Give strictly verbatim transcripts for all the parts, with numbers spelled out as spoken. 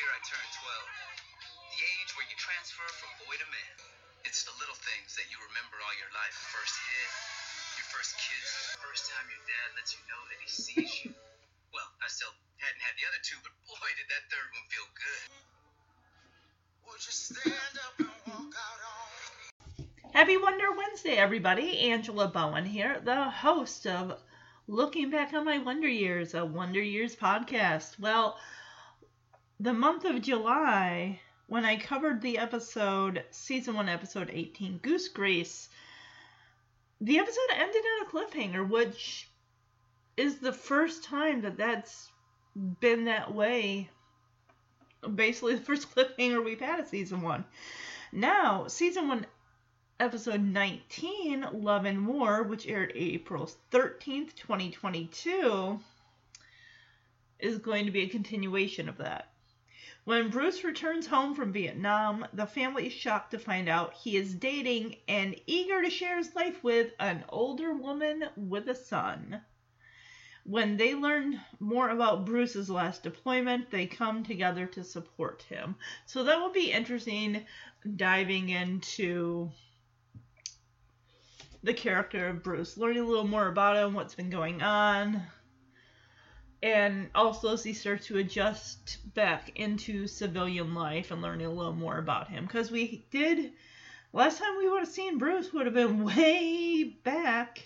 year I turned twelve, the age where you transfer from boy to man. It's the little things that you remember all your life. First hit, your first kiss, the first time your dad lets you know that he sees you. Well, I still hadn't had the other two, but boy, did that third one feel good. Would you stand up and walk out on me? Happy Wonder Wednesday, everybody. Angela Bowen here, the host of Looking Back on My Wonder Years, a Wonder Years podcast. Well, the month of July, when I covered the episode, season one, episode eighteen, Goose Grease, the episode ended on a cliffhanger, which is the first time that that's been that way. Basically, the first cliffhanger we've had of season one. Now, season one, episode nineteen, Love and War, which aired April thirteenth, twenty twenty-two, is going to be a continuation of that. When Bruce returns home from Vietnam, the family is shocked to find out he is dating and eager to share his life with an older woman with a son. When they learn more about Bruce's last deployment, they come together to support him. So that will be interesting, diving into the character of Bruce, learning a little more about him, what's been going on. And also as he starts to adjust back into civilian life and learning a little more about him. Because we did, last time we would have seen Bruce would have been way back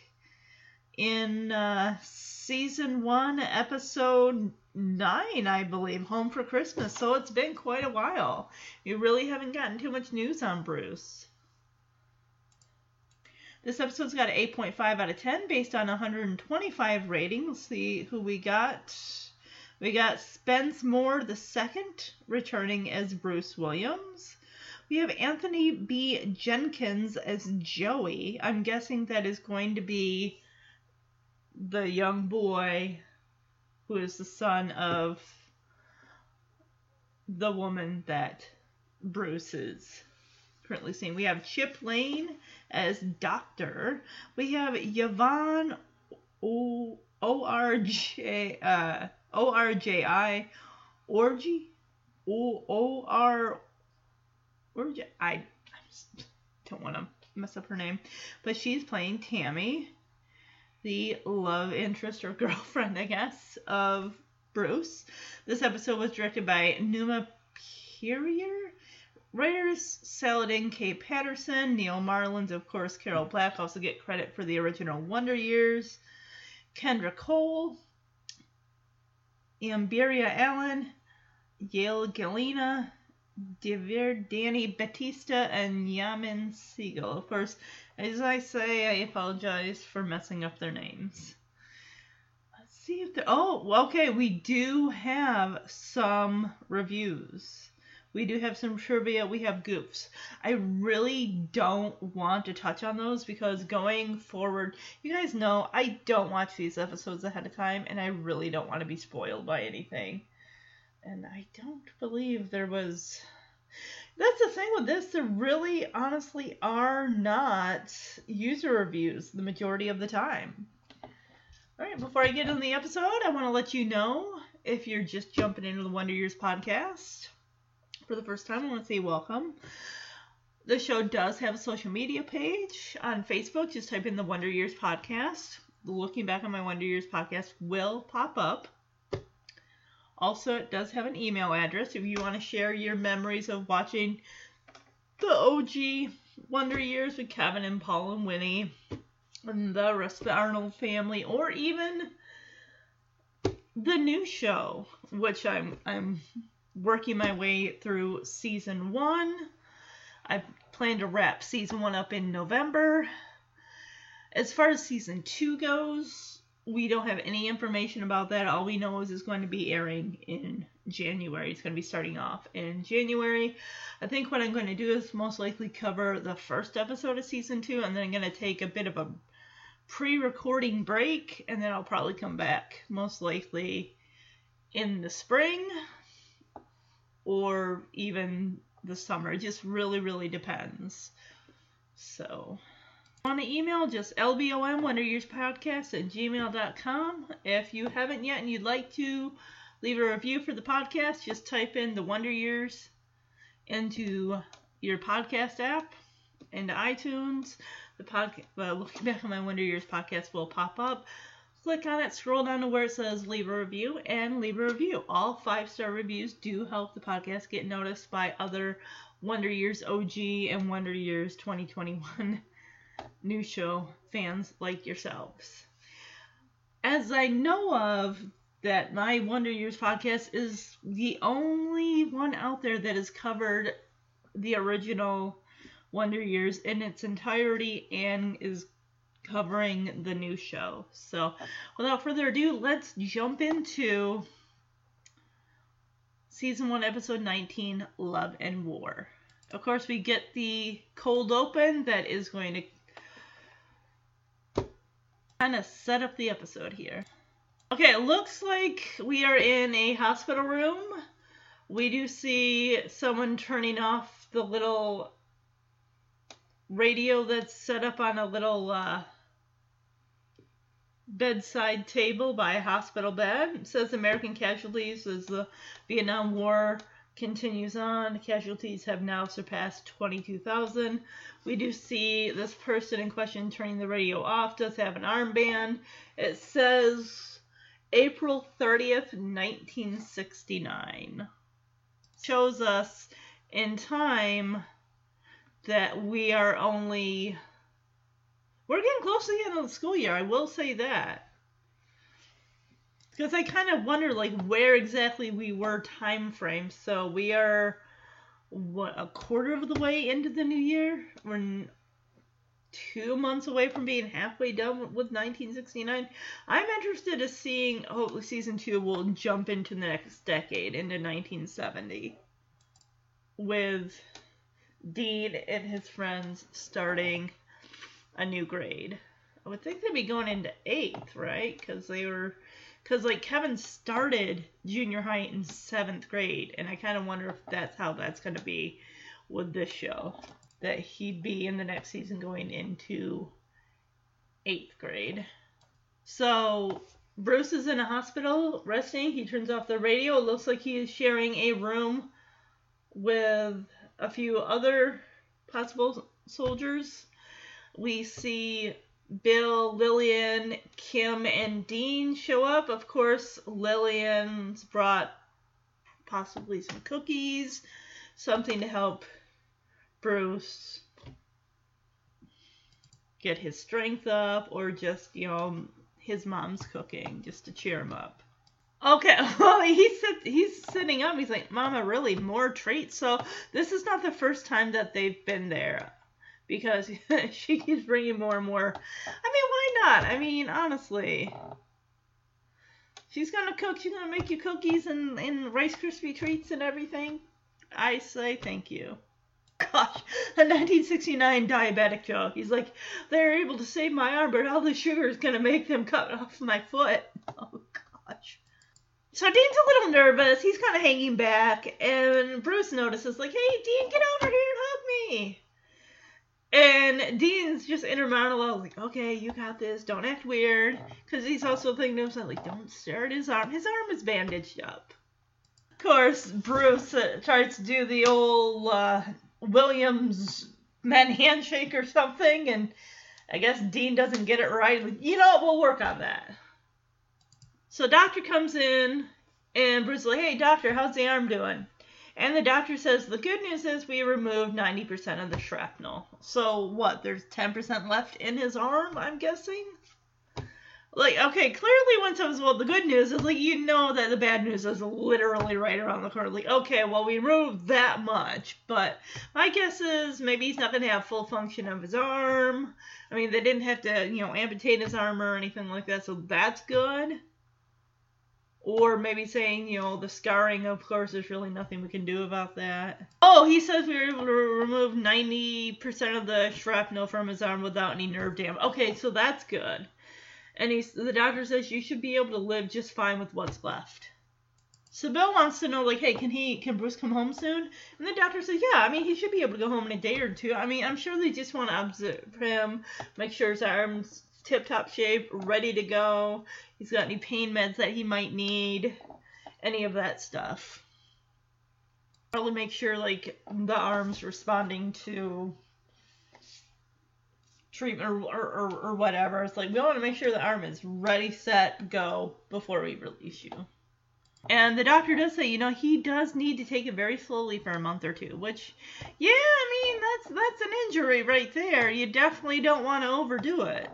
in uh, season one, episode nine, I believe, Home for Christmas. So it's been quite a while. You really haven't gotten too much news on Bruce. This episode's got an eight point five out of ten based on one hundred twenty-five ratings. Let's see who we got. We got Spence Moore the Second returning as Bruce Williams. We have Anthony B. Jenkins as Joey. I'm guessing that is going to be the young boy who is the son of the woman that Bruce is currently seeing. We have Chip Lane as Doctor. We have Yvonne O'Orji, uh, O R J I, Orgy? O R, Orgy? I, I just don't want to mess up her name. But she's playing Tammy, the love interest or girlfriend, I guess, of Bruce. This episode was directed by Numa Perrier. Writers, Saladin K. Patterson, Neil Marlins, of course, Carol Black also get credit for the original Wonder Years. Kendra Cole, Amberia Allen, Yale Galena, David Danny Batista, and Yamin Siegel. Of course, as I say, I apologize for messing up their names. Let's see if they're... Oh, okay, we do have some reviews. We do have some trivia. We have goofs. I really don't want to touch on those because going forward, you guys know I don't watch these episodes ahead of time, and I really don't want to be spoiled by anything. And I don't believe there was... That's the thing with this. There really, honestly, are not user reviews the majority of the time. All right, before I get into the episode, I want to let you know, if you're just jumping into the Wonder Years podcast for the first time, I want to say welcome. The show does have a social media page on Facebook. Just type in the Wonder Years podcast. Looking Back on My Wonder Years podcast will pop up. Also, it does have an email address if you want to share your memories of watching the O G Wonder Years with Kevin and Paul and Winnie and the rest of the Arnold family, or even the new show, which I'm I'm. working my way through season one. I plan to wrap season one up in November. As far as season two goes, we don't have any information about that. All we know is it's going to be airing in January. It's going to be starting off in January. I think what I'm going to do is most likely cover the first episode of season two, and then I'm going to take a bit of a pre-recording break, and then I'll probably come back most likely in the spring or even the summer. It just really, really depends. So, on the email, just lbomwonderyearspodcast at gmail dot com. If you haven't yet and you'd like to, leave a review for the podcast. Just type in The Wonder Years into your podcast app, into iTunes. The podcast, uh, Looking Back on My Wonder Years podcast will pop up. Click on it, scroll down to where it says leave a review, and leave a review. All five-star reviews do help the podcast get noticed by other Wonder Years O G and Wonder Years twenty twenty-one new show fans like yourselves. As I know of, that my Wonder Years podcast is the only one out there that has covered the original Wonder Years in its entirety and is covering the new show. So, without further ado, let's jump into Season one, Episode nineteen, Love and War. Of course, we get the cold open that is going to kind of set up the episode here. Okay, it looks like we are in a hospital room. We do see someone turning off the little radio that's set up on a little uh, bedside table by a hospital bed. It says American casualties as the Vietnam War continues on. Casualties have now surpassed twenty-two thousand. We do see this person in question turning the radio off does have an armband. It says April thirtieth, nineteen sixty-nine. Shows us in time that we are only... We're getting close to the end of the school year, I will say that. Because I kind of wonder, like, where exactly we were time frame. So we are, what, a quarter of the way into the new year? We're two months away from being halfway done with nineteen sixty-nine. I'm interested in seeing, hopefully season two will jump into the next decade, into nineteen seventy, with Dean and his friends starting a new grade. I would think they'd be going into eighth, right? Because they were, because like Kevin started junior high in seventh grade, and I kind of wonder if that's how that's going to be with this show. That he'd be in the next season going into eighth grade. So Bruce is in a hospital resting. He turns off the radio. It looks like he is sharing a room with a few other possible soldiers. We see Bill, Lillian, Kim, and Dean show up. Of course, Lillian's brought possibly some cookies, something to help Bruce get his strength up, or just, you know, his mom's cooking just to cheer him up. Okay, well, he's, sit- he's sitting up. He's like, Mama, really? More treats? So this is not the first time that they've been there, because she keeps bringing more and more. I mean, why not? I mean, honestly, she's going to cook. She's going to make you cookies and, and Rice Krispie treats and everything. I say thank you. Gosh, a nineteen sixty-nine diabetic joke. He's like, they're able to save my arm, but all the sugar is going to make them cut off my foot. Oh, gosh. So Dean's a little nervous. He's kind of hanging back. And Bruce notices, like, hey, Dean, get over here and hug me. And Dean's just inner monologue, like, okay, you got this. Don't act weird. Because he's also thinking to himself, like, don't stare at his arm. His arm is bandaged up. Of course, Bruce uh, tries to do the old... Uh, Williams men handshake or something, and I guess Dean doesn't get it right. You know, we'll work on that. So doctor comes in, and Bruce's like, hey, doctor, how's the arm doing? And the doctor says, the good news is we removed ninety percent of the shrapnel. So what, there's ten percent left in his arm, I'm guessing? Like, okay, clearly when someone's, well, the good news is, like, you know that the bad news is literally right around the corner. Like, okay, well, we removed that much, but my guess is maybe he's not going to have full function of his arm. I mean, they didn't have to, you know, amputate his arm or anything like that, so that's good. Or maybe saying, you know, the scarring, of course, there's really nothing we can do about that. Oh, he says we were able to remove ninety percent of the shrapnel from his arm without any nerve damage. Okay, so that's good. And he's, the doctor says you should be able to live just fine with what's left. So Bill wants to know, like, hey, can he, can Bruce come home soon? And the doctor says, yeah, I mean, he should be able to go home in a day or two. I mean, I'm sure they just want to observe him, make sure his arm's tip-top shape, ready to go. He's got any pain meds that he might need. any of that stuff. Probably make sure, like, the arm's responding to treatment or, or, or, or whatever. It's like, we want to make sure the arm is ready, set, go before we release you. And the doctor does say, you know, he does need to take it very slowly for a month or two, which, yeah, I mean, that's that's an injury right there. You definitely don't want to overdo it.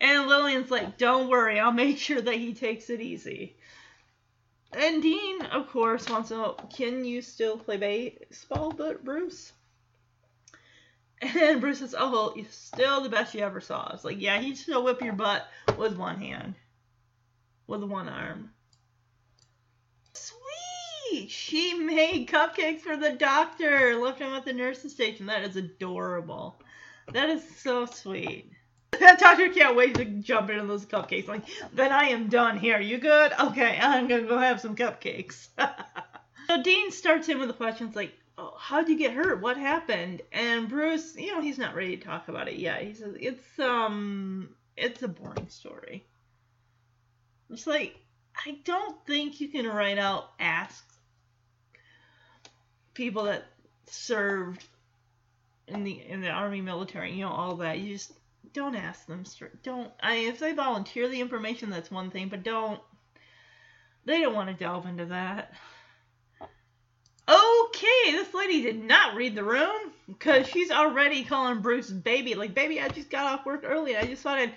And Lillian's like, don't worry, I'll make sure that he takes it easy. And Dean, of course, wants to know, can you still play baseball, but Bruce? And Bruce says, oh, well, he's still the best you ever saw. It's like, yeah, he'd still whip your butt with one hand, with one arm. Sweet! She made cupcakes for the doctor. Left him at the nurse's station. That is adorable. That is so sweet. That doctor can't wait to jump into those cupcakes. Like, then I am done here. You good? Okay, I'm going to go have some cupcakes. So Dean starts in with the questions like, oh, how'd you get hurt? What happened? And Bruce, you know, he's not ready to talk about it yet. He says, it's, um, it's a boring story. It's like, I don't think you can right out ask people that served in the in the army, military, you know, all that. You just don't ask them straight. Don't. I if they volunteer the information, that's one thing, but don't. They don't want to delve into that. Okay, this lady did not read the room because she's already calling Bruce baby. Like, baby, I just got off work early. And I just thought I'd.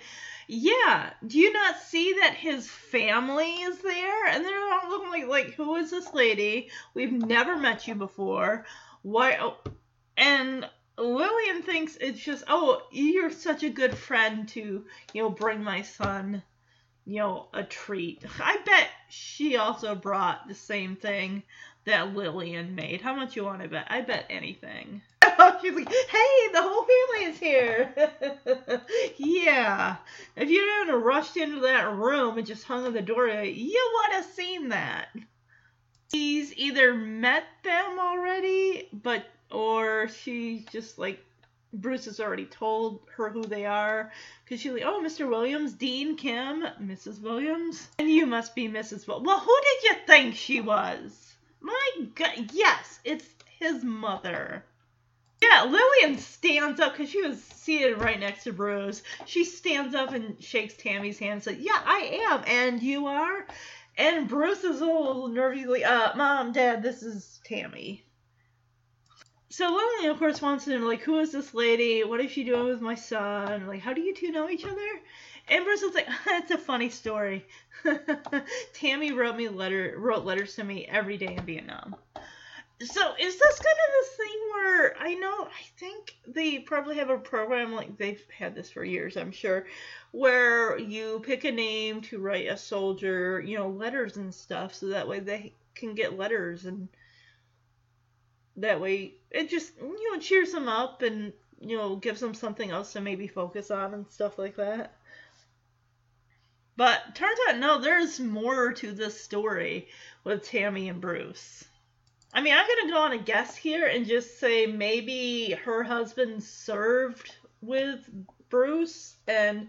Yeah, do you not see that his family is there? And they're all looking like, like, who is this lady? We've never met you before. Why? Oh. And Lillian thinks it's just, oh, you're such a good friend to, you know, bring my son, you know, a treat. I bet she also brought the same thing that Lillian made. How much you want to bet? I bet anything. She's like, hey, the whole family is here. Yeah. If you didn't have rushed into that room and just hung on the door, you would have seen that. He's either met them already, but or she's just like, Bruce has already told her who they are. Because she's like, oh, Mister Williams, Dean, Kim, Missus Williams. And you must be Missus Well, well who did you think she was? My God. Yes, it's his mother. Yeah, Lillian stands up because she was seated right next to Bruce. She stands up and shakes Tammy's hand and says, yeah, I am. And you are? And Bruce is a little nervously, uh, Mom, Dad, this is Tammy. So Lillian, of course, wants to know, like, who is this lady? What is she doing with my son? Like, how do you two know each other? And Bruce was like, it's a funny story. Tammy wrote me letter, wrote letters to me every day in Vietnam. So is this kind of this thing where, I know, I think they probably have a program, like they've had this for years, I'm sure, where you pick a name to write a soldier, you know, letters and stuff, so that way they can get letters, and that way it just, you know, cheers them up and, you know, gives them something else to maybe focus on and stuff like that. But turns out, no, there's more to this story with Tammy and Bruce. I mean, I'm going to go on a guess here and just say maybe her husband served with Bruce and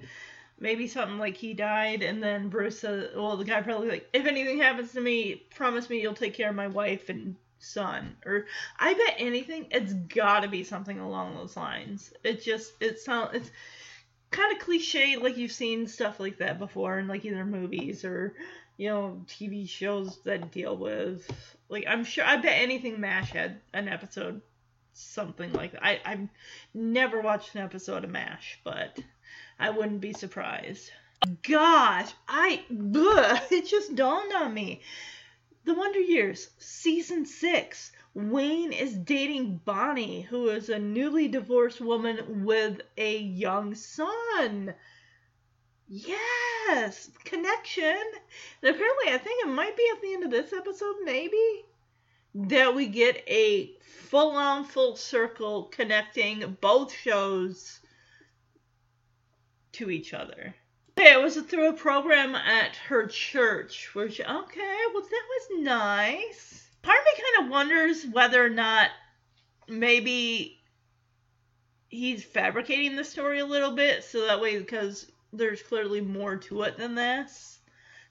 maybe something like he died. And then Bruce says, well, the guy probably like, if anything happens to me, promise me you'll take care of my wife and son. Or I bet anything, it's got to be something along those lines. It just, it sounds, it's kind of cliche, like you've seen stuff like that before in like either movies or, you know, T V shows that deal with, like, I'm sure, I bet anything MASH had an episode, something like that. I, I've never watched an episode of MASH, but I wouldn't be surprised. Gosh, I, bleh, it just dawned on me. The Wonder Years, season six, Wayne is dating Bonnie, who is a newly divorced woman with a young son. Yes! Connection! And apparently, I think it might be at the end of this episode, maybe, that we get a full-on, full circle connecting both shows to each other. Okay, it was through a program at her church, where she, okay, well, that was nice. Part of me kind of wonders whether or not maybe he's fabricating the story a little bit, so that way, because there's clearly more to it than this.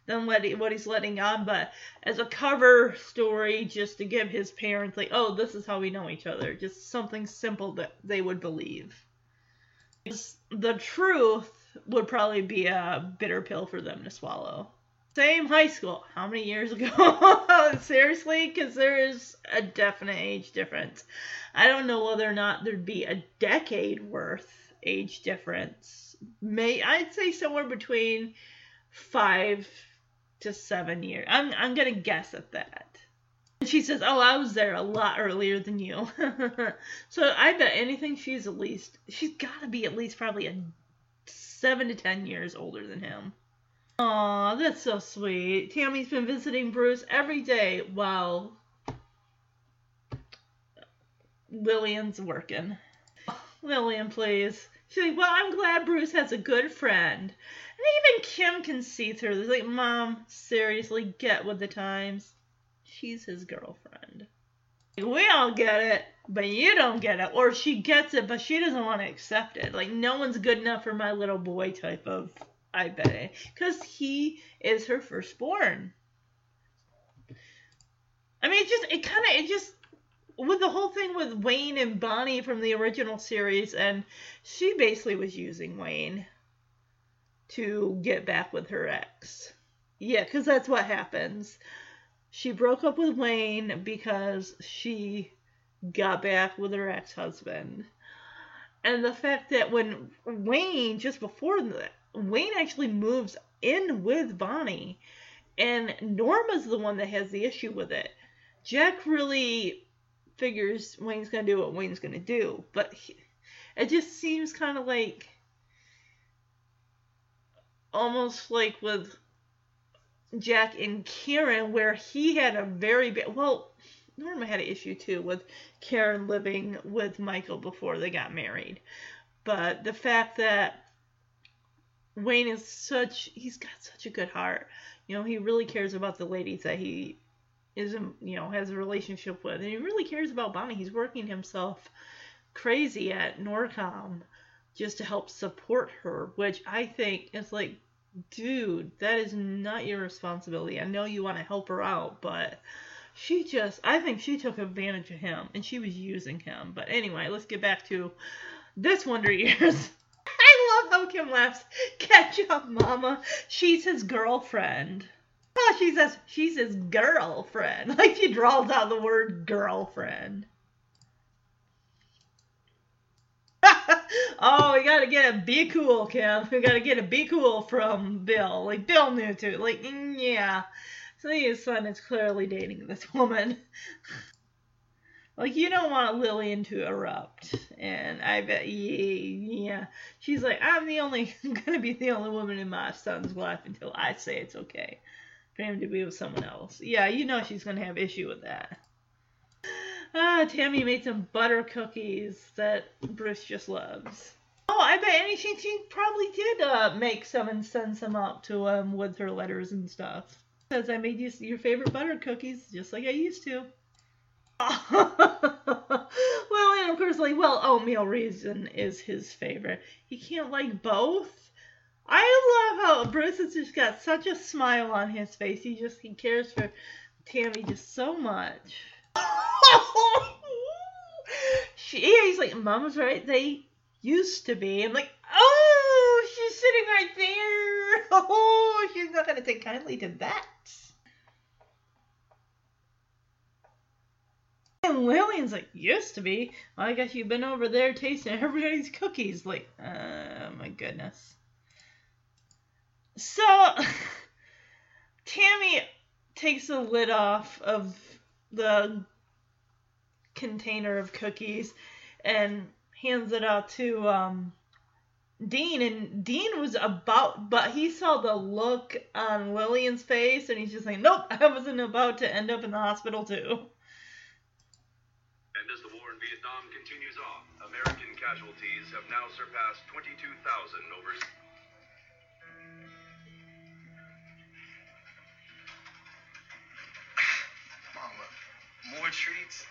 than what, he, what he's letting on, but as a cover story, just to give his parents, like, oh, this is how we know each other. Just something simple that they would believe. The truth would probably be a bitter pill for them to swallow. Same high school. How many years ago? Seriously? Because there is a definite age difference. I don't know whether or not there'd be a decade worth age difference. May I'd say somewhere between five to seven years. I'm I'm gonna guess at that. And she says, "Oh, I was there a lot earlier than you." So I bet anything she's at least she's gotta be at least probably a seven to ten years older than him. Aw, that's so sweet. Tammy's been visiting Bruce every day while Lillian's working. Oh, Lillian, please. She's like, well, I'm glad Bruce has a good friend. And even Kim can see through this. Like, Mom, seriously, get with the times. She's his girlfriend. We all get it, but you don't get it. Or she gets it, but she doesn't want to accept it. Like, no one's good enough for my little boy type of, I bet. Because he is her firstborn. I mean, it just, it kind of, it just... with the whole thing with Wayne and Bonnie from the original series, and she basically was using Wayne to get back with her ex. Yeah, because that's what happens. She broke up with Wayne because she got back with her ex-husband. And the fact that when Wayne, just before that, Wayne actually moves in with Bonnie, and Norma's the one that has the issue with it. Jack really figures Wayne's going to do what Wayne's going to do. But he, it just seems kind of like, almost like with Jack and Karen, where he had a very big, well, Norma had an issue too with Karen living with Michael before they got married. But the fact that Wayne is such, he's got such a good heart. You know, he really cares about the ladies that he is, you know, has a relationship with, and he really cares about Bonnie. He's working himself crazy at NORCOM just to help support her, which I think is like, dude, that is not your responsibility. I know you want to help her out, but she just, I think she took advantage of him, and she was using him. But anyway, let's get back to this Wonder Years. I love how Kim laughs. Catch up, Mama. She's his girlfriend. Oh, she says she's his girlfriend. Like, she draws out the word girlfriend. Oh, we gotta get a be cool, Kim. We gotta get a be cool from Bill. Like, Bill knew too. Like, yeah. So his son is clearly dating this woman. Like, you don't want Lillian to erupt. And I bet, yeah. She's like, I'm the only, I'm gonna be the only woman in my son's life until I say it's okay for him to be with someone else. Yeah, you know she's gonna have issue with that. Ah, Tammy made some butter cookies that Bruce just loves. Oh, I bet anything she probably did uh, make some and send some out to him with her letters and stuff. Says, I made you your favorite butter cookies just like I used to. Well, and of course, like, well, oatmeal raisin is his favorite. He can't like both. I love how Bruce has just got such a smile on his face. He just he cares for Tammy just so much. she, he's like, Mama's right. They used to be. I'm like, oh, she's sitting right there. Oh, she's not gonna take kindly to that. And Lillian's like, used to be? Well, I guess you've been over there tasting everybody's cookies. Like, oh my goodness. So, Tammy takes the lid off of the container of cookies and hands it out to um, Dean. And Dean was about, but he saw the look on Lillian's face, and he's just like, nope, I wasn't about to end up in the hospital too. And as the war in Vietnam continues on, American casualties have now surpassed twenty-two thousand overseas. More treats.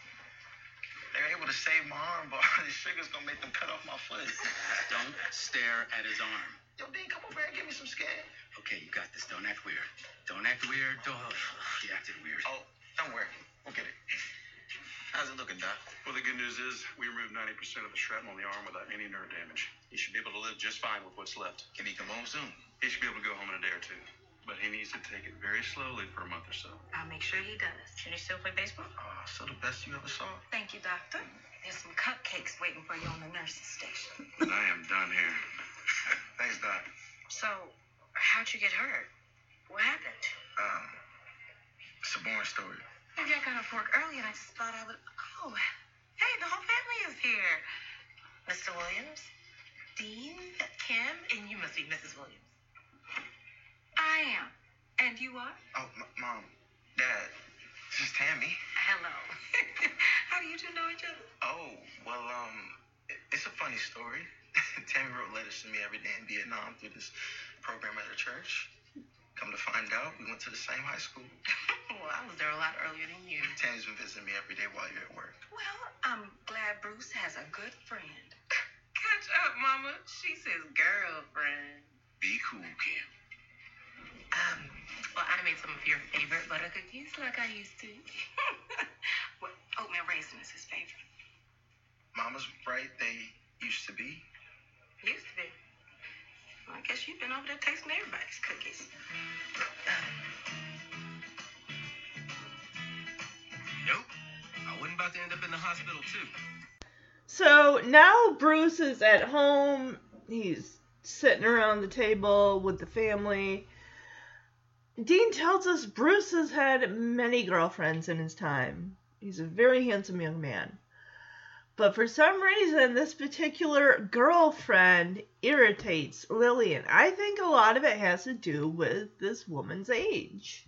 They're able to save my arm bar. This sugar's gonna make them cut off my foot. Don't stare at his arm. Yo, D, come over here and give me some skin. Okay, you got this. Don't act weird. Don't act weird. Don't. He acted weird. Oh, don't worry. We'll get it. How's it looking, Doc? Well, the good news is we removed ninety percent of the shrapnel in the arm without any nerve damage. He should be able to live just fine with what's left. Can he come home soon? He should be able to go home in a day or two. But he needs to take it very slowly for a month or so. I'll make sure he does. Can he still play baseball? Oh, still the best you ever saw. Thank you, Doctor. There's some cupcakes waiting for you on the nursing station. But I am done here. Thanks, Doc. So, how'd you get hurt? What happened? Um, it's a boring story. Maybe I got off work early and I just thought I would... Oh, hey, the whole family is here. Mister Williams, Dean, Kim, and you must be Missus Williams. I am. And you are? Oh, m- Mom, Dad, this is Tammy. Hello. How do you two know each other? Oh, well, um, it, it's a funny story. Tammy wrote letters to me every day in Vietnam through this program at her church. Come to find out, we went to the same high school. Well, I was there a lot earlier than you. Tammy's been visiting me every day while you're at work. Well, I'm glad Bruce has a good friend. Catch up, Mama. She's his girlfriend. Be cool, Kim. Um, well, I made some of your favorite butter cookies like I used to. Well, oatmeal raisin is his favorite. Mama's right. They used to be. Used to be. Well, I guess you've been over there tasting everybody's cookies. Nope. I wasn't about to end up in the hospital, too. So now Bruce is at home. He's sitting around the table with the family. Dean tells us Bruce has had many girlfriends in his time. He's a very handsome young man. But for some reason, this particular girlfriend irritates Lillian. I think a lot of it has to do with this woman's age.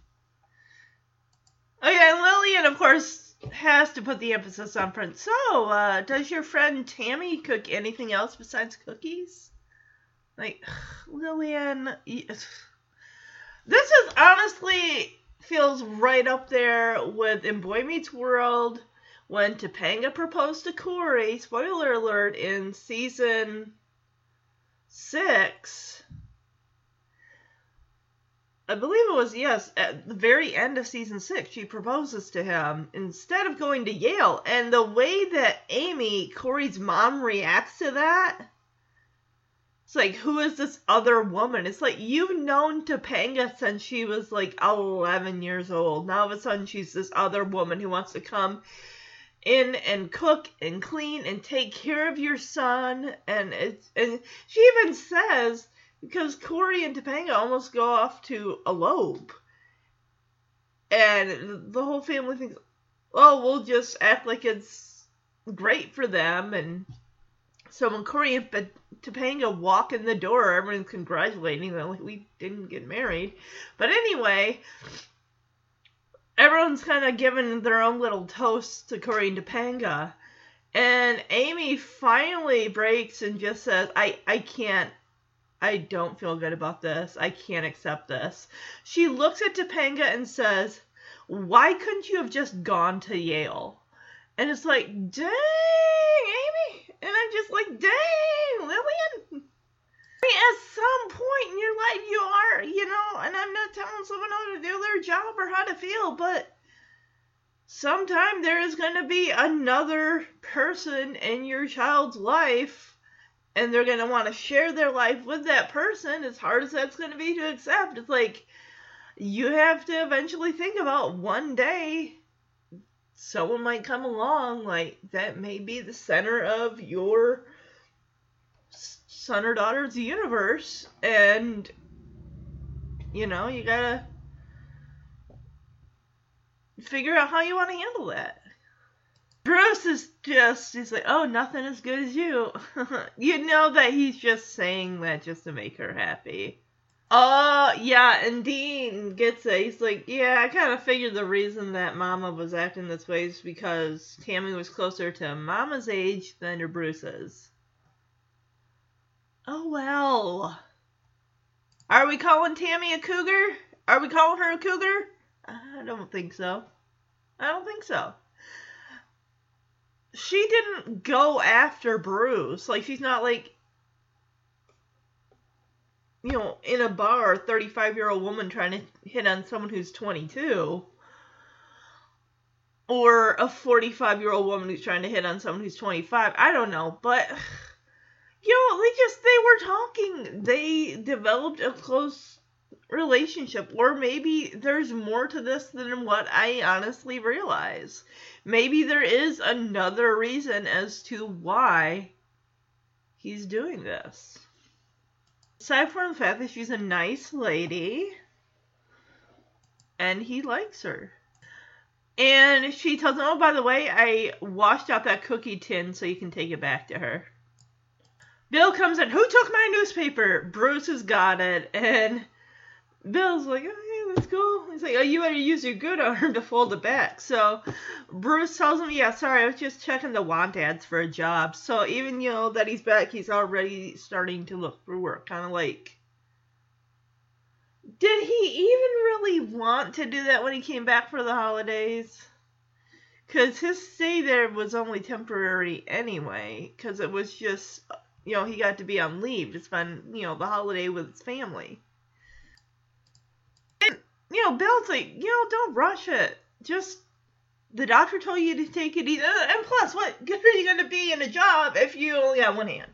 Okay, Lillian, of course, has to put the emphasis on friends. So, uh, does your friend Tammy cook anything else besides cookies? Like, Lillian... This is honestly feels right up there with in Boy Meets World... When Topanga proposed to Corey, spoiler alert, in season six, I believe it was, yes, at the very end of season six, she proposes to him instead of going to Yale. And the way that Amy, Corey's mom, reacts to that, it's like, who is this other woman? It's like, you've known Topanga since she was like eleven years old. Now all of a sudden she's this other woman who wants to come in and cook and clean and take care of your son. And it's, and she even says, because Corey and Topanga almost go off to elope, and the whole family thinks, oh, we'll just act like it's great for them. And so when Corey and Topanga walk in the door, everyone's congratulating them like we didn't get married. But anyway, everyone's kind of giving their own little toast to Corey and Topanga. And Amy finally breaks and just says, I, I can't, I don't feel good about this. I can't accept this. She looks at Topanga and says, why couldn't you have just gone to Yale? And it's like, dang, Amy. And I'm just like, dang, Lillian. At some point in your life, you are, you know, and I'm not telling someone how to do their job or how to feel, but sometime there is going to be another person in your child's life, and they're going to want to share their life with that person, as hard as that's going to be to accept. It's like, you have to eventually think about one day someone might come along, like, that may be the center of your son or daughter of the universe, and you know, you gotta figure out how you want to handle that. Bruce is just, he's like, oh, nothing as good as you. You know that he's just saying that just to make her happy. Oh, yeah, and Dean gets it. He's like, yeah, I kind of figured the reason that Mama was acting this way is because Tammy was closer to Mama's age than to Bruce's. Oh, well. Are we calling Tammy a cougar? Are we calling her a cougar? I don't think so. I don't think so. she didn't go after Bruce. Like, she's not, like, you know, in a bar, a thirty-five-year-old woman trying to hit on someone who's twenty-two. Or a forty-five-year-old woman who's trying to hit on someone who's twenty-five. I don't know, but, you know, they just, they were talking. They developed a close relationship, or maybe there's more to this than what I honestly realize. Maybe there is another reason as to why he's doing this. Aside from the fact that she's a nice lady, and he likes her. And she tells him, oh, by the way, I washed out that cookie tin so you can take it back to her. Bill comes in, who took my newspaper? Bruce has got it. And Bill's like, oh, yeah, that's cool. He's like, oh, you better use your good arm to fold it back. So Bruce tells him, yeah, sorry, I was just checking the want ads for a job. So even, you know, that he's back, he's already starting to look for work. Kind of like, did he even really want to do that when he came back for the holidays? Because his stay there was only temporary anyway. Because it was just, you know, he got to be on leave to spend, you know, the holiday with his family. And, you know, Bill's like, you know, don't rush it. Just, the doctor told you to take it easy. And plus, what good are you going to be in a job if you only got one hand?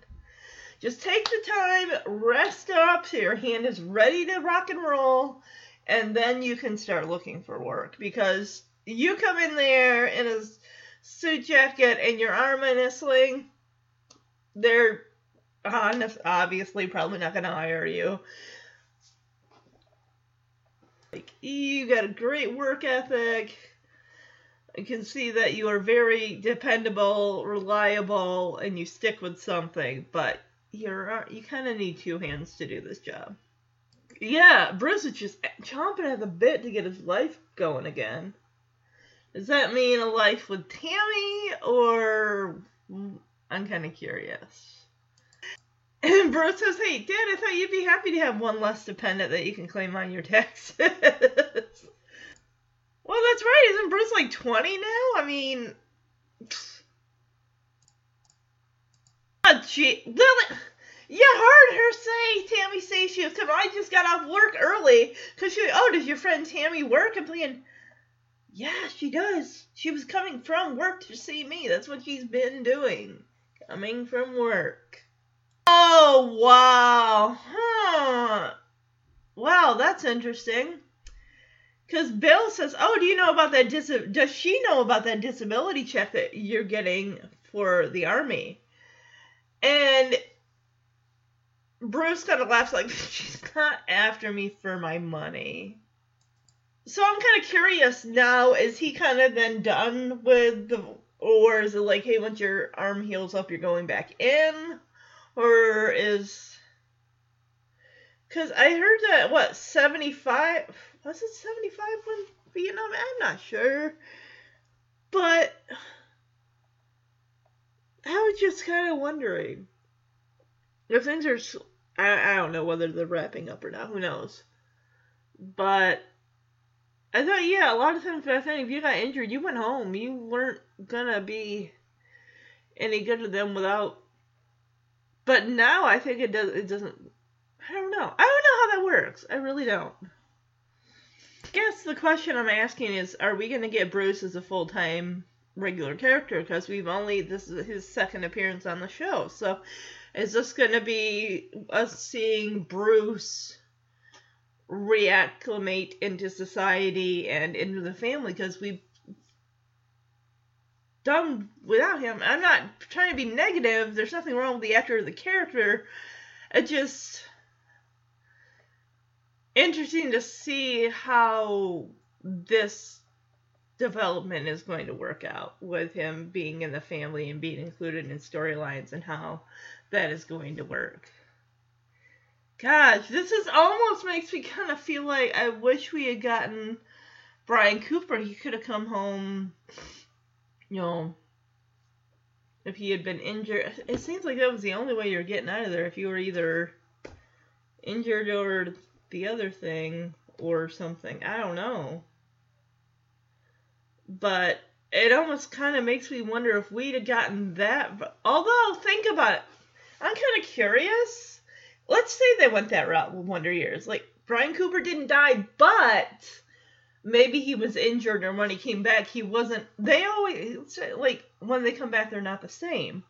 Just take the time, rest up so your hand is ready to rock and roll, and then you can start looking for work. Because you come in there in a suit jacket and your arm in a sling, they're obviously probably not going to hire you. Like, you got a great work ethic. I can see that you are very dependable, reliable, and you stick with something, but You're, you kind of need two hands to do this job. Yeah, Bruce is just chomping at the bit to get his life going again. Does that mean a life with Tammy, or... I'm kind of curious. And Bruce says, hey, Dad, I thought you'd be happy to have one less dependent that you can claim on your taxes. Well, that's right. Isn't Bruce like twenty now? I mean... Oh, gee. You heard her say, Tammy say she was coming. I just got off work early. Cause she, oh, does your friend Tammy work? I'm thinking, yeah, she does. She was coming from work to see me. That's what she's been doing. Coming from work. Oh, wow. Huh. Wow, that's interesting. Because Bill says, oh, do you know about that, dis- does she know about that disability check that you're getting for the Army? And Bruce kind of laughs like, she's not after me for my money. So I'm kind of curious now, is he kind of then done with the, or is it like, hey, once your arm heals up, you're going back in? Or is, because I heard that, what, seventy-five, was it seventy-five when Vietnam? I'm not sure. But I was just kind of wondering if things are, I, I don't know whether they're wrapping up or not, who knows, but I thought, yeah, a lot of times I think if you got injured, you went home, you weren't gonna be any good to them without, but now I think it does, it doesn't, I don't know, I don't know how that works, I really don't. I guess the question I'm asking is, are we gonna get Bruce as a full-time regular character, because we've only, this is his second appearance on the show, so is this going to be us seeing Bruce reacclimate into society and into the family, because we've done without him. I'm not trying to be negative, there's nothing wrong with the actor or the character, it's just interesting to see how this development is going to work out with him being in the family and being included in storylines and how that is going to work. Gosh, this is almost makes me kind of feel like I wish we had gotten Brian Cooper. He could have come home, you know, if he had been injured. It seems like that was the only way you were getting out of there, if you were either injured or the other thing or something. I don't know. But it almost kind of makes me wonder if we'd have gotten that. But, although, think about it. I'm kind of curious. Let's say they went that route with Wonder Years. Like, Brian Cooper didn't die, but maybe he was injured, or when he came back, he wasn't. They always, like, when they come back, they're not the same.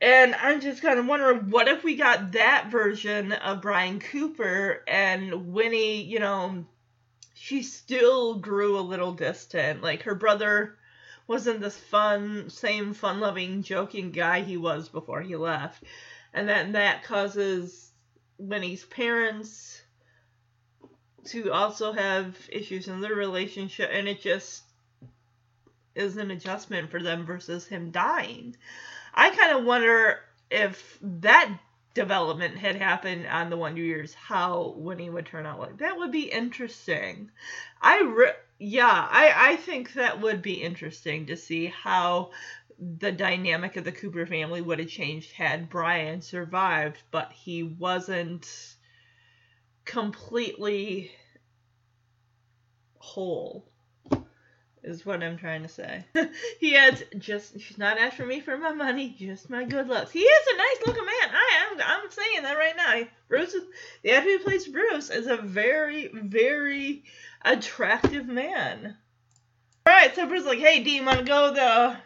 And I'm just kind of wondering, what if we got that version of Brian Cooper, and Winnie, you know, she still grew a little distant. Like, her brother wasn't this fun, same fun-loving, joking guy he was before he left. And then that causes Winnie's parents to also have issues in their relationship, and it just is an adjustment for them versus him dying. I kind of wonder if that development had happened on the Wonder Years, how Winnie would turn out. Like, that would be interesting. I re- yeah, I, I think that would be interesting to see how the dynamic of the Cooper family would have changed had Brian survived, but he wasn't completely whole. Is what I'm trying to say. He has just, she's not asking me for my money, just my good looks. He is a nice looking man. I am, I'm saying that right now. Bruce, is, the actor who plays Bruce is a very, very attractive man. Alright, so Bruce's like, hey, D, you want to go the,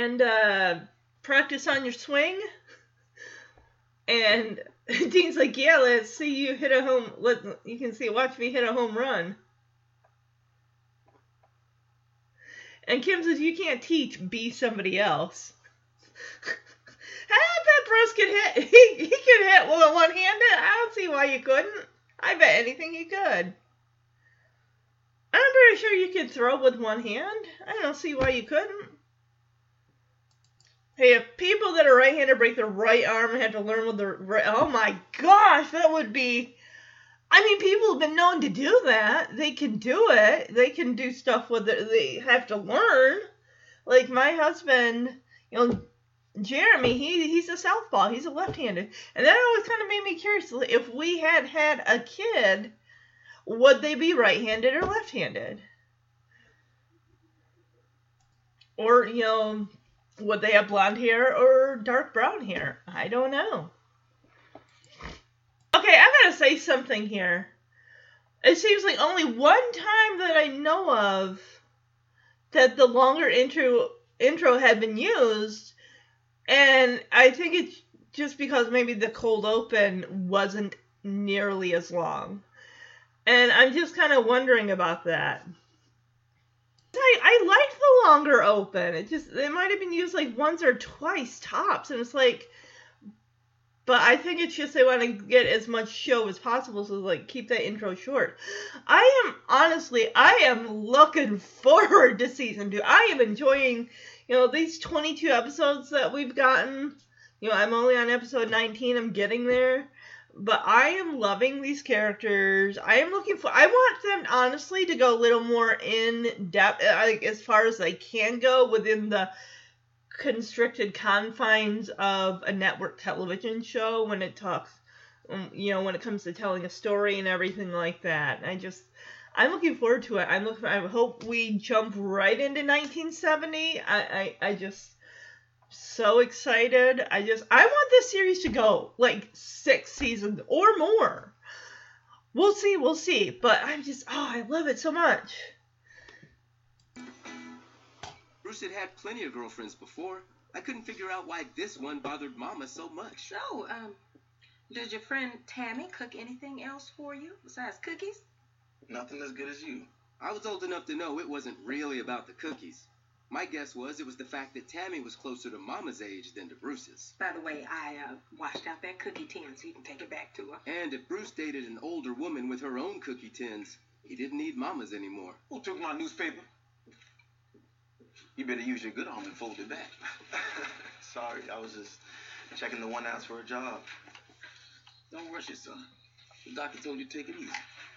and uh, practice on your swing? And Dean's like, yeah, let's see you hit a home, let, you can see, watch me hit a home run. And Kim says, you can't teach, be somebody else. I bet Bruce could hit. He, he could hit with a one-handed. I don't see why you couldn't. I bet anything he could. I'm pretty sure you could throw with one hand. I don't see why you couldn't. Hey, if people that are right-handed break their right arm and have to learn with their right... Oh my gosh, that would be... I mean, people have been known to do that. They can do it. They can do stuff with it. They have to learn. Like, my husband, you know, Jeremy, he he's a southpaw. He's a left-handed. And that always kind of made me curious. If we had had a kid, would they be right-handed or left-handed? Or, you know, would they have blonde hair or dark brown hair? I don't know. Okay, I'm going to say something here. It seems like only one time that I know of that the longer intro intro had been used, and I think it's just because maybe the cold open wasn't nearly as long. And I'm just kind of wondering about that. I, I liked the longer open. It just, it might have been used like once or twice tops, and it's like... But I think it's just they want to get as much show as possible, so, like, keep that intro short. I am, honestly, I am looking forward to season two. I am enjoying, you know, these twenty-two episodes that we've gotten. You know, I'm only on episode nineteen. I'm getting there. But I am loving these characters. I am looking for, I want them, honestly, to go a little more in-depth, like, as far as they can go within the constricted confines of a network television show when it talks, you know, when it comes to telling a story and everything like that. I just, I'm looking forward to it. I'm looking, I hope we jump right into nineteen seventy. I, I, I just, so excited. I just, I want this series to go like six seasons or more. We'll see, we'll see. But I'm just, oh, I love it so much. Bruce had had plenty of girlfriends before. I couldn't figure out why this one bothered Mama so much. So, um, did your friend Tammy cook anything else for you besides cookies? Nothing as good as you. I was old enough to know it wasn't really about the cookies. My guess was it was the fact that Tammy was closer to Mama's age than to Bruce's. By the way, I, uh, washed out that cookie tin so you can take it back to her. And if Bruce dated an older woman with her own cookie tins, he didn't need Mama's anymore. Who took my newspaper? You better use your good arm and fold it back. Sorry, I was just checking the one ounce for a job. Don't rush it, son. The doctor told you to take it easy.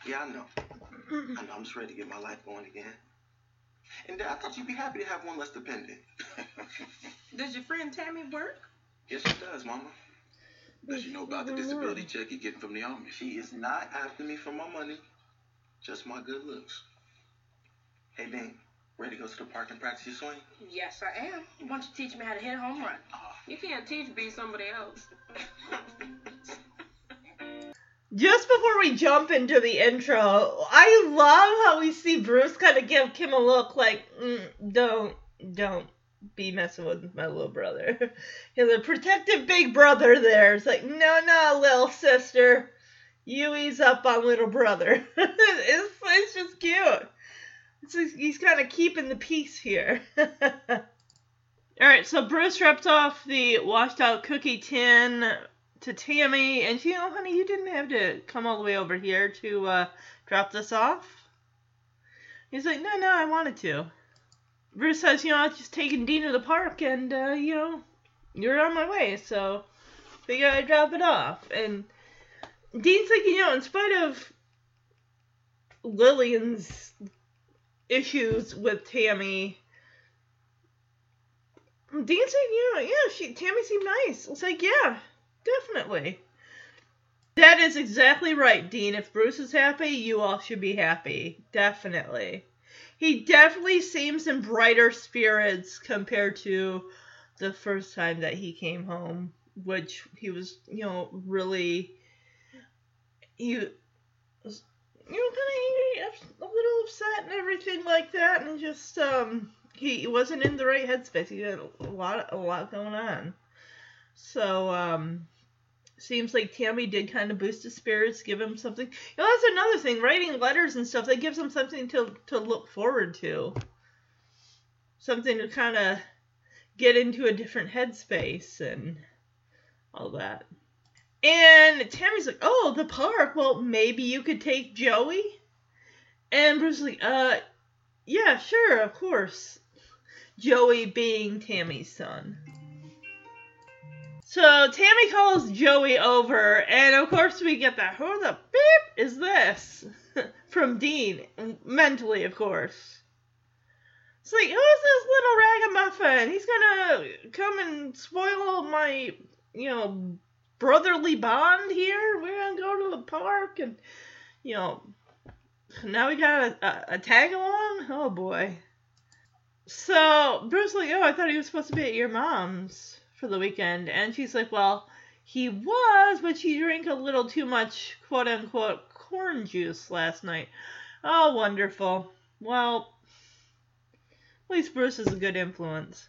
Yeah, I know. I know, I'm just ready to get my life going again. And Dad, I thought you'd be happy to have one less dependent. Does your friend Tammy work? Yes, she does, Mama. Does you know about the disability check you're getting from the Army? She is not after me for my money. Just my good looks. Hey, Dane. Ready to go to the park and practice your swing? Yes, I am. Why don't you teach me how to hit a home run? Oh. You can't teach me somebody else. Just before we jump into the intro, I love how we see Bruce kind of give Kim a look like, mm, don't, don't be messing with my little brother. He's a protective big brother there. It's like, no, no, little sister. You ease up on little brother. it's, it's just cute. It's just, he's kind of keeping the peace here. Alright, so Bruce ripped off the washed out cookie tin to Tammy. And she, oh, honey, you didn't have to come all the way over here to uh, drop this off. He's like, no, no, I wanted to. Bruce says, you know, I was just taking Dean to the park and, uh, you know, you're on my way. So, figure I'd drop it off. And Dean's like, you know, in spite of Lillian's issues with Tammy, Dean's like, you know, yeah, she, Tammy seemed nice. It's like, yeah, definitely. That is exactly right, Dean. If Bruce is happy, you all should be happy. Definitely. He definitely seems in brighter spirits compared to the first time that he came home, which he was, you know, really... He was, you know, kind of a little upset and everything like that, and just, um, he wasn't in the right headspace. He had a lot, a lot going on. So, um, seems like Tammy did kind of boost his spirits, give him something. You know, that's another thing, writing letters and stuff, that gives him something to, to look forward to. Something to kind of get into a different headspace and all that. And Tammy's like, oh, the park. Well, maybe you could take Joey? And Bruce's like, uh, yeah, sure, of course. Joey being Tammy's son. So Tammy calls Joey over, and of course we get that, who the beep is this? From Dean, mentally, of course. It's like, who's this little ragamuffin? He's gonna come and spoil my, you know, brotherly bond here. We're gonna go to the park and, you know, now we got a, a, a tag along. Oh boy. So Bruce's like, oh, I thought he was supposed to be at your mom's for the weekend. And she's like, well, he was, but she drank a little too much quote unquote corn juice last night. Oh, wonderful. Well, at least Bruce is a good influence.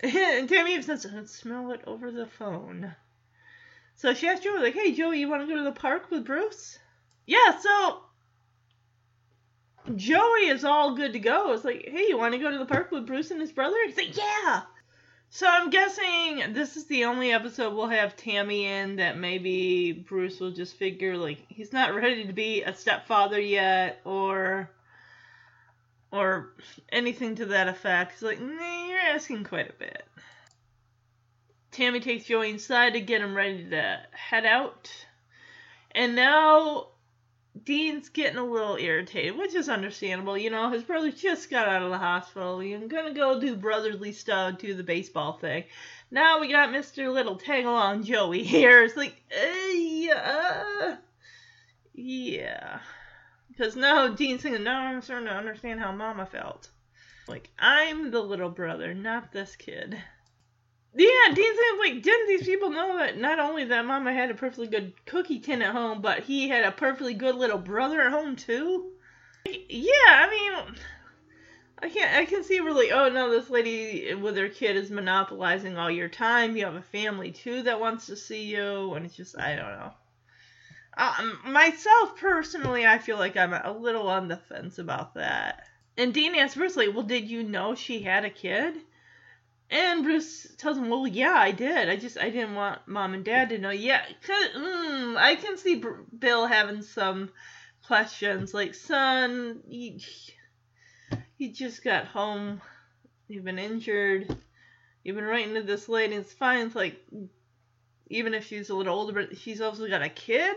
And Tammy even says, smell it over the phone. So she asked Joey, like, hey, Joey, you want to go to the park with Bruce? Yeah, so Joey is all good to go. It's like, hey, you want to go to the park with Bruce and his brother? He's like, yeah. So I'm guessing this is the only episode we'll have Tammy in that maybe Bruce will just figure, like, he's not ready to be a stepfather yet or... or anything to that effect. He's like, nah, you're asking quite a bit. Tammy takes Joey inside to get him ready to head out. And now Dean's getting a little irritated, which is understandable. You know, his brother just got out of the hospital. He's going to go do brotherly stuff, do the baseball thing. Now we got Mister Little Tag-along Joey here. It's like, uh, yeah. Yeah. Because now Dean's thinking, no, I'm starting to understand how Mama felt. Like, I'm the little brother, not this kid. Yeah, Dean's thinking, like, didn't these people know that not only that Mama had a perfectly good cookie tin at home, but he had a perfectly good little brother at home, too? Yeah, I mean, I can't, I can see really, oh, no, this lady with her kid is monopolizing all your time. You have a family, too, that wants to see you. And it's just, I don't know. Um, myself, personally, I feel like I'm a little on the fence about that. And Dean asks Bruce, like, well, did you know she had a kid? And Bruce tells him, well, yeah, I did. I just, I didn't want Mom and Dad to know. Yeah, mm, I can see Br- Bill having some questions. Like, son, you, you just got home. You've been injured. You've been writing to this lady. It's fine. It's like, even if she's a little older, but she's also got a kid?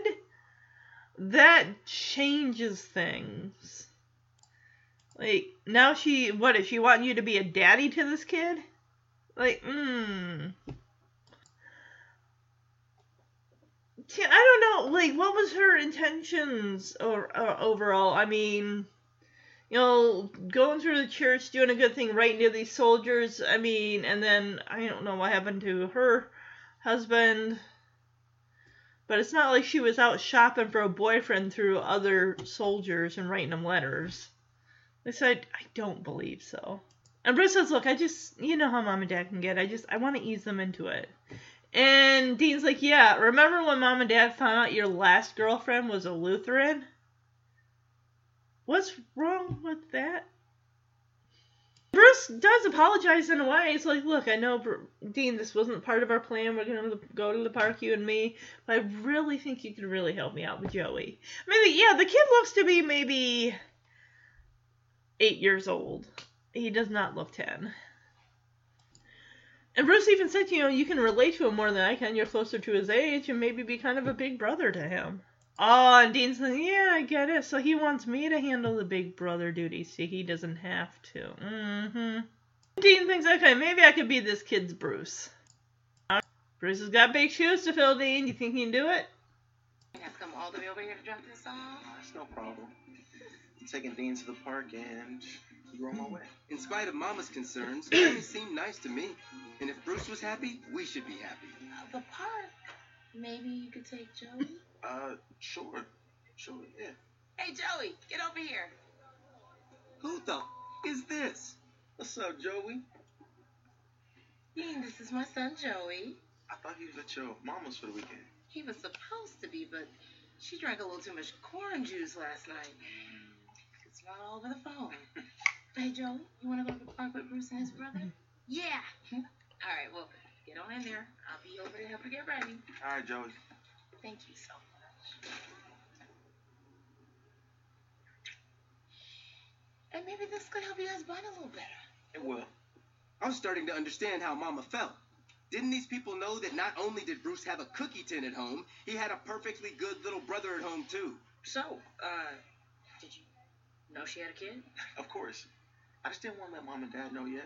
That changes things. Like, now she, what, is she wanting you to be a daddy to this kid? Like, mmm. I don't know, like, what was her intentions or, or overall? I mean, you know, going through the church, doing a good thing right near these soldiers. I mean, and then I don't know what happened to her husband. But it's not like she was out shopping for a boyfriend through other soldiers and writing them letters. They said, I don't believe so. And Bruce says, look, I just, you know how mom and dad can get. I just, I want to ease them into it. And Dean's like, yeah, remember when mom and dad found out your last girlfriend was a Lutheran? What's wrong with that? Bruce does apologize in a way. He's like, look, I know, Dean, this wasn't part of our plan. We're going to go to the park, you and me. But I really think you could really help me out with Joey. I mean, yeah, the kid looks to be maybe eight years old. He does not look ten. And Bruce even said, you know, you can relate to him more than I can. You're closer to his age and maybe be kind of a big brother to him. Oh, and Dean's like, yeah, I get it. So he wants me to handle the big brother duties. See, he doesn't have to. Mm-hmm. Dean thinks, okay, maybe I could be this kid's Bruce. Right. Bruce has got big shoes to fill, Dean. You think he can do it? You have to come all the way over here to drop this off. Oh, that's no problem. I'm taking Dean to the park and you're on my way. In spite of Mama's concerns, it seemed nice to me. And if Bruce was happy, we should be happy. The park. Maybe you could take Joey? Uh, sure. Sure, yeah. Hey, Joey, get over here. Who the f*** is this? What's up, Joey? Dean, this is my son, Joey. I thought he was at your mama's for the weekend. He was supposed to be, but she drank a little too much corn juice last night. It's not all over the phone. Hey, Joey, you want to go to the park with Bruce and his brother? Yeah. All right, well, get on in there. I'll be over to help her get ready. All right, Joey. Thank you so much. And maybe this could help you guys bond a little better. It will. I'm starting to understand how Mama felt. Didn't these people know that not only did Bruce have a cookie tin at home, he had a perfectly good little brother at home, too? So, uh, did you know she had a kid? Of course. I just didn't want to let Mom and Dad know yet.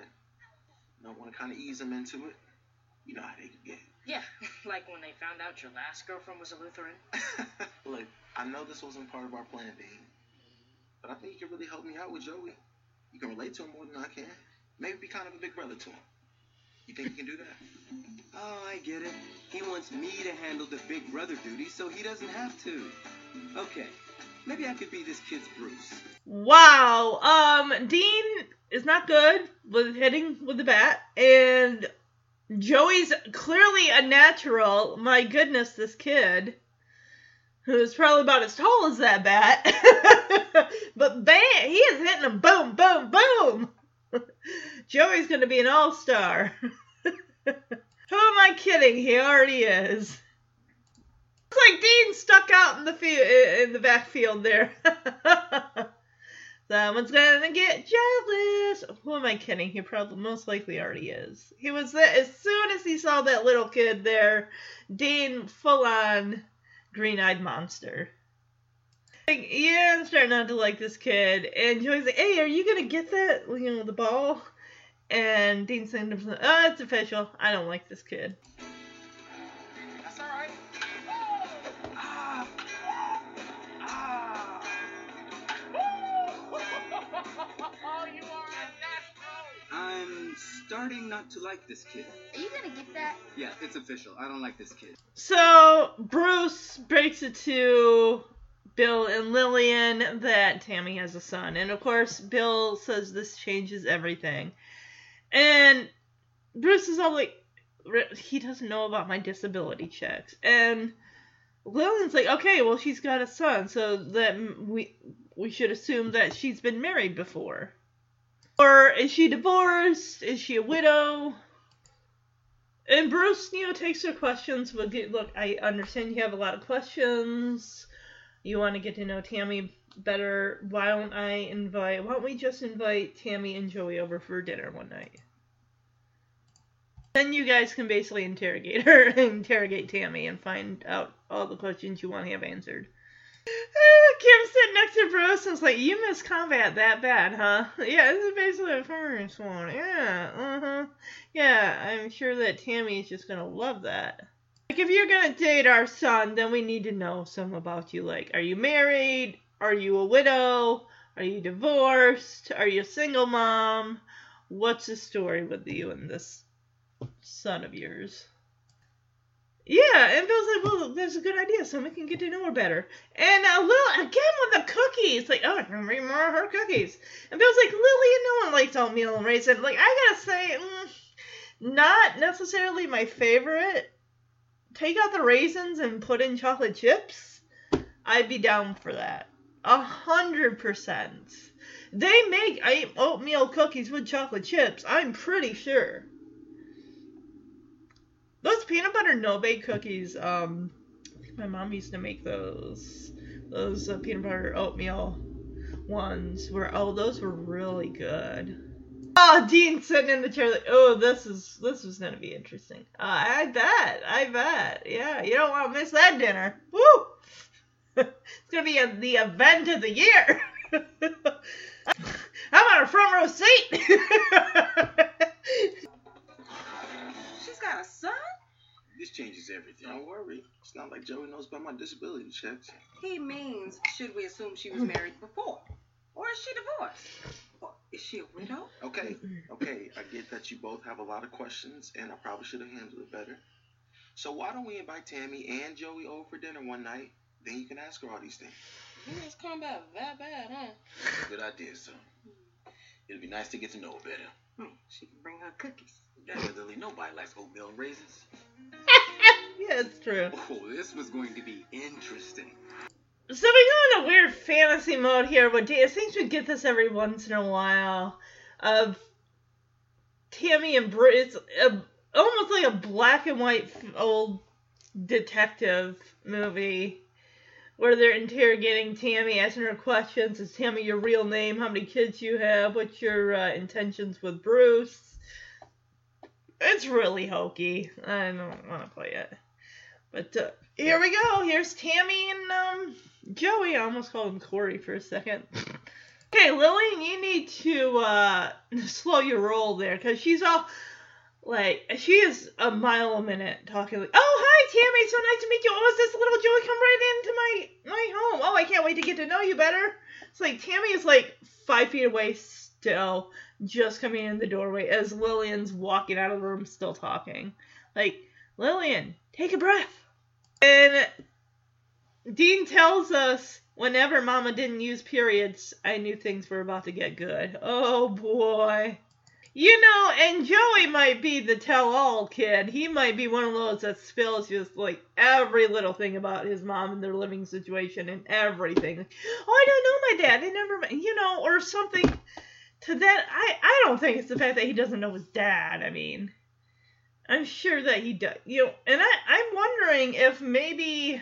I want to kind of ease them into it. You know how they can get. Yeah, like when they found out your last girlfriend was a Lutheran. Look, I know this wasn't part of our plan, Dean, but I think you can really help me out with Joey. You can relate to him more than I can. Maybe be kind of a big brother to him. You think you can do that? Oh, I get it. He wants me to handle the big brother duty so he doesn't have to. Okay, maybe I could be this kid's Bruce. Wow, um, Dean is not good with hitting with the bat, and Joey's clearly a natural. My goodness, this kid, who's probably about as tall as that bat, but bam, he is hitting him. Boom, boom, boom. Joey's going to be an all-star. Who am I kidding? He already is. Looks like Dean stuck out in the field, in the backfield there. Someone's gonna get jealous. Who am I kidding? He probably most likely already is. He was there as soon as he saw that little kid there. Dean, full-on green-eyed monster. Like, yeah, I'm starting not to like this kid. And Joey's like, hey, are you gonna get that? You know, the ball. And Dean saying to himself, oh, it's official. I don't like this kid. That's all right. Starting not to like this kid. Are you gonna get that? Yeah, it's official. I don't like this kid. So Bruce breaks it to Bill and Lillian that Tammy has a son, and of course Bill says this changes everything. And Bruce is all like, he doesn't know about my disability checks, and Lillian's like, okay, well she's got a son, so that we we should assume that she's been married before. Or is she divorced? Is she a widow? And Bruce, you know, takes her questions. But get, look, I understand you have a lot of questions. You want to get to know Tammy better. Why don't I invite? Why don't we just invite Tammy and Joey over for dinner one night? Then you guys can basically interrogate her, interrogate Tammy, and find out all the questions you want to have answered. Kim's sitting next to Bruce and is like, you miss combat that bad, huh? Yeah, this is basically the first one. Yeah, uh-huh. Yeah, I'm sure that Tammy is just going to love that. Like, if you're going to date our son, then we need to know some about you. Like, are you married? Are you a widow? Are you divorced? Are you a single mom? What's the story with you and this son of yours? Yeah, and Bill's like, well, that's a good idea, so we can get to know her better. And uh, Lil, again with the cookies, like, oh, I can read more of her cookies. And Bill's like, Lily, no one likes oatmeal and raisin. Like, I gotta say, mm, not necessarily my favorite. Take out the raisins and put in chocolate chips. I'd be down for that. A hundred percent. They make oatmeal cookies with chocolate chips, I'm pretty sure. Those peanut butter no-bake cookies, um, I think my mom used to make those, those uh, peanut butter oatmeal ones, where, oh, those were really good. Oh, Dean's sitting in the chair like, oh, this is, this is going to be interesting. Uh, I bet, I bet, yeah, you don't want to miss that dinner. Woo! It's going to be a, the event of the year. I'm on a front row seat. She's got a son? This changes everything. Don't worry. It's not like Joey knows about my disability checks. He means, should we assume she was married before? Or is she divorced? Or is she a widow? Okay, okay. I get that you both have a lot of questions, and I probably should have handled it better. So why don't we invite Tammy and Joey over for dinner one night? Then you can ask her all these things. You just come back that bad, huh? Good idea, son. It'll be nice to get to know her better. Hmm. She can bring her cookies. Definitely nobody likes oatmeal and raisins. Yeah, it's true. Oh, this was going to be interesting. So we go in a weird fantasy mode here. With Dean. It seems we get this every once in a while. Of Tammy and Brit. It's a, almost like a black and white old detective movie. Where they're interrogating Tammy, asking her questions. Is Tammy your real name? How many kids you have? What's your uh, intentions with Bruce? It's really hokey. I don't want to play it. But uh, here we go. Here's Tammy and um, Joey. I almost called him Corey for a second. Okay, Lily, you need to uh, slow your roll there. Because she's all... Like, she is a mile a minute talking like, oh, hi, Tammy, so nice to meet you. Oh, is this little Joey come right into my, my home? Oh, I can't wait to get to know you better. It's like, Tammy is like five feet away still, just coming in the doorway as Lillian's walking out of the room still talking. Like, Lillian, take a breath. And Dean tells us, whenever Mama didn't use periods, I knew things were about to get good. Oh, boy. You know, and Joey might be the tell-all kid. He might be one of those that spills just, like, every little thing about his mom and their living situation and everything. Oh, I don't know my dad. I never, you know, or something to that. I, I don't think it's the fact that he doesn't know his dad. I mean, I'm sure that he does. You know, and I, I'm wondering if maybe,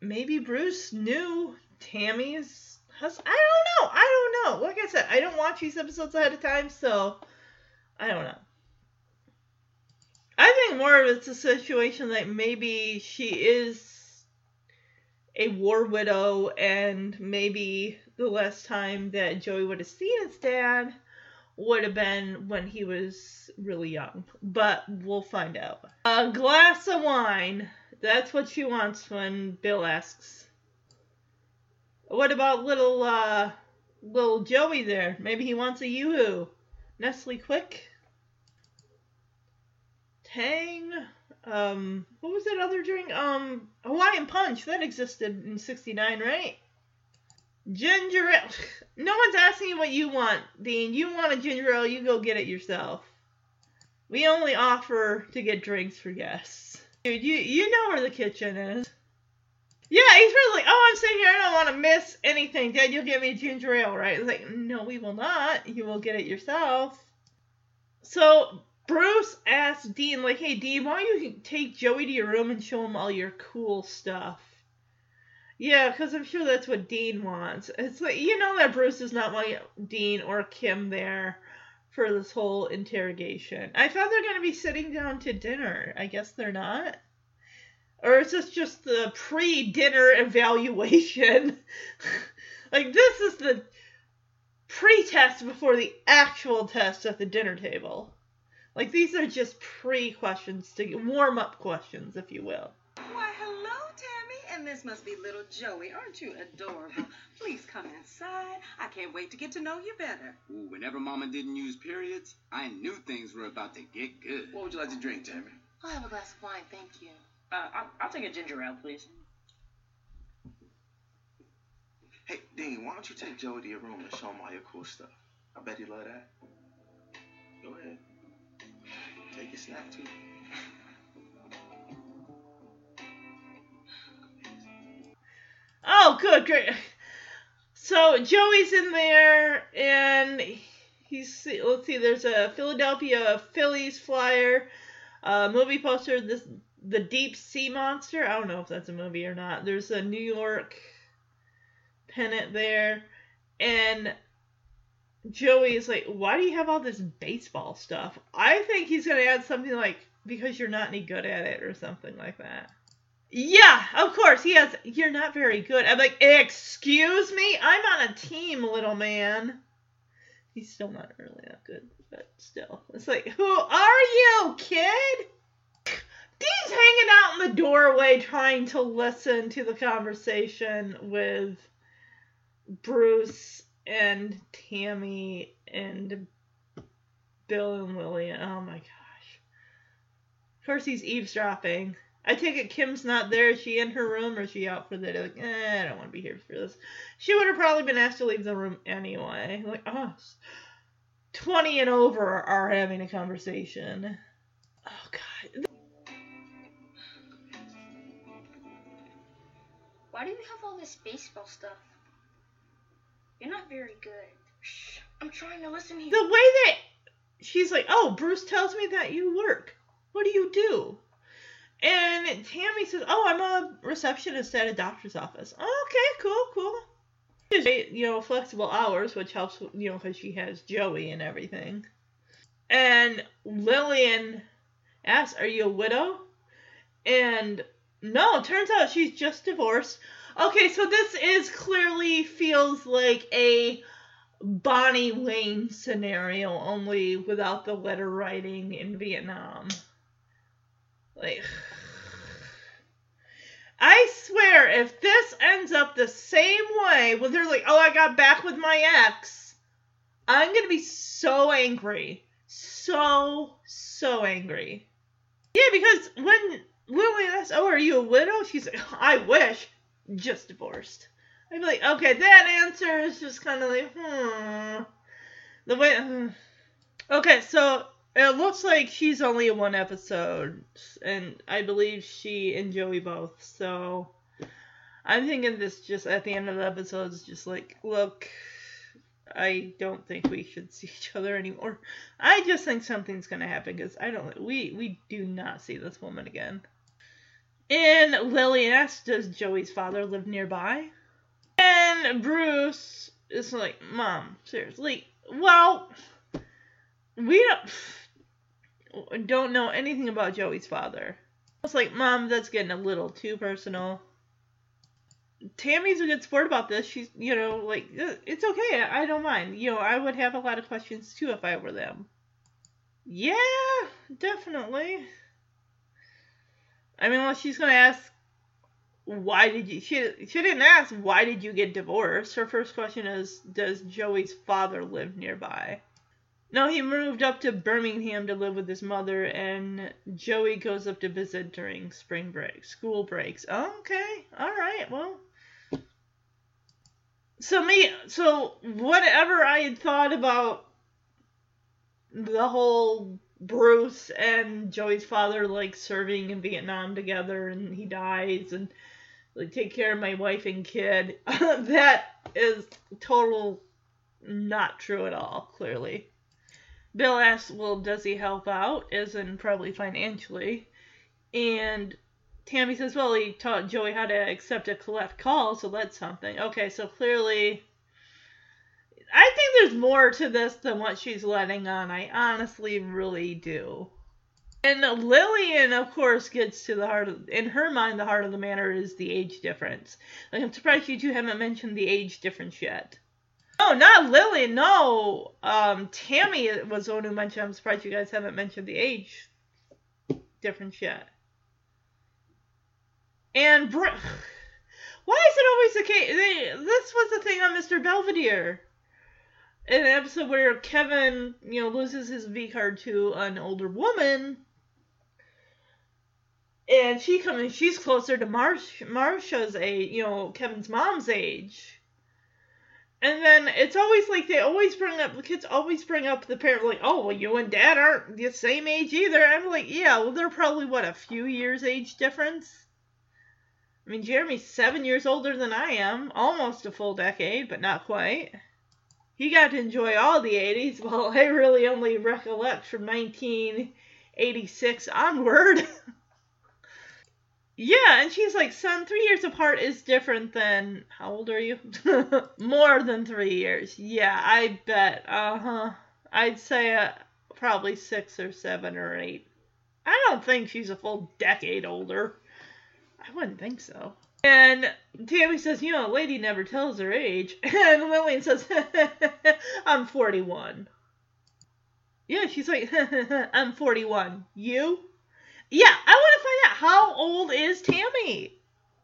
maybe Bruce knew Tammy's. I don't know. I don't know. Like I said, I don't watch these episodes ahead of time, so I don't know. I think more of it's a situation that maybe she is a war widow, and maybe the last time that Joey would have seen his dad would have been when he was really young. But we'll find out. A glass of wine. That's what she wants when Bill asks. What about little, uh, little Joey there? Maybe he wants a Yoo-hoo. Nestle Quick. Tang. Um, what was that other drink? Um, Hawaiian Punch. That existed in sixty-nine, right? Ginger ale. No one's asking you what you want, Dean. You want a ginger ale, you go get it yourself. We only offer to get drinks for guests. Dude, you, you know where the kitchen is. Yeah, he's really like, oh, I'm sitting here, I don't want to miss anything. Dad, you'll get me a ginger ale, right? It's like, no, we will not. You will get it yourself. So Bruce asks Dean, like, hey, Dean, why don't you take Joey to your room and show him all your cool stuff? Yeah, because I'm sure that's what Dean wants. It's like, you know that Bruce does not want Dean or Kim there for this whole interrogation. I thought they're going to be sitting down to dinner. I guess they're not. Or is this just the pre-dinner evaluation? Like, this is the pre-test before the actual test at the dinner table. Like, these are just pre-questions, to warm-up questions, if you will. Why, hello, Tammy and this must be little Joey. Aren't you adorable? Please come inside. I can't wait to get to know you better. Ooh, whenever Mama didn't use periods, I knew things were about to get good. What would you like to drink, Tammy? I'll have a glass of wine, thank you. Uh, I'll, I'll take a ginger ale, please. Hey, Dean, why don't you take Joey to your room and show him all your cool stuff? I bet he love that. Go ahead. Take a snack, too. Oh, good, great. So Joey's in there, and he's, let's see, there's a Philadelphia Phillies flyer, a movie poster, this, the Deep Sea Monster. I don't know if that's a movie or not. There's a New York pennant there, and Joey is like, why do you have all this baseball stuff? I think he's going to add something like, because you're not any good at it or something like that. Yeah, of course, he has, you're not very good. I'm like, excuse me? I'm on a team, little man. He's still not really that good, but still. It's like, who are you, kid? Dean's hanging out in the doorway trying to listen to the conversation with Bruce and Tammy and Bill and Lillian. Oh, my gosh. Of course, he's eavesdropping. I take it Kim's not there. Is she in her room or is she out for the day? Like, eh, I don't want to be here for this. She would have probably been asked to leave the room anyway. Like, oh, twenty and over are having a conversation. Oh, God. Why do you have all this baseball stuff? You're not very good. Shh, I'm trying to listen here. The way that she's like, oh, Bruce tells me that you work. What do you do? And Tammy says, oh, I'm a receptionist at a doctor's office. Oh, okay, cool, cool. You know, flexible hours, which helps, you know, because she has Joey and everything. And Lillian asks, are you a widow? And no, turns out she's just divorced. Okay, so this is clearly feels like a Bonnie Lane scenario, only without the letter writing in Vietnam. Like, I swear, if this ends up the same way, where they're like, oh, I got back with my ex, I'm going to be so angry. So, so angry. Yeah, because when Lily asks, oh, are you a widow? She's like, I wish. Just divorced. I'd be like, okay, that answer is just kind of like, hmm. The way, uh, okay, so... It looks like she's only in one episode, and I believe she and Joey both, so I'm thinking this just at the end of the episode is just like, look, I don't think we should see each other anymore. I just think something's going to happen, because I don't, we, we do not see this woman again. And Lily asks, does Joey's father live nearby? And Bruce is like, Mom, seriously, well, we don't... don't know anything about Joey's father. It's like, Mom, that's getting a little too personal. Tammy's a good sport about this. She's, you know, like, it's okay. I don't mind. You know, I would have a lot of questions, too, if I were them. Yeah, definitely. I mean, well, she's going to ask, why did you... She, she didn't ask, why did you get divorced? Her first question is, does Joey's father live nearby? No, he moved up to Birmingham to live with his mother, and Joey goes up to visit during spring break, school breaks. Oh, okay, all right, well. So me, so whatever I had thought about the whole Bruce and Joey's father, like, serving in Vietnam together, and he dies, and, like, take care of my wife and kid, that is total not true at all, clearly. Bill asks, well, does he help out? As in probably financially. And Tammy says, well, he taught Joey how to accept a collect call, so that's something. Okay, so clearly, I think there's more to this than what she's letting on. I honestly really do. And Lillian, of course, gets to the heart of, in her mind, the heart of the matter is the age difference. Like, I'm surprised you two haven't mentioned the age difference yet. No, not Lily, no. Um, Tammy was the one who mentioned, I'm surprised you guys haven't mentioned the age difference yet. And Bruce, Why is it always the case? They, this was the thing on Mister Belvedere. In an episode where Kevin, you know, loses his V-card to an older woman. And she comes, she's closer to Mar- Marsha's age, you know, Kevin's mom's age. And then it's always like they always bring up, the kids always bring up the parent, like, oh, well, you and Dad aren't the same age either. I'm like, yeah, well, they're probably, what, a few years age difference? I mean, Jeremy's seven years older than I am, almost a full decade, but not quite. He got to enjoy all the eighties, while I really only recollect from nineteen eighty-six onward. Yeah, and she's like, son, three years apart is different than... How old are you? More than three years. Yeah, I bet. Uh-huh. I'd say uh, probably six or seven or eight. I don't think she's a full decade older. I wouldn't think so. And Tammy says, you know, a lady never tells her age. And Lillian says, I'm forty-one. Yeah, she's like, I'm forty-one. You? Yeah, I want to find out how old is Tammy.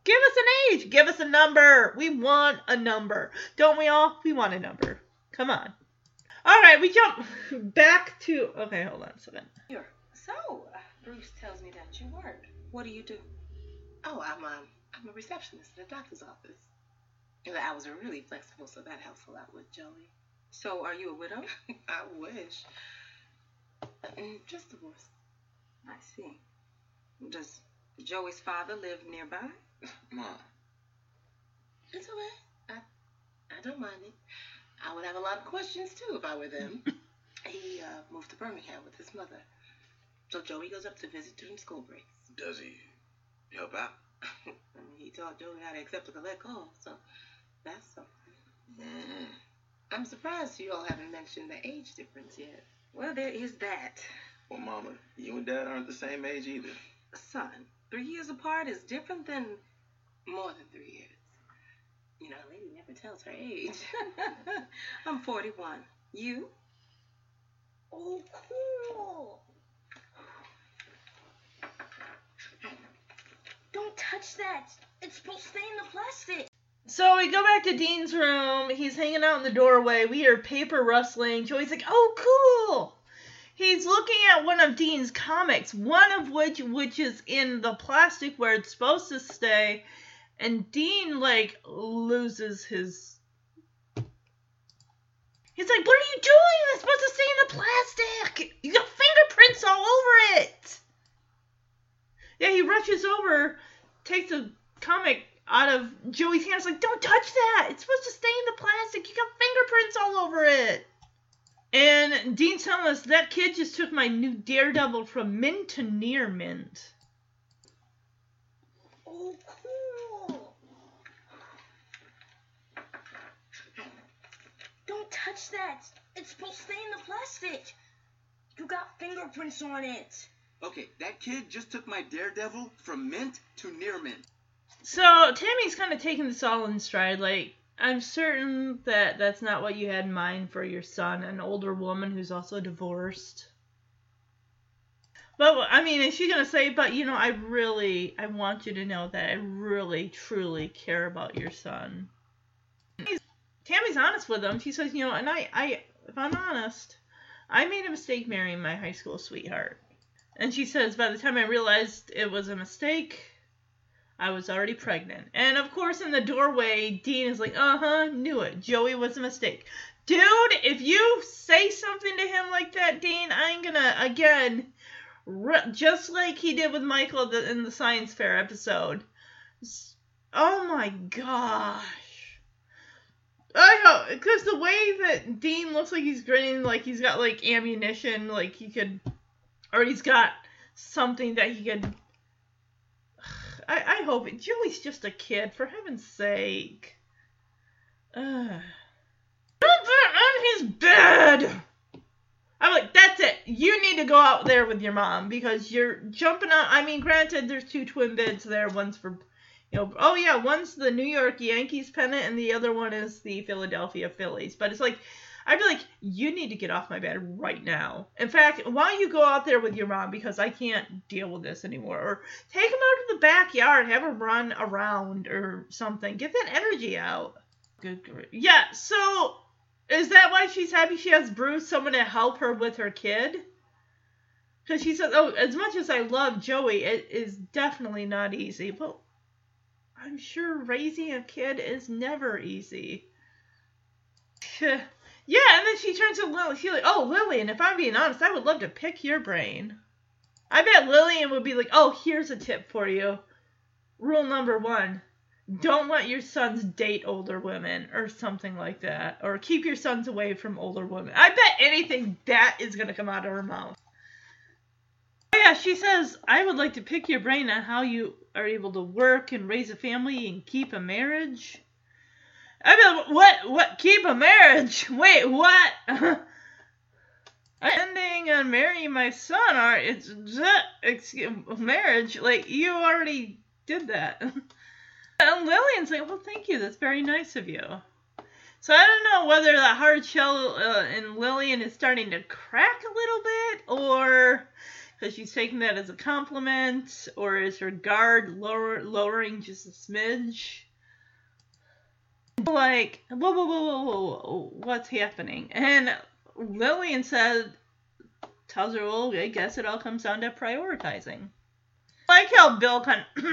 Give us an age. Give us a number. We want a number. Don't we all? We want a number. Come on. All right, we jump back to... Okay, hold on a second. Here. So, Bruce tells me that you work. What do you do? Oh, I'm a, I'm a receptionist at a doctor's office. And the hours are really flexible, so that helps a lot with Joey. So, are you a widow? I wish. Just divorced. I see. Does Joey's father live nearby? No. It's all right. I, I don't mind it. I would have a lot of questions, too, if I were them. He uh, moved to Birmingham with his mother. So Joey goes up to visit during school breaks. Does he help out? I mean, he taught Joey how to accept a collect call, so that's something. Mm. I'm surprised you all haven't mentioned the age difference yet. Well, there is that. Well, Mama, you and Dad aren't the same age either. Son, three years apart is different than more than three years. You know, a lady never tells her age. I'm forty-one. You? Oh, cool. Don't touch that. It's supposed to stay in the plastic. So we go back to Dean's room. He's hanging out in the doorway. We hear paper rustling. Joey's like, oh, cool. He's looking at one of Dean's comics, one of which which is in the plastic where it's supposed to stay, and Dean, like, loses his... He's like, what are you doing? It's supposed to stay in the plastic! You got fingerprints all over it! Yeah, he rushes over, takes a comic out of Joey's hand, it's like, don't touch that! It's supposed to stay in the plastic! You got fingerprints all over it! And Dean's telling us, that kid just took my new Daredevil from mint to near mint. Oh, cool. Don't touch that. It's supposed to stay in the plastic. You got fingerprints on it. Okay, that kid just took my Daredevil from mint to near mint. So Tammy's kind of taking this all in stride, like, I'm certain that that's not what you had in mind for your son, an older woman who's also divorced. But, I mean, is she going to say, but, you know, I really, I want you to know that I really, truly care about your son. Tammy's, Tammy's honest with him. She says, you know, and I, I, if I'm honest, I made a mistake marrying my high school sweetheart. And she says, by the time I realized it was a mistake... I was already pregnant. And, of course, in the doorway, Dean is like, uh-huh, knew it. Joey was a mistake. Dude, if you say something to him like that, Dean, I'm gonna, again, re- just like he did with Michael the, in the science fair episode. Oh, my gosh. I know, because the way that Dean looks like he's grinning, like he's got, like, ammunition, like he could, or he's got something that he could... I, I hope it. Joey's just a kid, for heaven's sake. Ugh. On his bed! I'm like, that's it. You need to go out there with your mom, because you're jumping on. I mean, granted, there's two twin beds there. One's for, you know, oh yeah, one's the New York Yankees pennant, and the other one is the Philadelphia Phillies. But it's like, I'd be like, you need to get off my bed right now. In fact, why don't you go out there with your mom, because I can't deal with this anymore. Or take him out to the backyard, have him run around or something. Get that energy out. Good grief. Yeah, so is that why she's happy she has Bruce, someone to help her with her kid? Because she says, oh, as much as I love Joey, it is definitely not easy. But I'm sure raising a kid is never easy. Yeah, and then she turns to Lily. She's like, oh, Lillian, if I'm being honest, I would love to pick your brain. I bet Lillian would be like, oh, here's a tip for you. Rule number one, don't let your sons date older women or something like that. Or keep your sons away from older women. I bet anything that is going to come out of her mouth. Oh, yeah, she says, I would like to pick your brain on how you are able to work and raise a family and keep a marriage. I mean, what, what, keep a marriage? Wait, what? Ending on marry my son, or it's, excuse, marriage, like, you already did that. And Lillian's like, well, thank you, that's very nice of you. So I don't know whether the hard shell uh, in Lillian is starting to crack a little bit, or because she's taking that as a compliment, or is her guard lower, lowering just a smidge? Like, whoa, whoa, whoa, whoa, whoa, what's happening? And Lillian said, tells her, well, I guess it all comes down to prioritizing. I like how Bill kind of,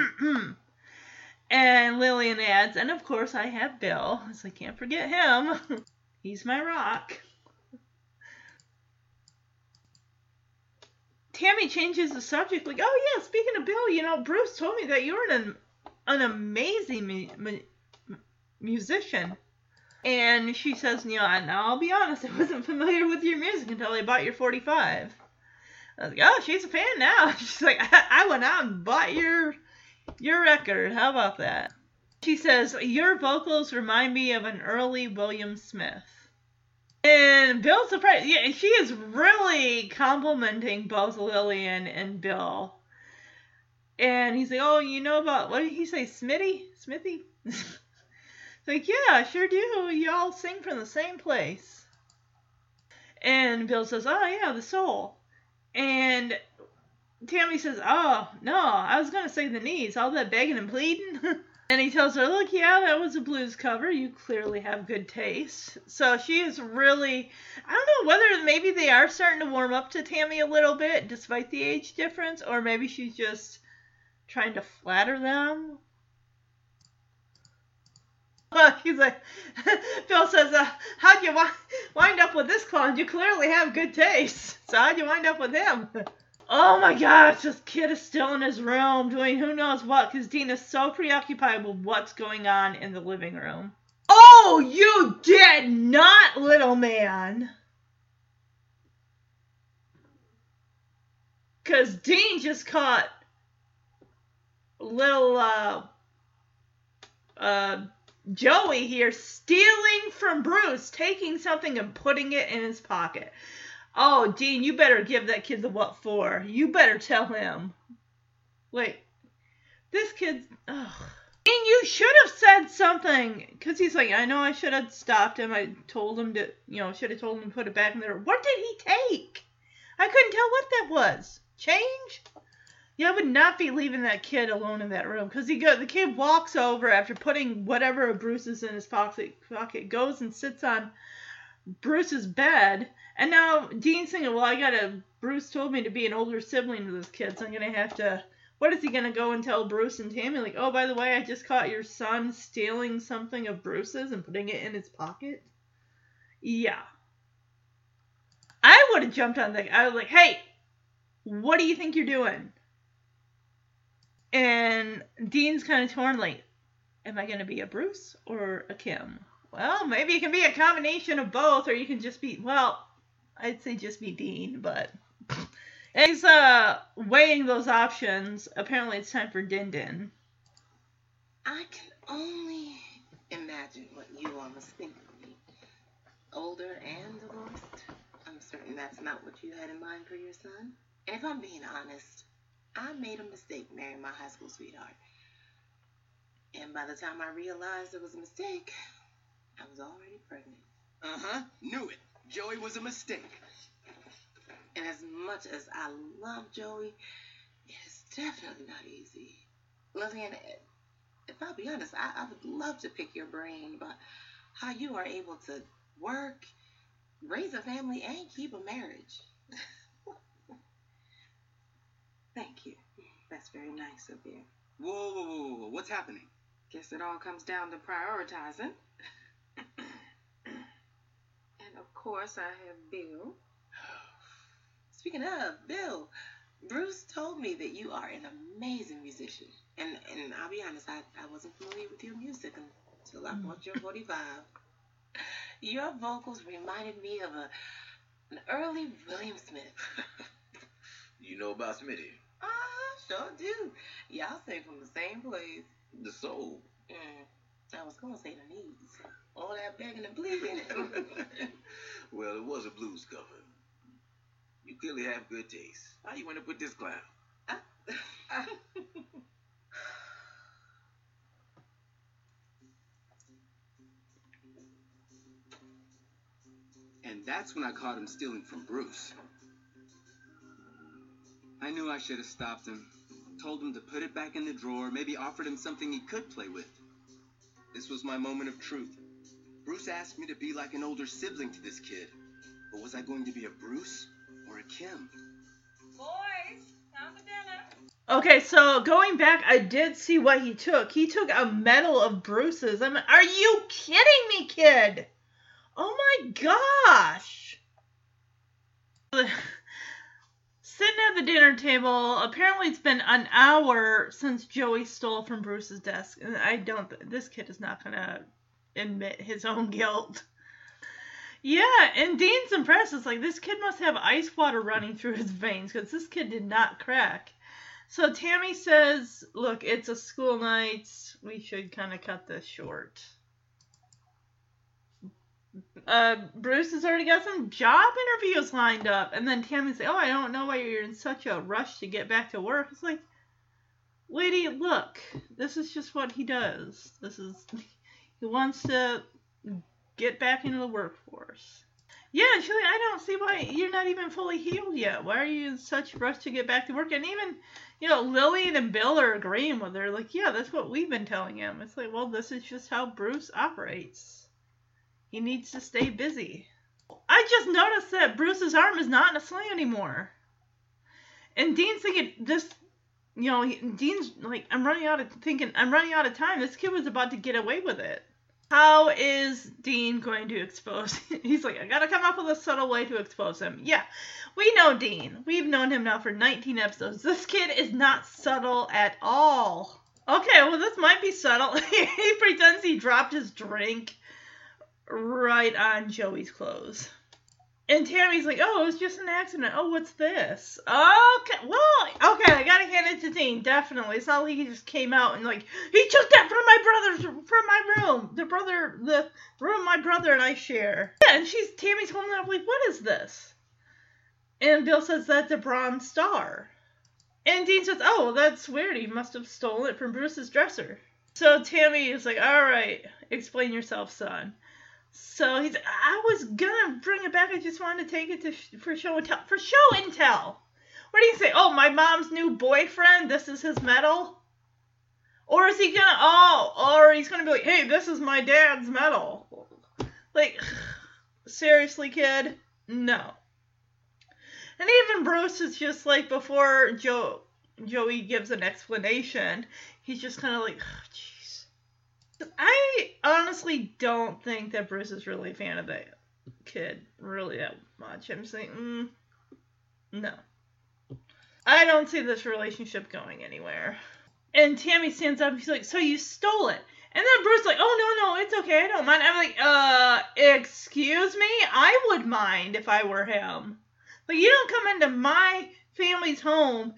and Lillian adds, and of course I have Bill, so I can't forget him. He's my rock. Tammy changes the subject, like, oh yeah, speaking of Bill, you know, Bruce told me that you were an, an amazing me- me- musician. And she says, you know, and I'll be honest, I wasn't familiar with your music until I bought your forty-five. I was like, oh, she's a fan now. She's like, I, I went out and bought your your record. How about that? She says, your vocals remind me of an early William Smith. And Bill's surprised. Yeah, she is really complimenting both Lillian and Bill. And he's like, oh, you know about, what did he say, Smitty? Smithy? Like, yeah, sure do. Y'all sing from the same place. And Bill says, oh, yeah, the soul. And Tammy says, oh, no, I was going to say the knees, all that begging and pleading. And he tells her, look, yeah, that was a blues cover. You clearly have good taste. So she is really, I don't know whether maybe they are starting to warm up to Tammy a little bit, despite the age difference, or maybe she's just trying to flatter them. He's like, Bill says, uh, how'd you wi- wind up with this clown? You clearly have good taste. So how'd you wind up with him? Oh my gosh, this kid is still in his room doing who knows what because Dean is so preoccupied with what's going on in the living room. Oh, you did not, little man. Because Dean just caught little, uh, uh, Joey here stealing from Bruce, taking something and putting it in his pocket. Oh, Dean, you better give that kid the what for. You better tell him. Wait, this kid's... Ugh. Dean, you should have said something. Because he's like, I know I should have stopped him. I told him to, you know, should have told him to put it back in there. What did he take? I couldn't tell what that was. Change? Yeah, I would not be leaving that kid alone in that room. Because he go, the kid walks over after putting whatever Bruce is in his pocket, pocket, goes and sits on Bruce's bed. And now Dean's thinking, well, I got to, Bruce told me to be an older sibling to this kid, so I'm going to have to, what is he going to go and tell Bruce and Tammy? Like, oh, by the way, I just caught your son stealing something of Bruce's and putting it in his pocket? Yeah. I would have jumped on that. I was like, hey, what do you think you're doing? And Dean's kind of torn, like, am I going to be a Bruce or a Kim? Well, maybe it can be a combination of both, or you can just be, well, I'd say just be Dean, but... And he's uh, weighing those options. Apparently it's time for Din Din. I can only imagine what you all must think of me. Older and divorced. I'm certain that's not what you had in mind for your son. And if I'm being honest... I made a mistake marrying my high school sweetheart. And by the time I realized it was a mistake, I was already pregnant. Uh-huh, knew it. Joey was a mistake. And as much as I love Joey, it's definitely not easy. Lillian, if I'll be honest, I, I would love to pick your brain about how you are able to work, raise a family, and keep a marriage. Thank you. That's very nice of you. Whoa, whoa, whoa, whoa. What's happening? Guess it all comes down to prioritizing. And, of course, I have Bill. Speaking of, Bill, Bruce told me that you are an amazing musician. And and I'll be honest, I, I wasn't familiar with your music until I bought your forty-five. Your vocals reminded me of a an early William Smith. You know about Smitty? Ah, sure do. Y'all sing from the same place. The soul. Mm. I was going to say the knees. All that begging and pleading. Well, it was a blues cover. You clearly have good taste. How you want to put this clown? I, I, and that's when I caught him stealing from Bruce. I knew I should have stopped him, told him to put it back in the drawer, maybe offered him something he could play with. This was my moment of truth. Bruce asked me to be like an older sibling to this kid. But was I going to be a Bruce or a Kim? Boys, time for dinner. Okay, so going back, I did see what he took. He took a medal of Bruce's. I'm, are you kidding me, kid? Oh my gosh. Sitting at the dinner table, apparently it's been an hour since Joey stole from Bruce's desk. And I don't, this kid is not going to admit his own guilt. Yeah, and Dean's impressed. It's like, this kid must have ice water running through his veins because this kid did not crack. So Tammy says, look, it's a school night. We should kind of cut this short. Uh, Bruce has already got some job interviews lined up. And then Tammy's like, oh, I don't know why you're in such a rush to get back to work. It's like, lady, look, this is just what he does. This is, he wants to get back into the workforce. Yeah, and she's like, I don't see why you're not even fully healed yet. Why are you in such a rush to get back to work? And even, you know, Lillian and Bill are agreeing with her. Like, yeah, that's what we've been telling him. It's like, well, this is just how Bruce operates. He needs to stay busy. I just noticed that Bruce's arm is not in a sling anymore. And Dean's thinking, this, you know, Dean's like, I'm running out of, thinking, I'm running out of time. This kid was about to get away with it. How is Dean going to expose? He's like, I gotta come up with a subtle way to expose him. Yeah, we know Dean. We've known him now for nineteen episodes. This kid is not subtle at all. Okay, well, this might be subtle. He pretends he dropped his drink right on Joey's clothes. And Tammy's like, oh, it was just an accident. Oh, what's this? Okay, well, okay, I gotta hand it to Dean, definitely. It's not like he just came out and, like, he took that from my brother's, from my room. The brother, the room my brother and I share. Yeah, and she's, Tammy's holding up, like, what is this? And Bill says, that's a bronze star. And Dean says, oh, well, that's weird. He must have stolen it from Bruce's dresser. So Tammy is like, all right, explain yourself, son. So he's, I was gonna bring it back. I just wanted to take it to sh- for show and tell. For show and tell. What do you say? Oh, my mom's new boyfriend. This is his medal. Or is he gonna? Oh, or he's gonna be like, hey, this is my dad's medal. Like, seriously, kid? No. And even Bruce is just like, before Joe Joey gives an explanation, he's just kind of like, oh, geez. I honestly don't think that Bruce is really a fan of that kid really that much. I'm saying, mm, no. I don't see this relationship going anywhere. And Tammy stands up and she's like, so you stole it. And then Bruce's like, oh, no, no, it's okay. I don't mind. I'm like, uh, excuse me? I would mind if I were him. Like, you don't come into my family's home,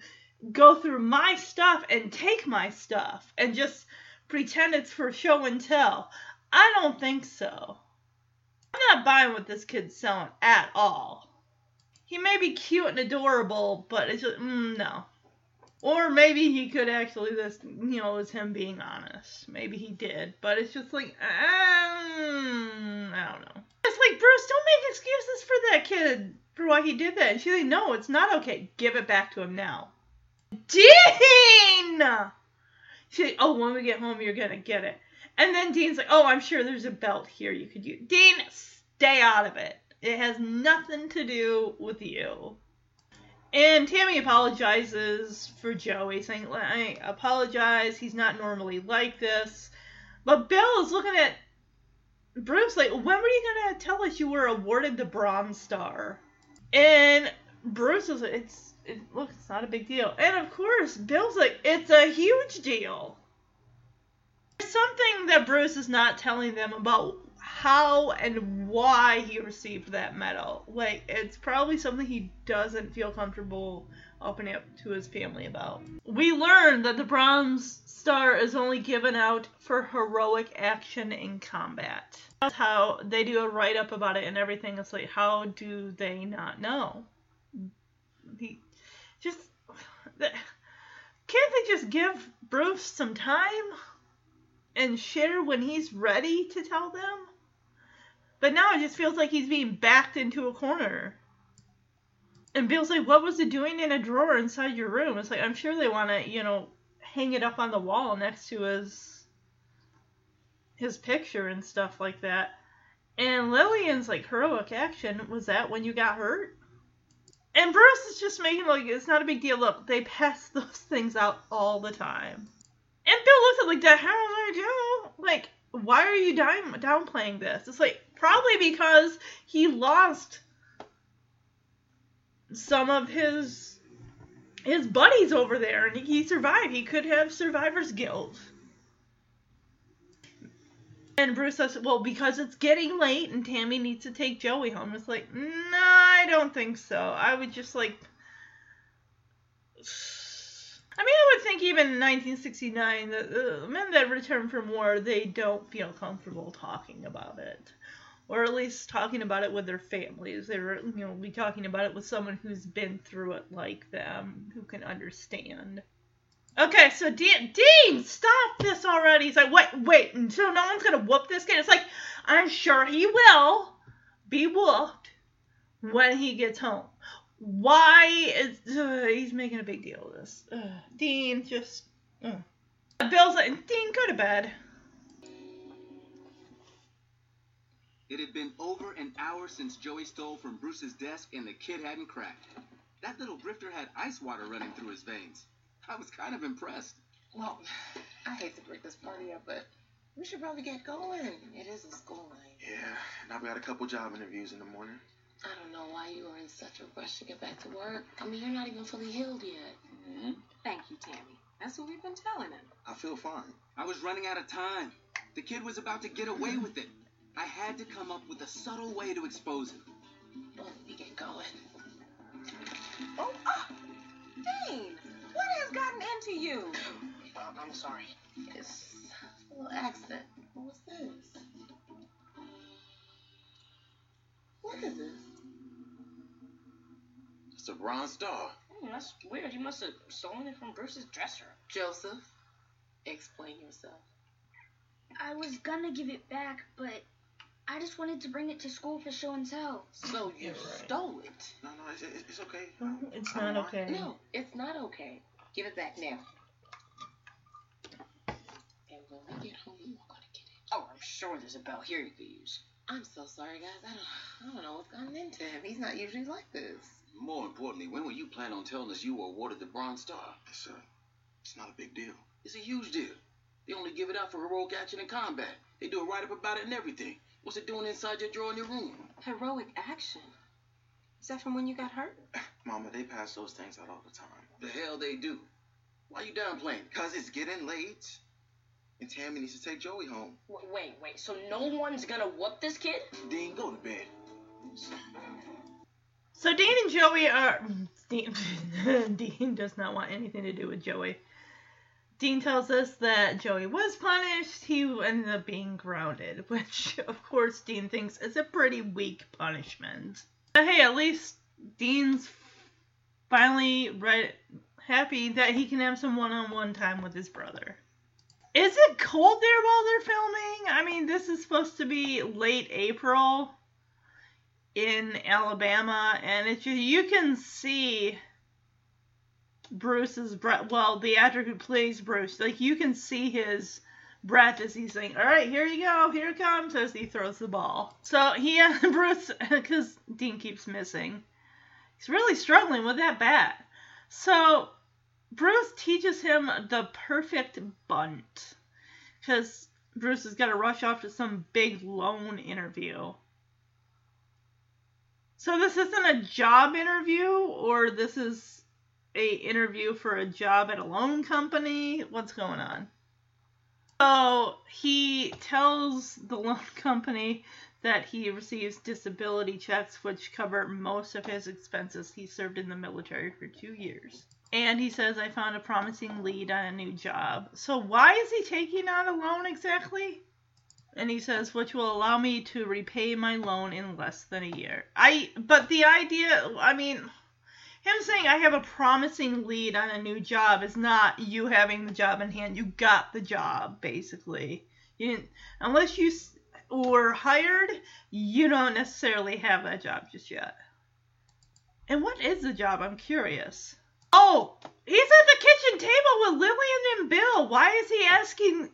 go through my stuff, and take my stuff. And just pretend it's for show and tell. I don't think so. I'm not buying what this kid's selling at all. He may be cute and adorable, but it's just, mm, no. Or maybe he could actually, this, you know, it was him being honest. Maybe he did, but it's just like, um, I don't know. It's like, Bruce, don't make excuses for that kid for why he did that. And she's like, no, it's not okay. Give it back to him now. Dean! She's like, oh, when we get home, you're going to get it. And then Dean's like, oh, I'm sure there's a belt here you could use. Dean, stay out of it. It has nothing to do with you. And Tammy apologizes for Joey, saying, I apologize, he's not normally like this. But Bill is looking at Bruce like, when were you going to tell us you were awarded the Bronze Star? And Bruce is like, it's, it, look, it's not a big deal. And of course, Bill's like, it's a huge deal. There's something that Bruce is not telling them about how and why he received that medal. Like, it's probably something he doesn't feel comfortable opening up to his family about. We learn that the Bronze Star is only given out for heroic action in combat. That's how they do a write-up about it and everything. It's like, how do they not know? He just... Can't they just give Bruce some time and share when he's ready to tell them? But now it just feels like he's being backed into a corner. And Bill's like, what was it doing in a drawer inside your room? It's like, I'm sure they want to, you know, hang it up on the wall next to his, his picture and stuff like that. And Lillian's like, heroic action, was that when you got hurt? And Bruce is just making, like, it's not a big deal. Look, they pass those things out all the time. And Bill looks at like, the hell did I do? Like, why are you down, downplaying this? It's like, probably because he lost some of his his buddies over there, and he survived. He could have survivor's guilt. And Bruce says, well, because it's getting late and Tammy needs to take Joey home. It's like, no, I don't think so. I would just, like... I mean, I would think even in nineteen sixty-nine, the, the men that return from war, they don't feel comfortable talking about it. Or at least talking about it with their families. They were, you know, be talking about it with someone who's been through it like them, who can understand. Okay, so Dean, Dean, stop this already. He's like, wait, wait, and so no one's going to whoop this kid? It's like, I'm sure he will be whooped when he gets home. Why is uh, he's making a big deal of this? Uh, Dean just uh. Bill's like, Dean, go to bed. It had been over an hour since Joey stole from Bruce's desk, and the kid hadn't cracked. That little grifter had ice water running through his veins. I was kind of impressed. Well, I hate to break this party up, but we should probably get going. It is a school night. Yeah, and I've got a couple job interviews in the morning. I don't know why you were in such a rush to get back to work. I mean, you're not even fully healed yet. Mm-hmm. Thank you, Tammy. That's what we've been telling him. I feel fine. I was running out of time. The kid was about to get away with it. I had to come up with a subtle way to expose him. Well, we get going. Oh, oh, Dean, what has gotten into you? Um, I'm sorry. It's a little accident. What was this? What is this? It's a Bronze Star. Oh, that's weird. You must have stolen it from Bruce's dresser. Joseph, explain yourself. I was gonna give it back, but I just wanted to bring it to school for show and tell. So you right. stole it. No, no, it's, it's okay. No, it's not okay. No, it's not okay. Give it back now. And when we get home, you're gonna get it. Oh, I'm sure there's a bell here you could use. I'm so sorry, guys. I don't, I don't know what's gotten into him. He's not usually like this. More importantly, when were you planning on telling us you were awarded the Bronze Star? It's a, it's not a big deal. It's a huge deal. They only give it out for heroic action in combat. They do a write-up about it and everything. What's it doing inside your drawer in your room? Heroic action? Is that from when you got hurt? Mama, they pass those things out all the time. The hell they do. Why you downplaying? Because it's getting late. And Tammy needs to take Joey home. Wait, wait, so no one's gonna whoop this kid? Dean, go to bed. So Dean and Joey are... Dean, Dean does not want anything to do with Joey. Dean tells us that Joey was punished. He ended up being grounded, which, of course, Dean thinks is a pretty weak punishment. But hey, at least Dean's finally right, happy that he can have some one-on-one time with his brother. Is it cold there while they're filming? I mean, this is supposed to be late April. in Alabama, and it's just, you can see Bruce's breath. Well, the actor who plays Bruce, like, you can see his breath as he's saying, all right, here you go, here it comes, as he throws the ball. So he, uh, Bruce, because Dean keeps missing, he's really struggling with that bat. So Bruce teaches him the perfect bunt, because Bruce has got to rush off to some big loan interview. So this isn't a job interview, or this is a interview for a job at a loan company? What's going on? So he tells the loan company that he receives disability checks, which cover most of his expenses. He served in the military for two years. And he says, I found a promising lead on a new job. So why is he taking out a loan exactly? And he says, which will allow me to repay my loan in less than a year. I, but the idea, I mean, him saying I have a promising lead on a new job is not you having the job in hand. You got the job, basically. You didn't, unless you were hired, you don't necessarily have that job just yet. And what is the job? I'm curious. Oh, he's at the kitchen table with Lillian and Bill. Why is he asking?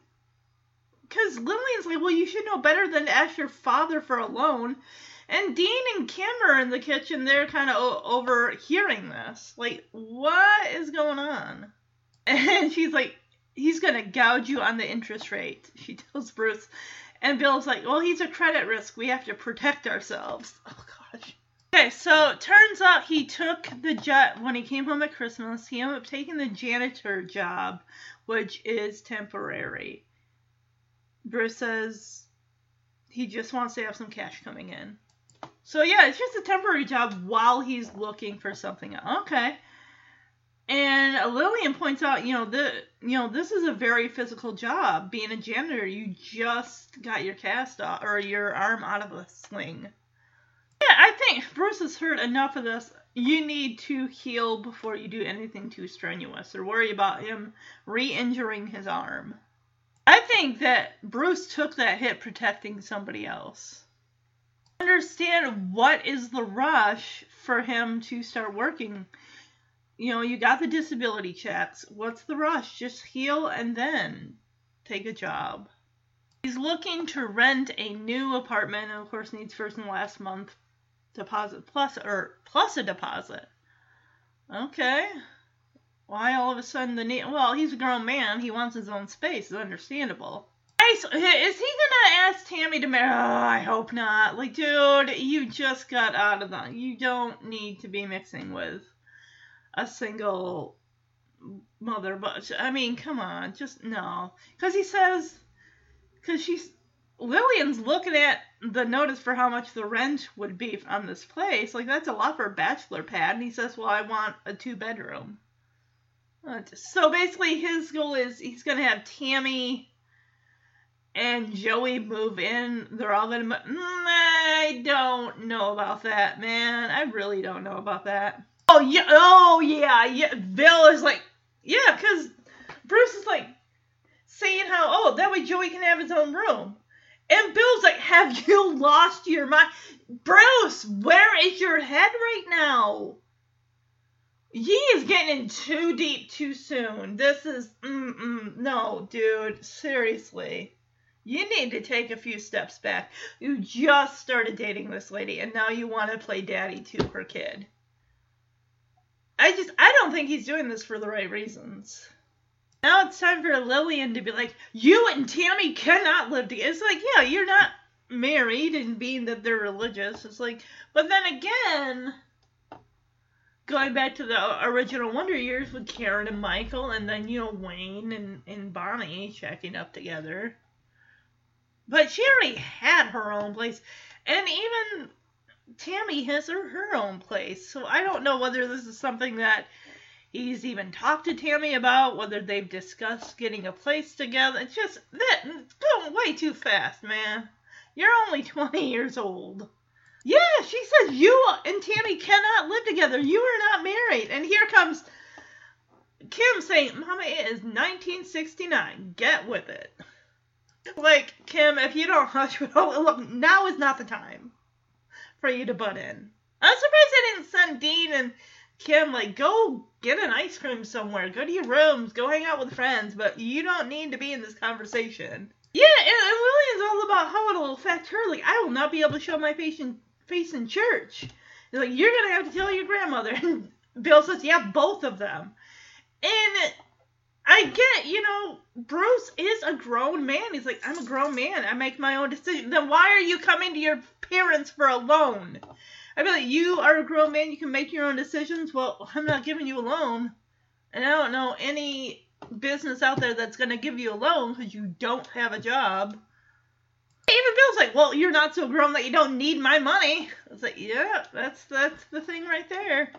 Because Lillian's like, well, you should know better than to ask your father for a loan. And Dean and Kim are in the kitchen. They're kind of o- overhearing this. Like, what is going on? And she's like, he's going to gouge you on the interest rate, she tells Bruce. And Bill's like, well, he's a credit risk. We have to protect ourselves. Oh, gosh. Okay, so turns out he took the jet when he came home at Christmas. He ended up taking the janitor job, which is temporary. Bruce says he just wants to have some cash coming in. So yeah, it's just a temporary job while he's looking for something else. Okay. And Lillian points out, you know, the you know this is a very physical job. Being a janitor, you just got your cast off or your arm out of a sling. Yeah, I think Bruce has heard enough of this. You need to heal before you do anything too strenuous or worry about him re-injuring his arm. I think that Bruce took that hit protecting somebody else. I understand what is the rush for him to start working. You know, you got the disability checks. What's the rush? Just heal and then take a job. He's looking to rent a new apartment and, of course, needs first and last month deposit plus or plus a deposit. Okay. Why all of a sudden the need? Well, he's a grown man. He wants his own space. It's understandable. Is he gonna ask Tammy to marry? Oh, I hope not. Like, dude, you just got out of the. You don't need to be mixing with a single mother. But I mean, come on, just no. Because he says, because she's Lillian's looking at the notice for how much the rent would be on this place. Like, that's a lot for a bachelor pad. And he says, well, I want a two bedroom. So basically his goal is he's going to have Tammy and Joey move in. They're all going to move. I don't know about that, man. I really don't know about that. Oh, yeah. Oh, yeah. yeah. Bill is like, yeah, because Bruce is like saying how, oh, that way Joey can have his own room. And Bill's like, have you lost your mind? Bruce, where is your head right now? He is getting in too deep too soon. This is, mm-mm, no, dude, seriously. You need to take a few steps back. You just started dating this lady, and now you want to play daddy to her kid. I just, I don't think he's doing this for the right reasons. Now it's time for Lillian to be like, you and Tammy cannot live together. It's like, yeah, you're not married, and being that they're religious, it's like, but then again, going back to the original Wonder Years with Karen and Michael, and then, you know, Wayne and, and Bonnie checking up together. But she already had her own place. And even Tammy has her, her own place. So I don't know whether this is something that he's even talked to Tammy about, whether they've discussed getting a place together. It's just, that, it's going way too fast, man. You're only twenty years old. Yeah, she says you and Tammy cannot live together. You are not married. And here comes Kim saying, Mama, it is nineteen sixty-nine. Get with it. Like, Kim, if you don't hush, look, now is not the time. for you to butt in. I'm surprised I didn't send Dean and Kim, like, go get an ice cream somewhere. Go to your rooms. Go hang out with friends. But you don't need to be in this conversation. Yeah, and, and Lillian's all about how it'll affect her. Like, I will not be able to show my face in, face in church. It's like, you're going to have to tell your grandmother. And Bill says, yeah, both of them. And I get, you know, Bruce is a grown man. He's like, I'm a grown man. I make my own decision. Then why are you coming to your parents for a loan? I feel like you are a grown man. You can make your own decisions. Well, I'm not giving you a loan. And I don't know any business out there that's going to give you a loan because you don't have a job. Even Bill's like, well, you're not so grown that you don't need my money. I was like, yeah, that's, that's the thing right there.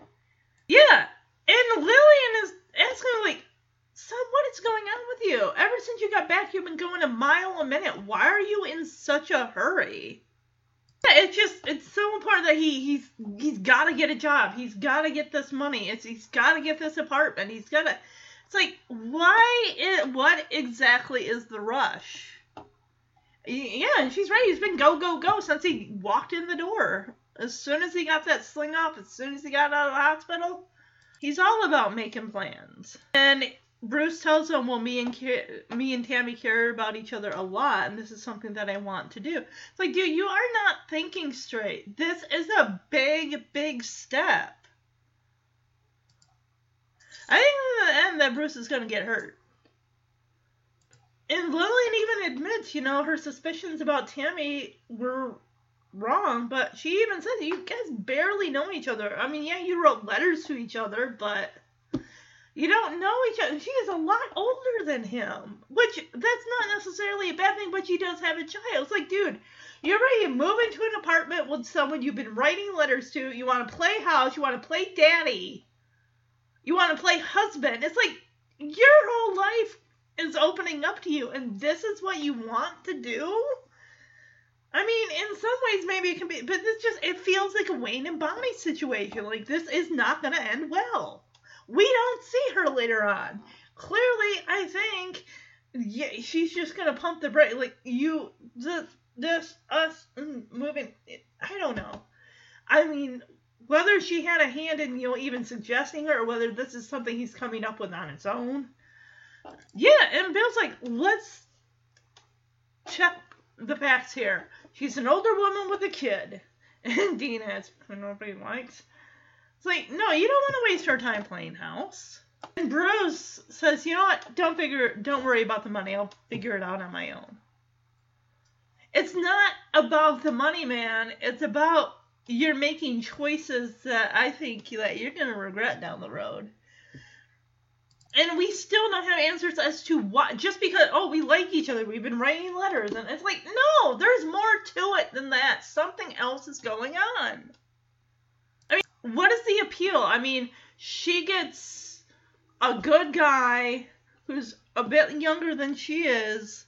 Yeah. And Lillian is asking, like, so what is going on with you? Ever since you got back, you've been going a mile a minute. Why are you in such a hurry? Yeah, it's just, it's so important that he, he's, he's got to get a job. He's got to get this money. It's, he's got to get this apartment. He's got to, it's like, why, it, what exactly is the rush? Yeah, and she's right. He's been go, go, go since he walked in the door. As soon as he got that sling off, as soon as he got out of the hospital, he's all about making plans. And Bruce tells him, well, me and Ke- me and Tammy care about each other a lot, and this is something that I want to do. It's like, dude, you are not thinking straight. This is a big, big step. I think in the end that Bruce is going to get hurt. And Lillian even admits, you know, her suspicions about Tammy were wrong, but she even says, you guys barely know each other. I mean, yeah, you wrote letters to each other, but you don't know each other. She is a lot older than him, which that's not necessarily a bad thing, but she does have a child. It's like, dude, you're ready to move into an apartment with someone you've been writing letters to. You want to play house. You want to play daddy. You want to play husband. It's like your whole life is opening up to you, and this is what you want to do? I mean, in some ways, maybe it can be, but it's just, it feels like a Wayne and Bonnie situation. Like, this is not going to end well. We don't see her later on. Clearly, I think yeah, she's just going to pump the brake. Like, you, this, this, us, moving. I don't know. I mean, whether she had a hand in, you know, even suggesting her or whether this is something he's coming up with on his own. Yeah, and Bill's like, let's check the facts here. She's an older woman with a kid. And Dean has, nobody likes. It's like, no, you don't want to waste her time playing house. And Bruce says, you know what? Don't figure, don't worry about the money. I'll figure it out on my own. It's not about the money, man. It's about you're making choices that I think that you're going to regret down the road. And we still don't have answers as to why. Just because, oh, we like each other. We've been writing letters. And it's like, no, there's more to it than that. Something else is going on. What is the appeal? I mean, she gets a good guy who's a bit younger than she is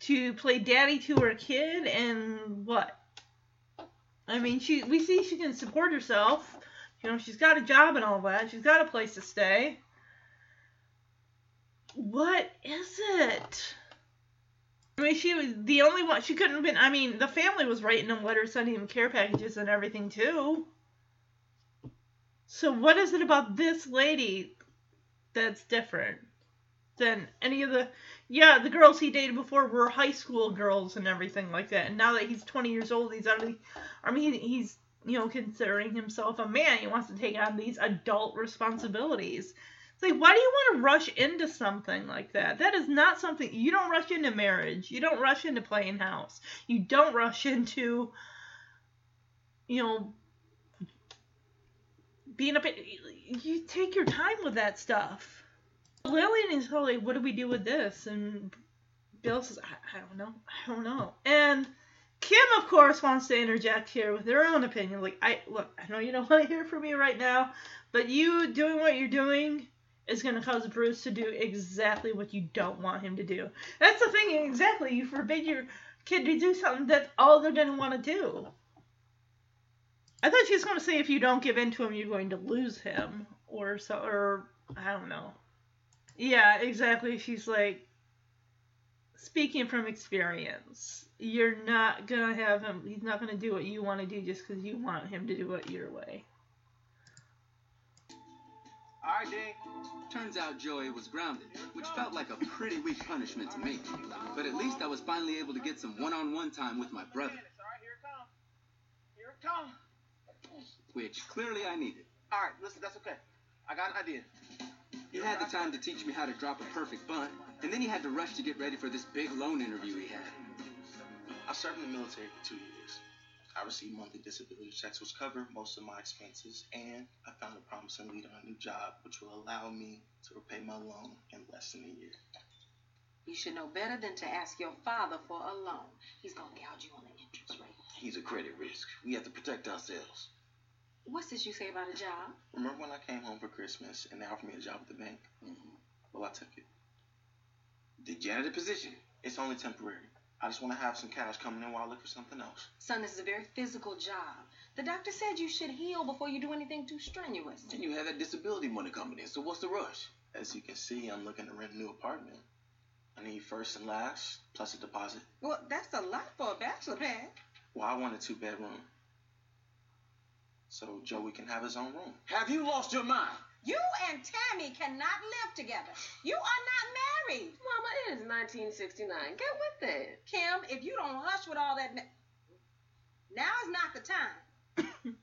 to play daddy to her kid, and what? I mean, she we see she can support herself. You know, she's got a job and all that. She's got a place to stay. What is it? I mean, she was the only one. She couldn't have been. I mean, the family was writing them letters, sending them care packages and everything, too. So what is it about this lady that's different than any of the, yeah, the girls he dated before were high school girls and everything like that. And now that he's twenty years old, he's out of the, I mean, he's, you know, considering himself a man. He wants to take on these adult responsibilities. It's like, why do you want to rush into something like that? That is not something, you don't rush into marriage. You don't rush into playing house. You don't rush into, you know, being up, you take your time with that stuff. Lillian is all like, what do we do with this? And Bill says, I, I don't know. I don't know. And Kim, of course, wants to interject here with her own opinion. Like, I look, I know you don't want to hear from me right now, but you doing what you're doing is going to cause Bruce to do exactly what you don't want him to do. That's the thing, exactly. You forbid your kid to do something that's all they didn't want to do. I thought she was going to say if you don't give in to him, you're going to lose him, or so, or I don't know. Yeah, exactly. She's like, speaking from experience, you're not going to have him, he's not going to do what you want to do just because you want him to do it your way. Our day. Turns out Joey was grounded, which felt like a pretty weak punishment to me. But at least I was finally able to get some one-on-one time with my brother. Alright, here it comes. Here it comes. Which clearly I needed. Alright, listen, that's okay. I got an idea. He had the time to teach me how to drop a perfect bunt, and then he had to rush to get ready for this big loan interview he had. I served in the military for two years. I received monthly disability checks, which covered most of my expenses, and I found a promising lead on a new job, which will allow me to repay my loan in less than a year. You should know better than to ask your father for a loan. He's going to gouge you on the interest rate. He's a credit risk. We have to protect ourselves. What's this you say about a job? Remember when I came home for Christmas and they offered me a job at the bank? Mm-hmm. Well, I took it. The janitor position? It's only temporary. I just want to have some cash coming in while I look for something else. Son, this is a very physical job. The doctor said you should heal before you do anything too strenuous. And you have that disability money coming in, so what's the rush? As you can see, I'm looking to rent a new apartment. I need first and last, plus a deposit. Well, that's a lot for a bachelor pad. Well, I want a two-bedroom. So Joey can have his own room. Have you lost your mind? You and Tammy cannot live together. You are not married. Mama, it is nineteen sixty-nine. Get with it. Kim, if you don't hush with all that... Ma- now is not the time. How can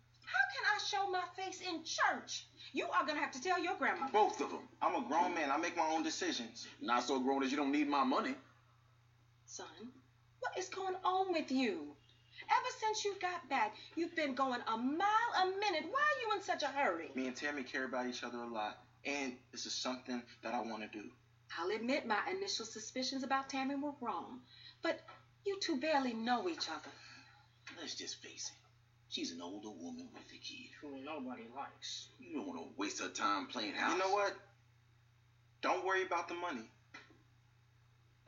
I show my face in church? You are going to have to tell your grandma. Both of them. I'm a grown man. I make my own decisions. Not so grown that you don't need my money. Son, what is going on with you? Ever since you got back, you've been going a mile a minute. Why are you in such a hurry? Me and Tammy care about each other a lot, and this is something that I want to do. I'll admit my initial suspicions about Tammy were wrong, but you two barely know each other. Let's just face it. She's an older woman with a kid who nobody likes. You don't want to waste her time playing house. You know what? Don't worry about the money.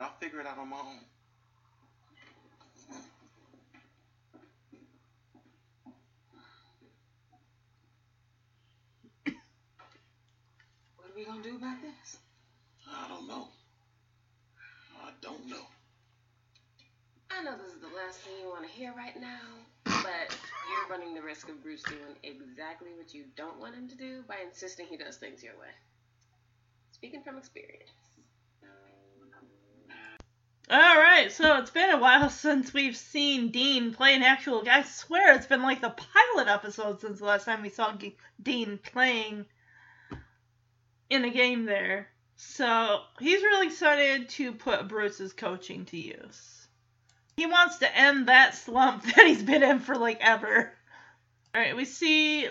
I'll figure it out on my own. What are we gonna do about this? I don't know. I don't know. I know this is the last thing you want to hear right now, but you're running the risk of Bruce doing exactly what you don't want him to do by insisting he does things your way. Speaking from experience. Alright, so it's been a while since we've seen Dean play an actual... I swear it's been like the pilot episode since the last time we saw G- Dean playing... in a game there. So, he's really excited to put Bruce's coaching to use. He wants to end that slump that he's been in for, like, ever. Alright, we see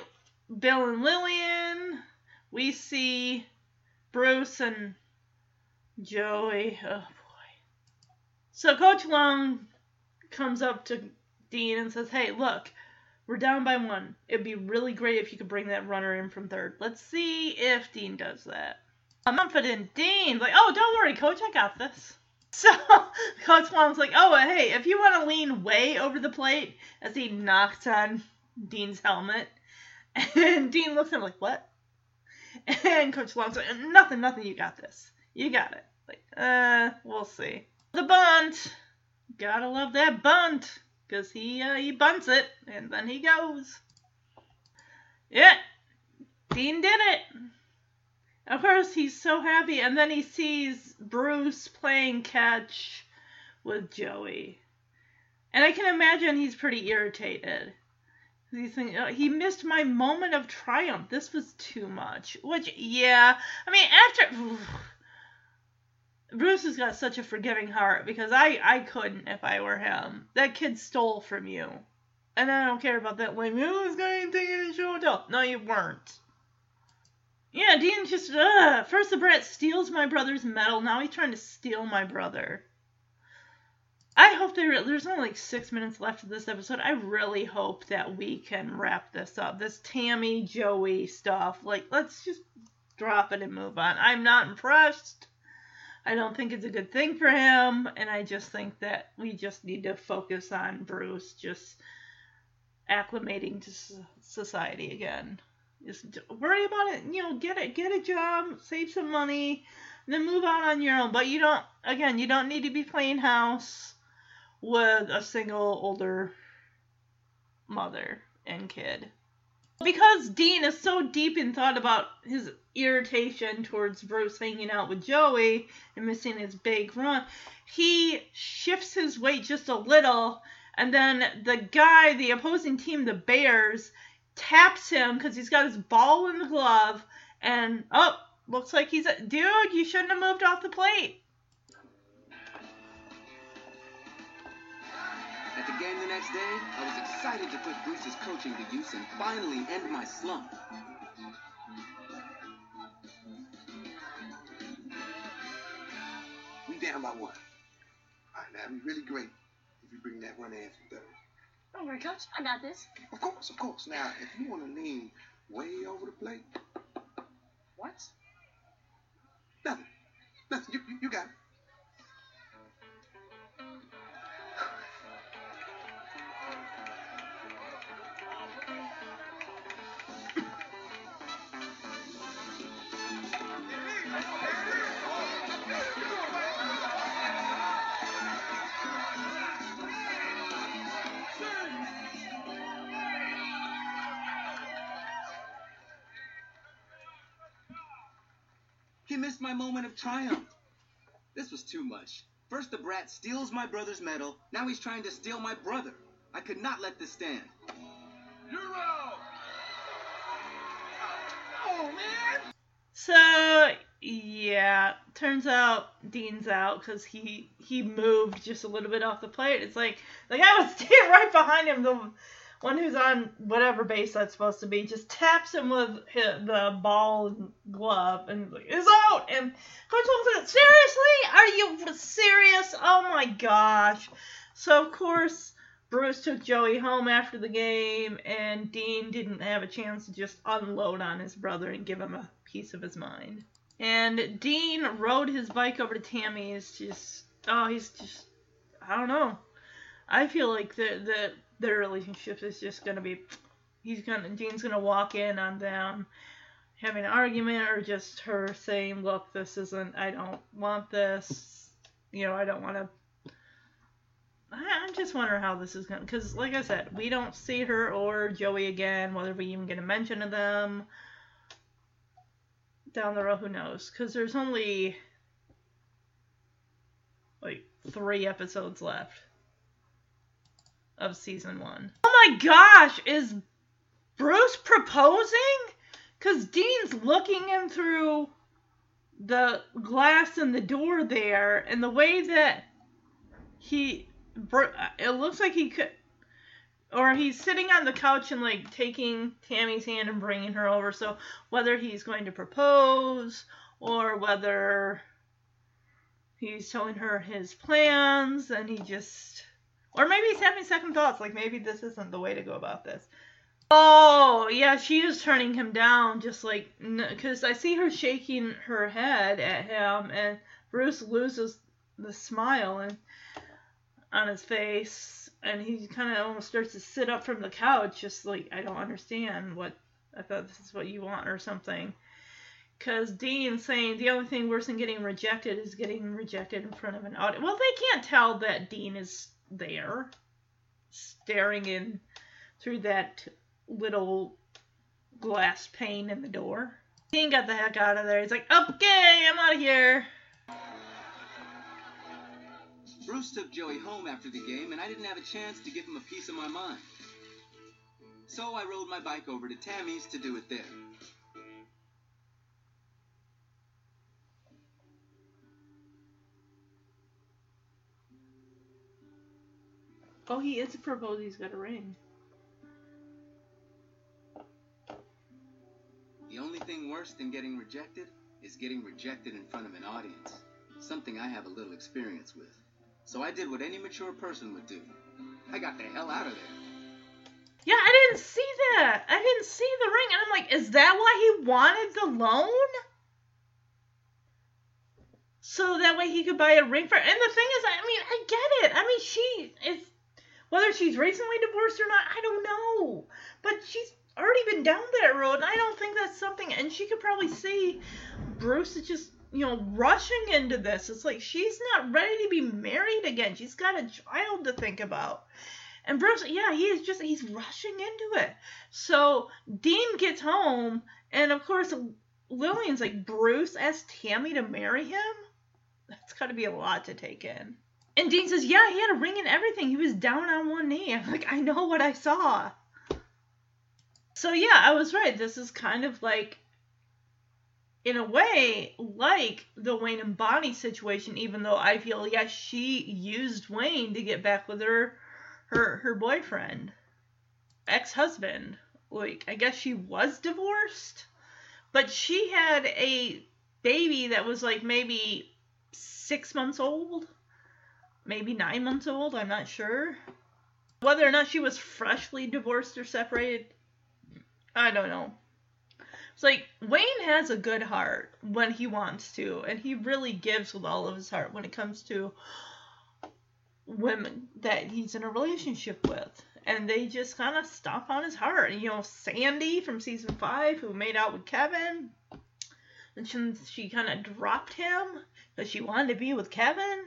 Bill and Lillian. We see Bruce and Joey. Oh, boy. So, Coach Long comes up to Dean and says, "Hey, look. We're down by one. It'd be really great if you could bring that runner in from third. Let's see if Dean does that." I'm confident Dean's like, "Oh, don't worry, Coach. I got this." So Coach Long's like, "Oh, hey, if you want to lean way over the plate," as he knocks on Dean's helmet. And Dean looks at him like, "What?" And Coach Long's like, "Nothing, nothing. You got this. You got it." Like, uh, we'll see. The bunt. Gotta love that bunt. Because he, uh, he bunts it, and then he goes. Yeah, Dean did it. Of course, he's so happy, and then he sees Bruce playing catch with Joey. And I can imagine he's pretty irritated. He's thinking, oh, he missed my moment of triumph. This was too much. Which, yeah, I mean, after... Oof, Bruce has got such a forgiving heart, because I, I couldn't if I were him. That kid stole from you. And I don't care about that lame, "Oh, I was going to take it to show and tell." No, you weren't. Yeah, Dean just, ugh. First the brat steals my brother's medal, now he's trying to steal my brother. I hope they, re- there's only like six minutes left of this episode. I really hope that we can wrap this up. This Tammy, Joey stuff. Like, let's just drop it and move on. I'm not impressed. I don't think it's a good thing for him, and I just think that we just need to focus on Bruce just acclimating to society again. Just worry about it, you know, get it, get a job, save some money, then move out on your own. But you don't, again, you don't need to be playing house with a single older mother and kid. Because Dean is so deep in thought about his irritation towards Bruce hanging out with Joey and missing his big run, he shifts his weight just a little, and then the guy, the opposing team, the Bears, taps him because he's got his ball in the glove, and, oh, looks like he's a... Dude, you shouldn't have moved off the plate. At the game the next day, I was excited to put Bruce's coaching to use and finally end my slump. We down by one. All right, that'd be really great if you bring that run in from third. Don't worry, Coach. I got this. Of course, of course. Now, if you want to lean way over the plate. What? Nothing. Nothing. You, you, you got it. Missed my moment of triumph. This was too much. First the brat steals my brother's medal. Now he's trying to steal my brother. I could not let this stand. You're out. Oh, man. So, yeah. Turns out Dean's out because he, he moved just a little bit off the plate. It's like, the guy was standing right behind him. The one who's on whatever base that's supposed to be just taps him with the ball and glove and is out. And Coach Holmes said, seriously? Are you serious? Oh, my gosh. So, of course, Bruce took Joey home after the game, and Dean didn't have a chance to just unload on his brother and give him a piece of his mind. And Dean rode his bike over to Tammy's. Just, oh, he's just, I don't know. I feel like the the... their relationship is just going to be, he's going to, Dean's going to walk in on them having an argument, or just her saying, look, this isn't, I don't want this, you know, I don't want to, I'm just wondering how this is going to, because like I said, we don't see her or Joey again, whether we even get a mention of them down the road, who knows, because there's only, like, three episodes left of season one. Oh my gosh, is Bruce proposing? Because Dean's looking in through the glass in the door there, and the way that he, it looks like he could, or he's sitting on the couch and like taking Tammy's hand and bringing her over, so whether he's going to propose, or whether he's telling her his plans, and he just... Or maybe he's having second thoughts, like maybe this isn't the way to go about this. Oh, yeah, she is turning him down, just like, because I see her shaking her head at him, and Bruce loses the smile and on his face, and he kind of almost starts to sit up from the couch, just like, I don't understand what, I thought this is what you want or something. Because Dean's saying the only thing worse than getting rejected is getting rejected in front of an audience. Well, they can't tell that Dean is... there, staring in through that little glass pane in the door. Dean got the heck out of there. He's like, okay, I'm out of here. Bruce took Joey home after the game, and I didn't have a chance to give him a piece of my mind. So I rode my bike over to Tammy's to do it there. Oh, he is a proposal. He's got a ring. The only thing worse than getting rejected is getting rejected in front of an audience. Something I have a little experience with. So I did what any mature person would do. I got the hell out of there. Yeah, I didn't see that. I didn't see the ring. And I'm like, is that why he wanted the loan? So that way he could buy a ring for... And the thing is, I mean, I get it. I mean, she is... Whether she's recently divorced or not, I don't know. But she's already been down that road, and I don't think that's something... And she could probably see Bruce is just, you know, rushing into this. It's like she's not ready to be married again. She's got a child to think about. And Bruce, yeah, he is just, he's rushing into it. So Dean gets home, and of course, Lillian's like, Bruce asked Tammy to marry him? That's got to be a lot to take in. And Dean says, yeah, he had a ring and everything. He was down on one knee. I'm like, I know what I saw. So yeah, I was right. This is kind of like, in a way, like the Wayne and Bonnie situation, even though I feel, yeah, she used Wayne to get back with her, her, her boyfriend, ex-husband. Like, I guess she was divorced, but she had a baby that was like maybe six months old, maybe nine months old. I'm not sure whether or not she was freshly divorced or separated. I don't know. It's like, Wayne has a good heart when he wants to, and he really gives with all of his heart when it comes to women that he's in a relationship with, and they just kind of stomp on his heart. You know, Sandy from season five, who made out with Kevin, and she, she kind of dropped him because she wanted to be with Kevin.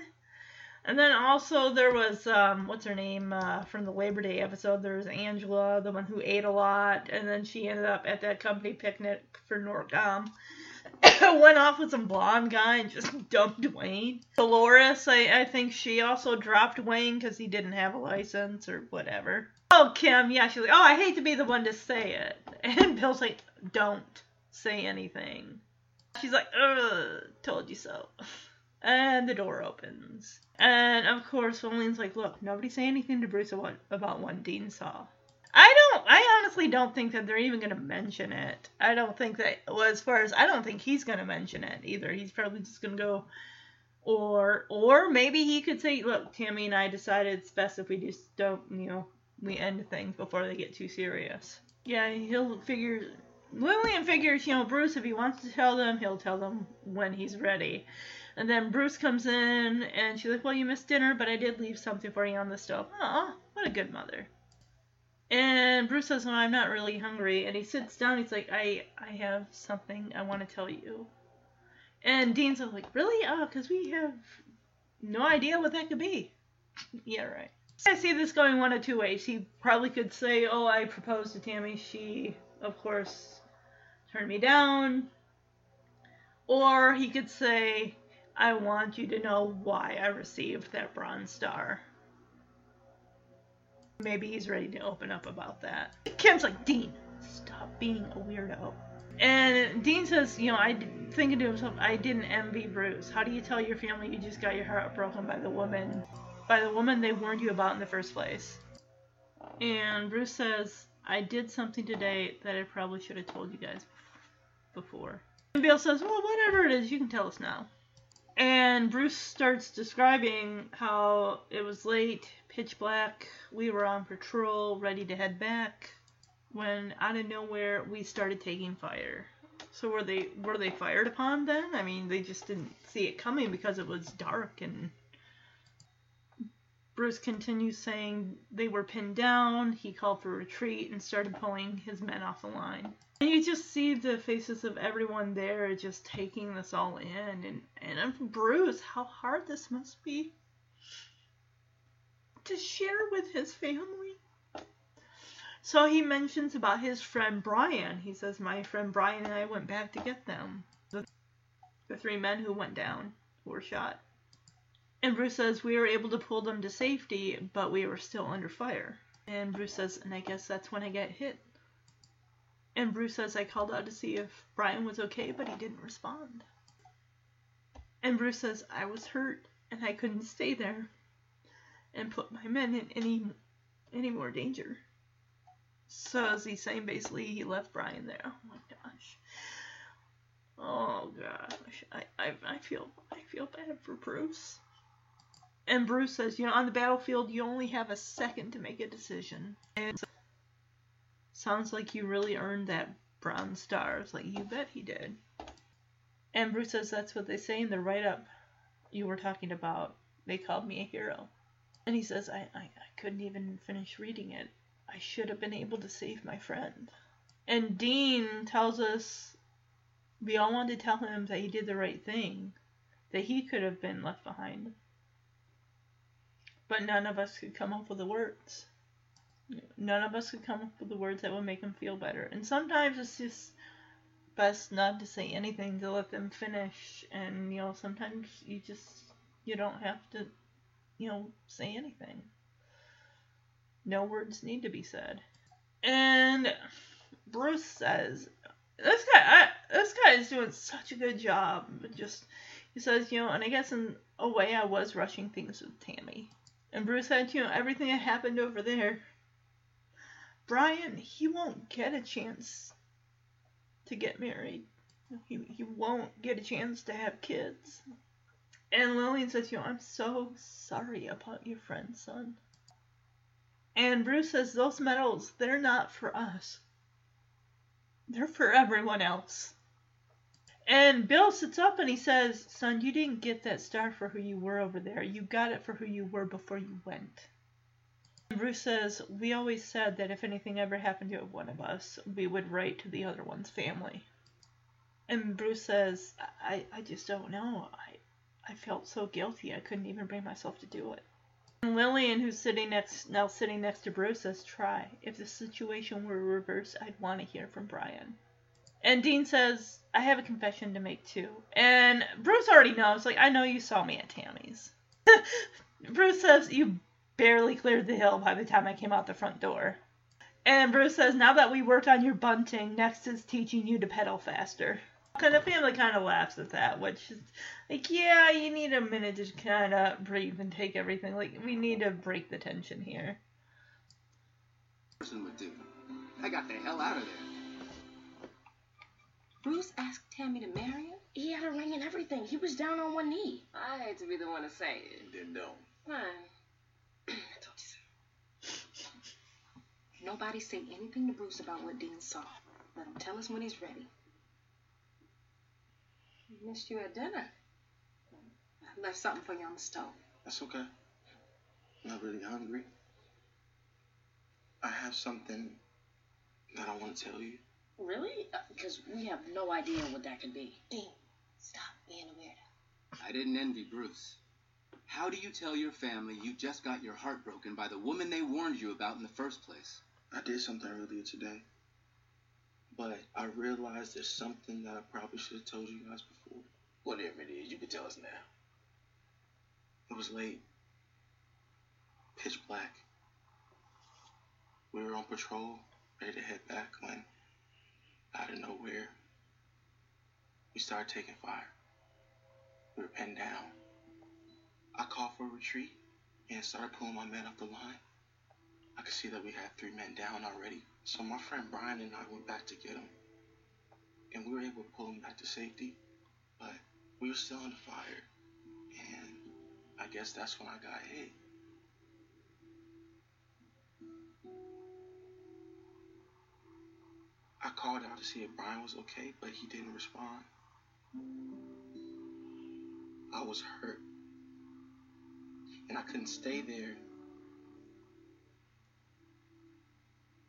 And then also there was, um, what's her name, uh, from the Labor Day episode, there was Angela, the one who ate a lot, and then she ended up at that company picnic for Norcom, went off with some blonde guy and just dumped Wayne. Dolores, I, I think she also dropped Wayne because he didn't have a license or whatever. Oh, Kim, yeah, she's like, oh, I hate to be the one to say it. And Bill's like, don't say anything. She's like, ugh, told you so. And the door opens. And, of course, William's like, look, nobody say anything to Bruce about what Dean saw. I don't, I honestly don't think that they're even going to mention it. I don't think that, well, as far as, I don't think he's going to mention it either. He's probably just going to go, or, or maybe he could say, look, Tammy and I decided it's best if we just don't, you know, we end things before they get too serious. Yeah, he'll figure... Lillian figures, you know, Bruce, if he wants to tell them, he'll tell them when he's ready. And then Bruce comes in, and she's like, well, you missed dinner, but I did leave something for you on the stove. Aw, what a good mother. And Bruce says, well, I'm not really hungry. And he sits down, he's like, I, I have something I want to tell you. And Dean's like, really? Oh, because we have no idea what that could be. Yeah, right. I see this going one of two ways. He probably could say, oh, I proposed to Tammy. She, of course... turn me down. Or he could say, I want you to know why I received that Bronze Star. Maybe he's ready to open up about that. Kim's like, Dean, stop being a weirdo. And Dean says, you know, I thinking to himself, I didn't envy Bruce. How do you tell your family you just got your heart broken by the woman, by the woman they warned you about in the first place? And Bruce says, I did something today that I probably should have told you guys before. And Bill says, well, whatever it is, you can tell us now. And Bruce starts describing how it was late, pitch black, we were on patrol, ready to head back, when out of nowhere, we started taking fire. So were they were they fired upon then? I mean, they just didn't see it coming because it was dark. And Bruce continues saying they were pinned down, he called for retreat, and started pulling his men off the line. And you just see the faces of everyone there just taking this all in, and, and Bruce, how hard this must be to share with his family. So he mentions about his friend Brian. He says, my friend Brian and I went back to get them. The, the three men who went down, who were shot. And Bruce says, we were able to pull them to safety, but we were still under fire. And Bruce says, and I guess that's when I got hit. And Bruce says, I called out to see if Brian was okay, but he didn't respond. And Bruce says, I was hurt, and I couldn't stay there and put my men in any, any more danger. So as he's saying, basically, he left Brian there. Oh, my gosh. Oh, gosh. I, I, I feel, I feel bad for Bruce. And Bruce says, you know, on the battlefield, you only have a second to make a decision. And so, sounds like you really earned that Bronze Star. It's like, you bet he did. And Bruce says, that's what they say in the write-up you were talking about. They called me a hero. And he says, I, I, I couldn't even finish reading it. I should have been able to save my friend. And Dean tells us We all wanted to tell him that he did the right thing, that he could have been left behind. But none of us could come up with the words. None of us could come up with the words that would make him feel better. And sometimes it's just best not to say anything, to let them finish. And, you know, sometimes you just, you don't have to, you know, say anything. No words need to be said. And Bruce says, this guy, I, this guy is doing such a good job. Just, he says, you know, and I guess in a way I was rushing things with Tammy. And Bruce said, you know, everything that happened over there, Brian, he won't get a chance to get married. He, he won't get a chance to have kids. And Lillian says, you know, I'm so sorry about your friend's son. And Bruce says, those medals, they're not for us. They're for everyone else. And Bill sits up and he says, son, you didn't get that star for who you were over there. You got it for who you were before you went. And Bruce says, we always said that if anything ever happened to one of us, we would write to the other one's family. And Bruce says, I, I just don't know. I, I felt so guilty. I couldn't even bring myself to do it. And Lillian, who's sitting next, now sitting next to Bruce, says, try. If the situation were reversed, I'd want to hear from Brian. And Dean says, I have a confession to make, too. And Bruce already knows. Like, I know you saw me at Tammy's. Bruce says, you barely cleared the hill by the time I came out the front door. And Bruce says, now that we worked on your bunting, next is teaching you to pedal faster. And the family kind of laughs at that, which is like, yeah, you need a minute to kind of breathe and take everything. Like, we need to break the tension here. I got the hell out of there. Bruce asked Tammy to marry him? He had a ring and everything. He was down on one knee. I hate to be the one to say it. You didn't know. Fine. I told you so. Nobody say anything to Bruce about what Dean saw. Let him tell us when he's ready. Missed you at dinner. I left something for you on the stove. That's okay. I'm not really hungry. I have something that I want to tell you. Really? Because we have no idea what that could be. Dean, stop being a weirdo. I didn't envy Bruce. How do you tell your family you just got your heart broken by the woman they warned you about in the first place? I did something earlier today. But I realized there's something that I probably should have told you guys before. Whatever it is, you can tell us now. It was late. Pitch black. We were on patrol, ready to head back when, out of nowhere, we started taking fire. We were pinned down. I called for a retreat and started pulling my men up the line. I could see that we had three men down already. So my friend Brian and I went back to get him, and we were able to pull him back to safety, but we were still on the fire, and I guess that's when I got hit. I called out to see if Brian was okay, but he didn't respond. I was hurt, and I couldn't stay there.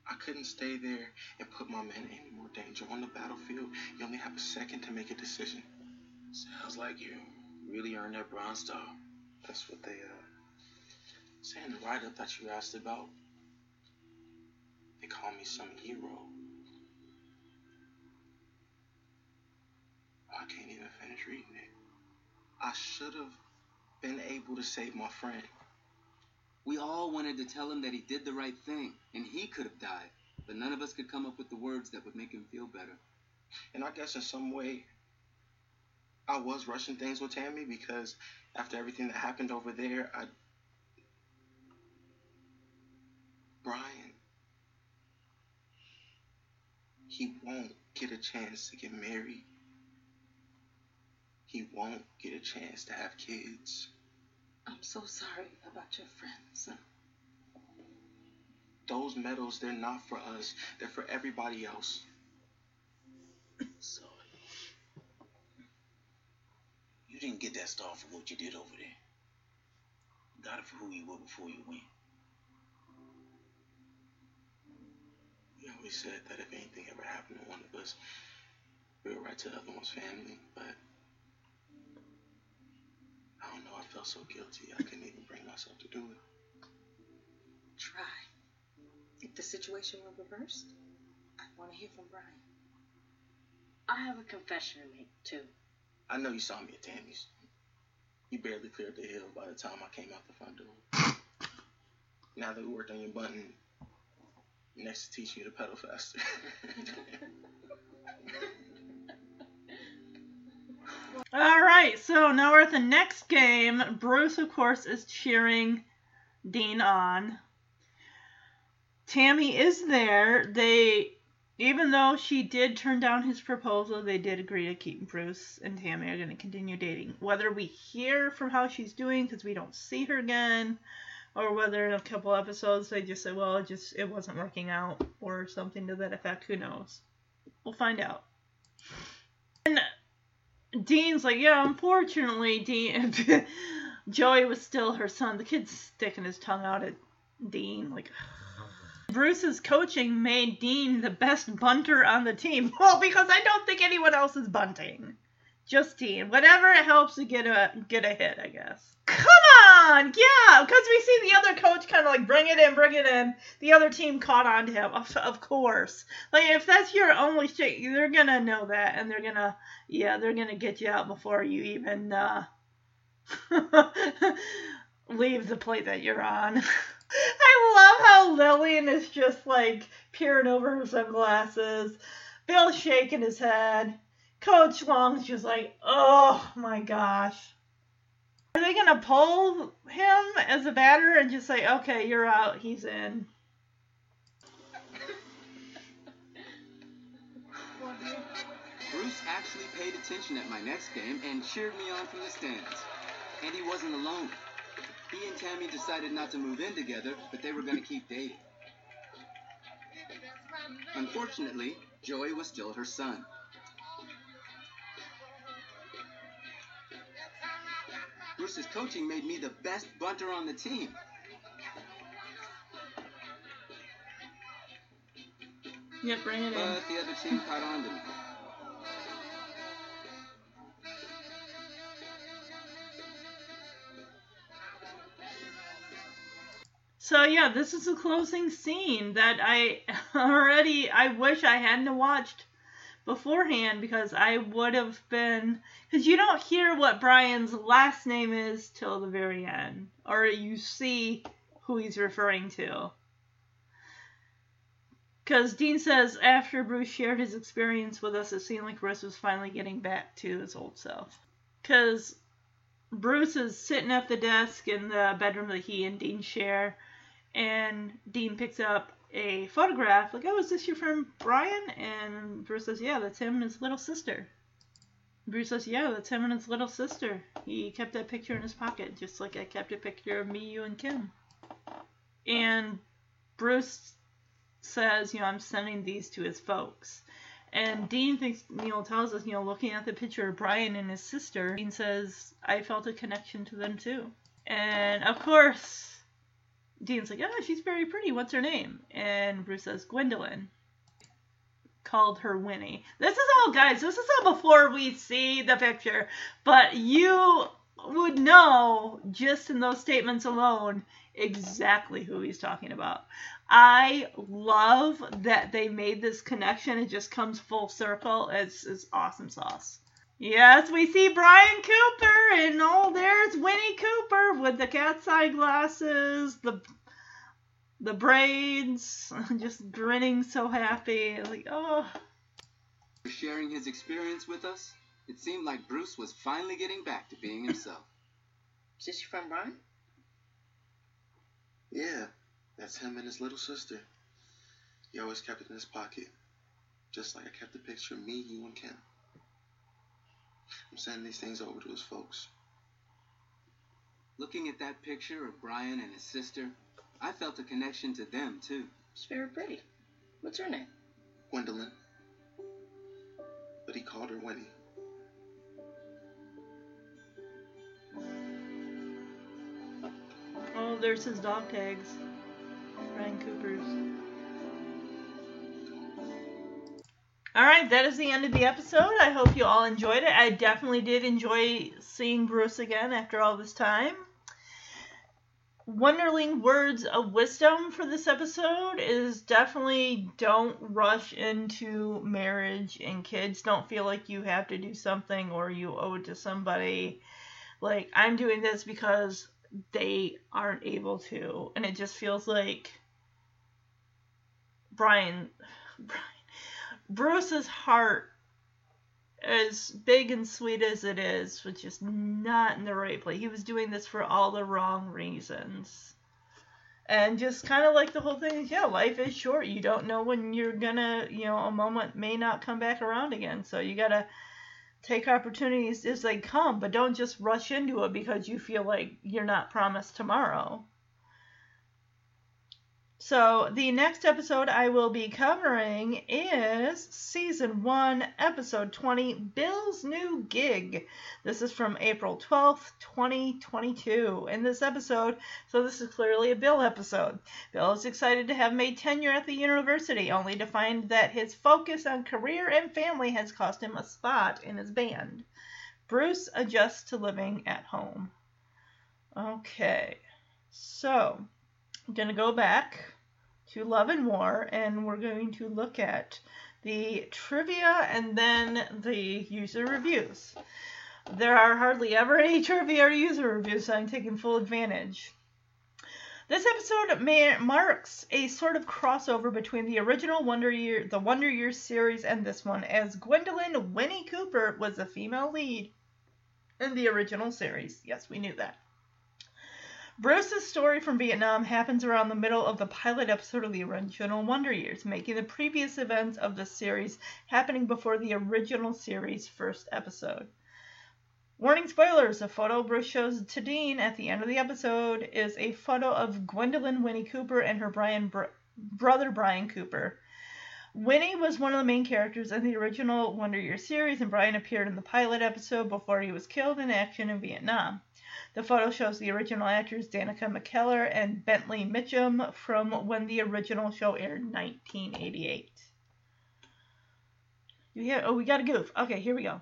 I couldn't stay there and put my men in any more danger. On the battlefield, you only have a second to make a decision. Sounds like you really earned that Bronze Star. That's what they, uh, say in the write-up that you asked about. They call me some hero. I can't even finish reading it. I should have been able to save my friend. We all wanted to tell him that he did the right thing, and he could have died, but none of us could come up with the words that would make him feel better. And I guess in some way, I was rushing things with Tammy because after everything that happened over there, I... Brian, he won't get a chance to get married. He won't get a chance to have kids. I'm so sorry about your friends. Those medals, they're not for us. They're for everybody else. Sorry. You didn't get that star for what you did over there. You got it for who you were before you went. We always said that if anything ever happened to one of us, real right to the other one's family, but I don't know, I felt so guilty, I couldn't even bring myself to do it. Try. If the situation were reversed, I want to hear from Brian. I have a confession to make, too. I know you saw me at Tammy's. You barely cleared the hill by the time I came out the front door. Now that we worked on your button, next to teach you to pedal faster. All right, so now we're at the next game. Bruce, of course, is cheering Dean on. Tammy is there. They, even though she did turn down his proposal, they did agree to keep Bruce, and Tammy are going to continue dating. Whether we hear from how she's doing, because we don't see her again, or whether in a couple episodes they just said, well, it just it wasn't working out, or something to that effect. Who knows? We'll find out. And Dean's like, yeah, unfortunately, Dean, Joey was still her son. The kid's sticking his tongue out at Dean, like. Bruce's coaching made Dean the best bunter on the team. Well, because I don't think anyone else is bunting. Just Dean. Whatever it helps to get a get a hit, I guess. Come on! Yeah! Because we see the other coach kind of like, bring it in, bring it in. The other team caught on to him. Of, of course. Like, if that's your only shit, they're going to know that. And they're going to, yeah, they're going to get you out before you even uh, leave the plate that you're on. I love how Lillian is just, like, peering over her sunglasses. Bill's shaking his head. Coach Long's just like, oh, my gosh. Are they going to pull him as a batter and just say, okay, you're out, he's in? Bruce actually paid attention at my next game and cheered me on from the stands. And he wasn't alone. He and Tammy decided not to move in together, but they were going to keep dating. Unfortunately, Joey was still her son. Bruce's coaching made me the best bunter on the team. Yep, bring it in. But the other team caught on to me. So yeah, this is the closing scene that I already, I wish I hadn't watched beforehand, because I would have been, because you don't hear what Brian's last name is till the very end, or you see who he's referring to. Because Dean says, after Bruce shared his experience with us, it seemed like Bruce was finally getting back to his old self. Because Bruce is sitting at the desk in the bedroom that he and Dean share. And Dean picks up a photograph, like, oh, is this your friend Brian? And Bruce says, yeah, that's him and his little sister. Bruce says, yeah, that's him and his little sister. He kept that picture in his pocket, just like I kept a picture of me, you, and Kim. And Bruce says, you know, I'm sending these to his folks. And Dean thinks, Neil tells us, you know, looking at the picture of Brian and his sister, Dean says, I felt a connection to them, too. And, of course, Dean's like, oh, she's very pretty. What's her name? And Bruce says, Gwendolyn. Called her Winnie. This is all, guys, this is all before we see the picture. But you would know, just in those statements alone, exactly who he's talking about. I love that they made this connection. It just comes full circle. It's, it's awesome sauce. Yes, we see Brian Cooper, and oh, there's Winnie Cooper with the cat's eye glasses, the the braids, just grinning so happy. Like, oh. For sharing his experience with us, it seemed like Bruce was finally getting back to being himself. Is this your friend Brian? Yeah, that's him and his little sister. He always kept it in his pocket, just like I kept the picture of me, you, and Kim. I'm sending these things over to his folks. Looking at that picture of Brian and his sister, I felt a connection to them, too. She's very pretty. What's her name? Gwendolyn. But he called her Winnie. Oh, there's his dog tags. Brian Cooper's. All right, that is the end of the episode. I hope you all enjoyed it. I definitely did enjoy seeing Bruce again after all this time. Wonderling words of wisdom for this episode is definitely don't rush into marriage and kids. Don't feel like you have to do something or you owe it to somebody. Like, I'm doing this because they aren't able to. And it just feels like Brian... Brian Bruce's heart, as big and sweet as it is, was just not in the right place. He was doing this for all the wrong reasons. And just kind of like the whole thing, yeah, life is short. You don't know when you're gonna, you know, a moment may not come back around again. So you gotta take opportunities as they come, but don't just rush into it because you feel like you're not promised tomorrow. So the next episode I will be covering is Season one, Episode twenty, Bill's New Gig. This is from April twelfth, twenty twenty-two. In this episode, so this is clearly a Bill episode. Bill is excited to have made tenure at the university, only to find that his focus on career and family has cost him a spot in his band. Bruce adjusts to living at home. Okay, so... I'm going to go back to Love and War, and we're going to look at the trivia and then the user reviews. There are hardly ever any trivia or user reviews, so I'm taking full advantage. This episode may- marks a sort of crossover between the original Wonder Year, the Wonder Years series and this one, as Gwendolyn Winnie Cooper was the female lead in the original series. Yes, we knew that. Bruce's story from Vietnam happens around the middle of the pilot episode of the original Wonder Years, making the previous events of the series happening before the original series' first episode. Warning spoilers, the photo Bruce shows to Dean at the end of the episode is a photo of Gwendolyn Winnie Cooper and her Brian Br- brother Brian Cooper. Winnie was one of the main characters in the original Wonder Years series, and Brian appeared in the pilot episode before he was killed in action in Vietnam. The photo shows the original actors Danica McKellar and Bentley Mitchum from when the original show aired in nineteen eighty-eight. You hear? Oh, we got a goof. Okay, here we go.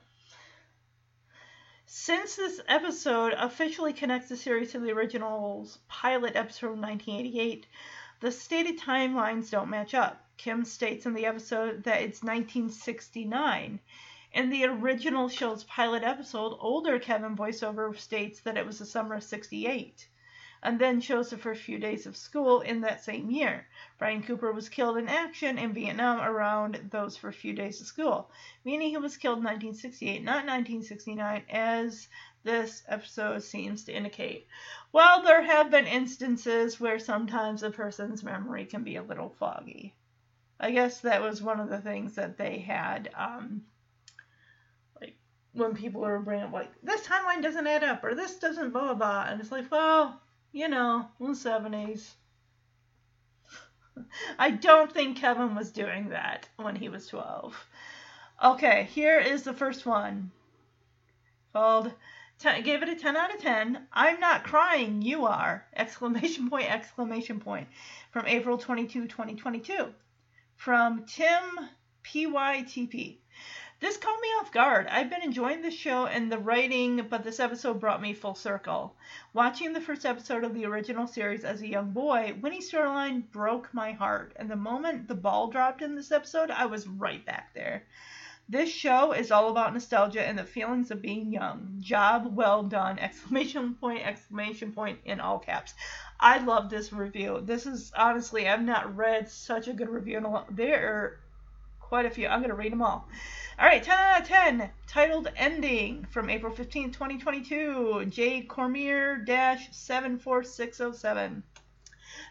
Since this episode officially connects the series to the original's pilot episode of nineteen eighty-eight, the stated timelines don't match up. Kim states in the episode that it's nineteen sixty-nine. In the original show's pilot episode, older Kevin voiceover states that it was the summer of sixty-eight, and then shows the first few days of school in that same year. Brian Cooper was killed in action in Vietnam around those first few days of school, meaning he was killed in nineteen sixty-eight, not nineteen sixty-nine, as this episode seems to indicate. While there have been instances where sometimes a person's memory can be a little foggy. I guess that was one of the things that they had, um... when people are bringing up, like, this timeline doesn't add up, or this doesn't blah, blah, blah. And it's like, well, you know, in the seventies. I don't think Kevin was doing that when he was twelve. Okay, here is the first one. Called, ten, gave it a ten out of ten. I'm not crying, you are! Exclamation point, exclamation point. From April twenty-second, twenty twenty-two. From Tim P Y T P. This caught me off guard. I've been enjoying the show and the writing, but this episode brought me full circle. Watching the first episode of the original series as a young boy, Winnie's storyline broke my heart. And the moment the ball dropped in this episode, I was right back there. This show is all about nostalgia and the feelings of being young. Job well done! Exclamation point, exclamation point in all caps. I love this review. This is, honestly, I've not read such a good review in a long time. There quite a few. I'm going to read them all. All right, ten out of ten. Titled Ending from April fifteenth, twenty twenty-two. J. Cormier seven four six zero seven.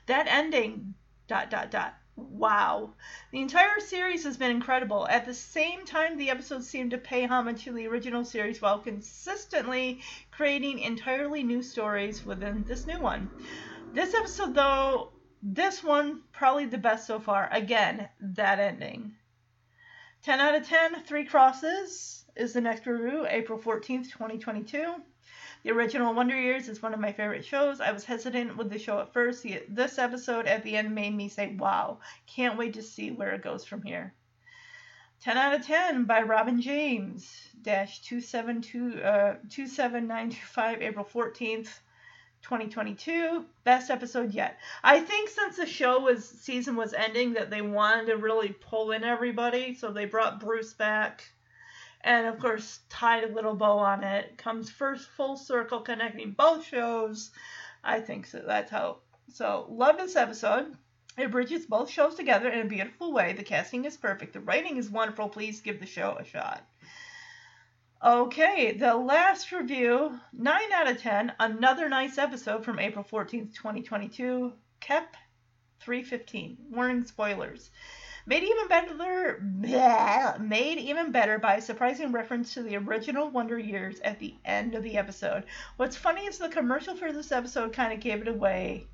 That ending, dot, dot, dot. Wow. The entire series has been incredible. At the same time, the episodes seem to pay homage to the original series while consistently creating entirely new stories within this new one. This episode, though, this one, probably the best so far. Again, that ending. ten out of ten, Three Crosses is the next review, April fourteenth, twenty twenty-two. The original Wonder Years is one of my favorite shows. I was hesitant with the show at first. This episode at the end made me say, wow, can't wait to see where it goes from here. ten out of ten by Robin James, dash two seven two, uh, two seven nine two five, April fourteenth, twenty twenty-two. Best episode yet. I think since the show was season was ending that they wanted to really pull in everybody, so they brought Bruce back and, of course, tied a little bow on it. Comes first full circle connecting both shows. I think so. That's how. So, love this episode. It bridges both shows together in a beautiful way. The casting is perfect. The writing is wonderful. Please give the show a shot. Okay, the last review, nine out of ten. Another nice episode from April fourteenth, twenty twenty-two. Kep three fifteen. Warning spoilers. Made even better bleh, made even better by a surprising reference to the original Wonder Years at the end of the episode. What's funny is the commercial for this episode kind of gave it away,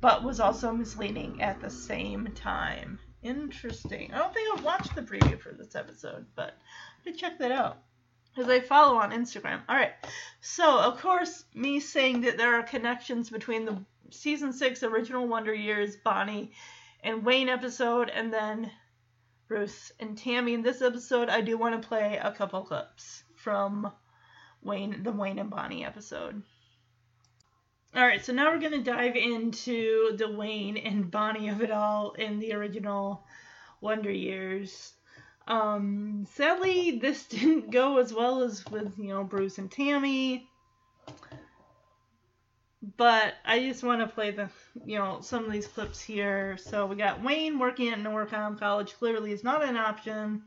but was also misleading at the same time. Interesting. I don't think I've watched the preview for this episode, but I should check that out, because I follow on Instagram. All right. So, of course, me saying that there are connections between the Season six original Wonder Years, Bonnie and Wayne episode, and then Bruce and Tammy. In this episode, I do want to play a couple clips from Wayne, the Wayne and Bonnie episode. All right. So now we're going to dive into the Wayne and Bonnie of it all in the original Wonder Years. Um, sadly, this didn't go as well as with, you know, Bruce and Tammy, but I just want to play the, you know, some of these clips here. So we got Wayne working at Norcom College, clearly is not an option,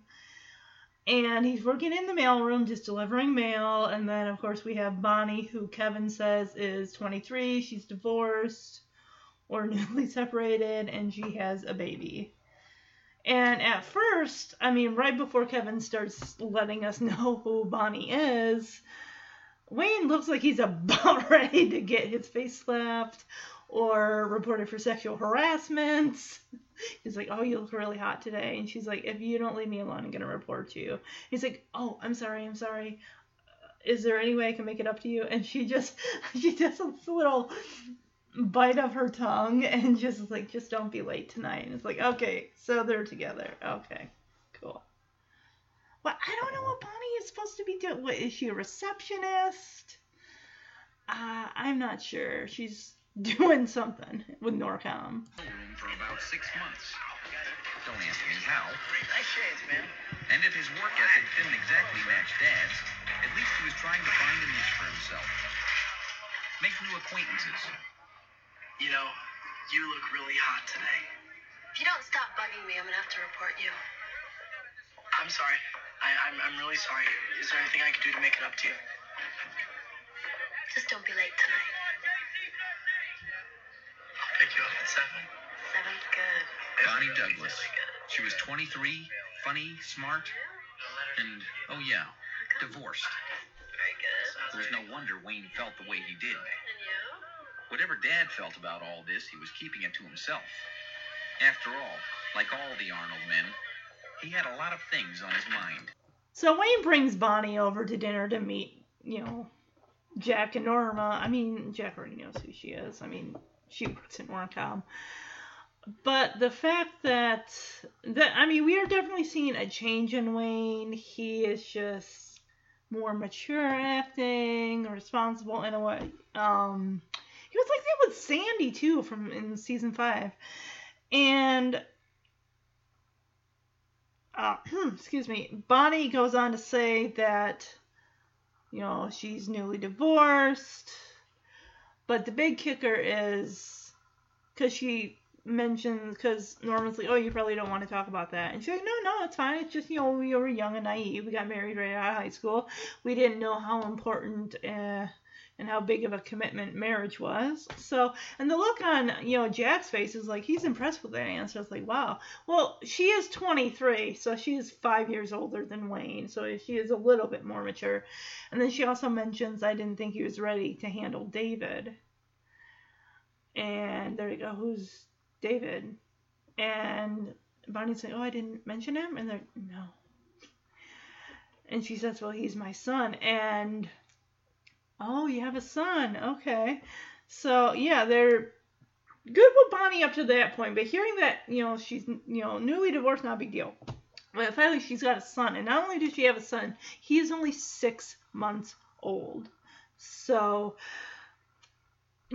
and he's working in the mailroom, just delivering mail. And then, of course, we have Bonnie, who Kevin says is twenty-three, she's divorced or newly separated, and she has a baby. And at first, I mean, right before Kevin starts letting us know who Bonnie is, Wayne looks like he's about ready to get his face slapped or reported for sexual harassment. He's like, oh, you look really hot today. And she's like, if you don't leave me alone, I'm going to report you. He's like, oh, I'm sorry, I'm sorry. Is there any way I can make it up to you? And she just, she does this little bite of her tongue and just like, just don't be late tonight. And it's like, okay, so they're together. Okay, cool. Well, I don't know what Bonnie is supposed to be doing. What, is she a receptionist? Uh, I'm not sure. She's doing something with Norcom. For about six months. Don't ask me how. Nice shades, man. And if his work ethic didn't exactly match Dad's, at least he was trying to find a niche for himself. Make new acquaintances. You know, you look really hot today. If you don't stop bugging me, I'm gonna have to report you. I'm sorry. I, I'm, I'm really sorry. Is there anything I can do to make it up to you? Just don't be late tonight. I'll pick you up at seven. Seven's good. Bonnie Douglas. Really good. She was twenty-three, funny, smart, and, oh yeah, divorced. Very good. It was no wonder Wayne felt the way he did. Whatever Dad felt about all this, he was keeping it to himself. After all, like all the Arnold men, he had a lot of things on his mind. So Wayne brings Bonnie over to dinner to meet, you know, Jack and Norma. I mean, Jack already knows who she is. I mean, she works at Norcom. But the fact that, that, I mean, we are definitely seeing a change in Wayne. He is just more mature acting, responsible in a way. Um... He was like that with Sandy, too, from in season five. And, uh, excuse me, Bonnie goes on to say that, you know, she's newly divorced. But the big kicker is, because she mentions, because Norman's like, oh, you probably don't want to talk about that. And she's like, no, no, it's fine. It's just, you know, we were young and naive. We got married right out of high school. We didn't know how important, uh, and how big of a commitment marriage was. So, and the look on, you know, Jack's face is like, he's impressed with that answer. It's like, wow. Well, she is twenty-three, so she is five years older than Wayne, so she is a little bit more mature. And then she also mentions, I didn't think he was ready to handle David. And there you go, who's David? And Bonnie's like, oh, I didn't mention him? And they're, no. And she says, well, he's my son. And oh, you have a son. Okay. So, yeah, they're good with Bonnie up to that point. But hearing that, you know, she's, you know, newly divorced, not a big deal. But finally, she's got a son. And not only does she have a son, he is only six months old. So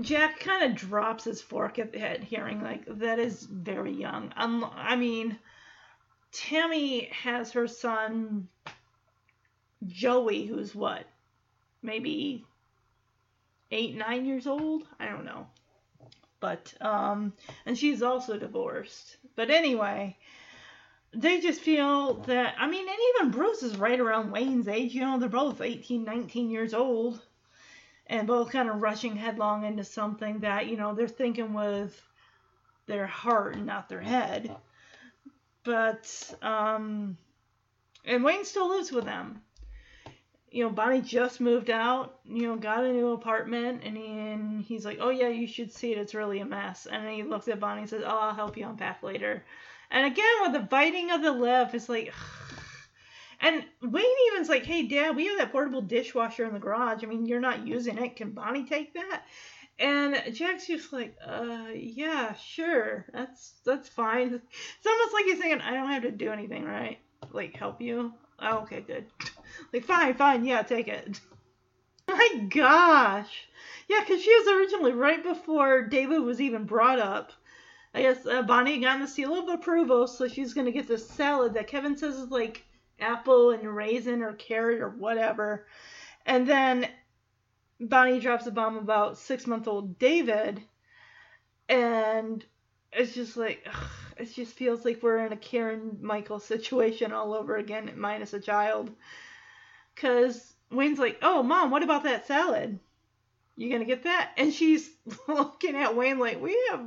Jack kind of drops his fork at the head, hearing, like, that is very young. Um, I mean, Tammy has her son, Joey, who's what? Maybe eight, nine years old? I don't know. But, um, and she's also divorced. But anyway, they just feel that, I mean, and even Bruce is right around Wayne's age. You know, they're both eighteen, nineteen years old. And both kind of rushing headlong into something that, you know, they're thinking with their heart and not their head. But, um, and Wayne still lives with them. You know, Bonnie just moved out, you know, got a new apartment, and, he, and he's like, oh, yeah, you should see it. It's really a mess. And then he looks at Bonnie and says, oh, I'll help you unpack later. And again, with the biting of the lip, it's like, and Wayne even's like, hey, Dad, we have that portable dishwasher in the garage. I mean, you're not using it. Can Bonnie take that? And Jack's just like, uh, yeah, sure. That's that's fine. It's almost like he's thinking, I don't have to do anything, right? Like, help you? Oh, okay, good. Like, fine, fine, yeah, take it. My gosh. Yeah, because she was originally, right before David was even brought up, I guess uh, Bonnie got the seal of approval, so she's going to get this salad that Kevin says is like apple and raisin or carrot or whatever. And then Bonnie drops a bomb about six-month-old David, and it's just like, ugh, it just feels like we're in a Karen Michael situation all over again, minus a child. Because Wayne's like, oh, Mom, what about that salad? You going to get that? And she's looking at Wayne like, we have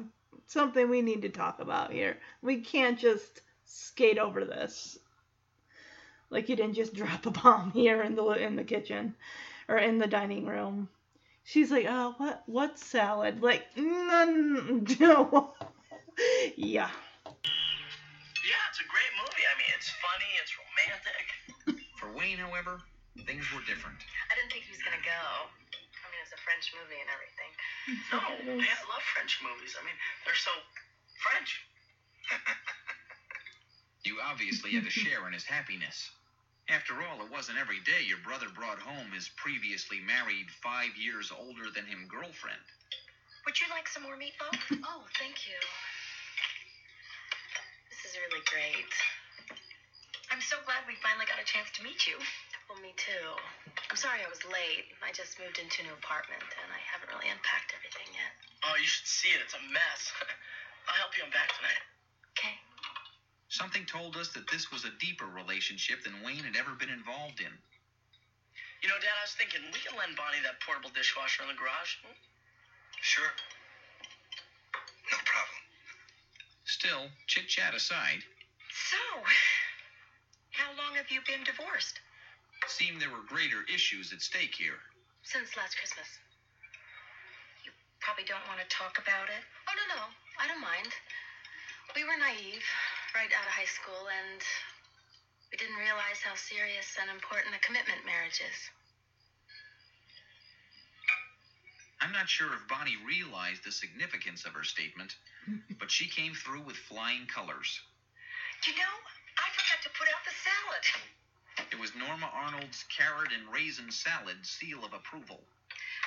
something we need to talk about here. We can't just skate over this. Like, you didn't just drop a bomb here in the in the kitchen or in the dining room. She's like, oh, what, what salad? Like, none, no. Yeah. Yeah, it's a great movie. I mean, it's funny, it's romantic. For Wayne, however, things were different. I didn't think he was going to go. I mean, it was a French movie and everything. No, I love French movies. I mean, they're so French. You obviously had a share in his happiness. After all, it wasn't every day your brother brought home his previously married, five years older than him girlfriend. Would you like some more meatloaf? Oh, thank you. This is really great. I'm so glad we finally got a chance to meet you. Well, me too. I'm sorry I was late. I just moved into a new apartment, and I haven't really unpacked everything yet. Oh, you should see it. It's a mess. I'll help you unpack tonight. Okay. Something told us that this was a deeper relationship than Wayne had ever been involved in. You know, Dad, I was thinking we can lend Bonnie that portable dishwasher in the garage. Hmm? Sure. No problem. Still, chit-chat aside. So, how long have you been divorced? It seemed there were greater issues at stake here. Since last Christmas. You probably don't want to talk about it. Oh, no, no. I don't mind. We were naive right out of high school, and we didn't realize how serious and important a commitment marriage is. I'm not sure if Bonnie realized the significance of her statement, but she came through with flying colors. You know, I forgot to put out the salad. It was Norma Arnold's carrot and raisin salad seal of approval.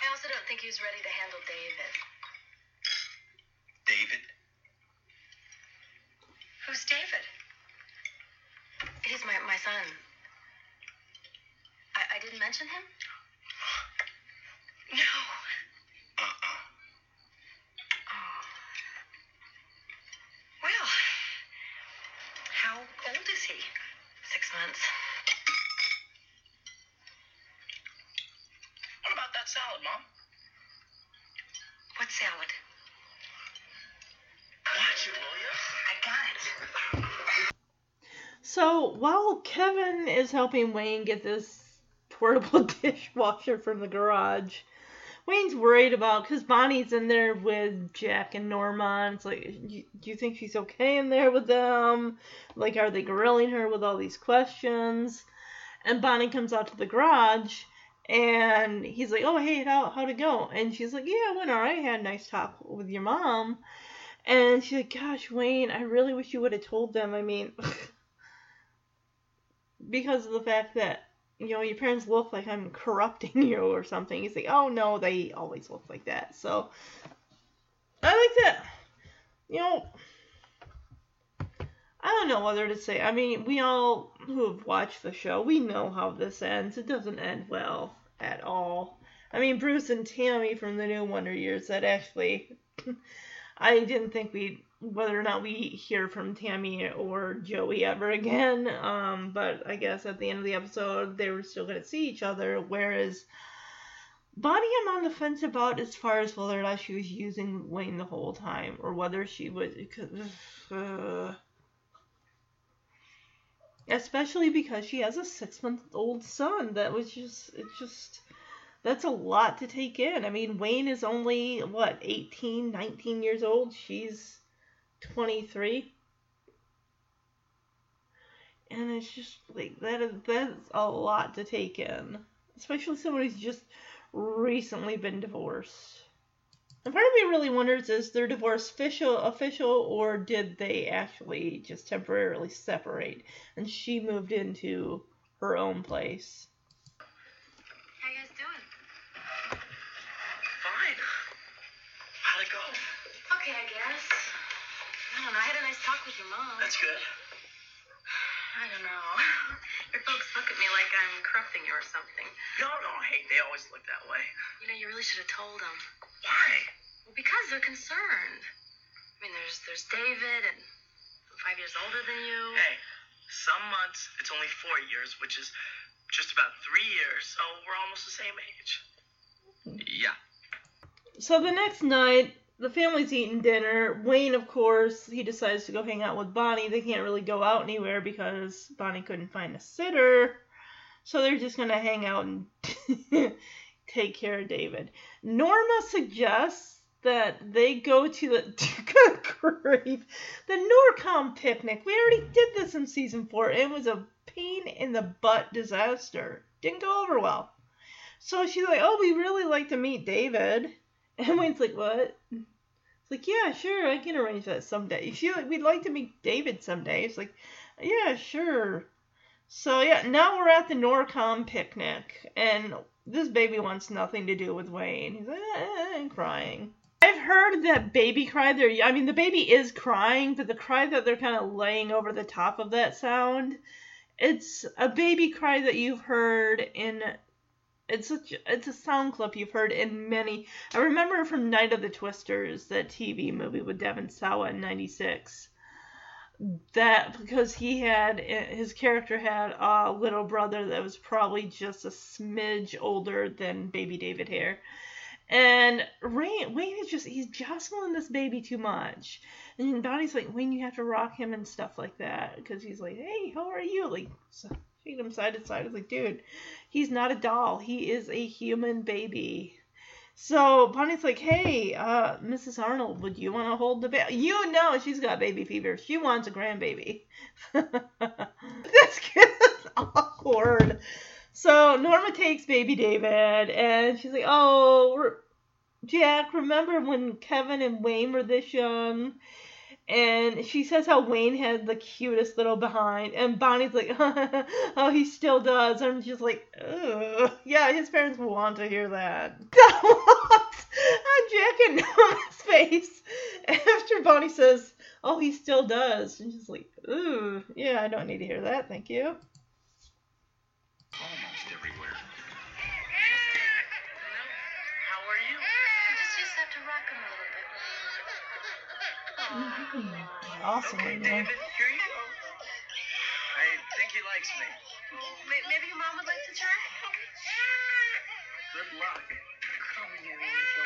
I also don't think he was ready to handle David. David? Who's David? He's my, my son. I, I didn't mention him? No. Uh-uh. Oh. Well, how old is he? Six months. What about that salad, Mom? What salad? Got you, I got it. So while Kevin is helping Wayne get this portable dishwasher from the garage, Wayne's worried about, because Bonnie's in there with Jack and Norma, and it's like, do you think she's okay in there with them? Like, are they grilling her with all these questions? And Bonnie comes out to the garage, and he's like, oh, hey, how, how'd it go? And she's like, yeah, it went all right. I had a nice talk with your mom. And she's like, gosh, Wayne, I really wish you would have told them. I mean, because of the fact that, you know, your parents look like I'm corrupting you or something. You say, oh, no, they always look like that. So I like that, you know, I don't know whether to say. I mean, we all who have watched the show, we know how this ends. It doesn't end well at all. I mean, Bruce and Tammy from the new Wonder Years, that actually, I didn't think we'd, whether or not we hear from Tammy or Joey ever again, um, but I guess at the end of the episode, they were still going to see each other, whereas Bonnie I'm on the fence about as far as whether or not she was using Wayne the whole time, or whether she was, uh, especially because she has a six-month-old son that was just, it just... That's a lot to take in. I mean, Wayne is only, what, eighteen, nineteen years old? She's twenty-three. And it's just, like, that is, that is a lot to take in. Especially someone who's just recently been divorced. And part of me really wonders, is their divorce official, official or did they actually just temporarily separate? And she moved into her own place. With your mom. That's good. I don't know. Your folks look at me like I'm corrupting you or something. No, no, hey, they always look that way. You know, you really should have told them. Why? Well, because they're concerned. I mean, there's there's David, and I'm five years older than you. Hey, some months, it's only four years, which is just about three years, so we're almost the same age. Yeah. So the next night... The family's eating dinner. Wayne, of course, he decides to go hang out with Bonnie. They can't really go out anywhere because Bonnie couldn't find a sitter. So they're just going to hang out and take care of David. Norma suggests that they go to the... Good grief. The NORCOM picnic. We already did this in season four. It was a pain in the butt disaster. Didn't go over well. So she's like, oh, we really like to meet David. And Wayne's like, what? It's like, yeah, sure, I can arrange that someday. She like, we'd like to meet David someday. It's like, yeah, sure. So, yeah, now we're at the NORCOM picnic, and this baby wants nothing to do with Wayne. He's like, eh, eh, and crying. I've heard that baby cry. There, I mean, the baby is crying, but the cry that they're kind of laying over the top of that sound, it's a baby cry that you've heard in... It's such a, it's a sound clip you've heard in many... I remember from Night of the Twisters, that T V movie with Devin Sawa in ninety-six. That, because he had... His character had a little brother that was probably just a smidge older than baby David here. And Ray, Wayne is just... He's jostling this baby too much. And Bonnie's like, Wayne, you have to rock him and stuff like that. Because he's like, hey, how are you? Like... So, him side to side. I was like, dude, he's not a doll. He is a human baby. So Bonnie's like, hey, uh, Missus Arnold, would you want to hold the baby? You know she's got baby fever. She wants a grandbaby. This gets awkward. So Norma takes baby David, and she's like, oh, Jack, remember when Kevin and Wayne were this young? And she says how Wayne had the cutest little behind. And Bonnie's like, oh, he still does. I'm just like, ugh. Yeah, his parents want to hear that. That was Jack and Norma's face after Bonnie says, oh, he still does. And she's like, ooh, yeah, I don't need to hear that. Thank you. Almost everywhere. How are you? You just, just have to rock him a little bit. Mm-hmm. Awesome. Okay, David, here you go. I think he likes me. Maybe your mom would like to try? Good luck. Come here, Angel.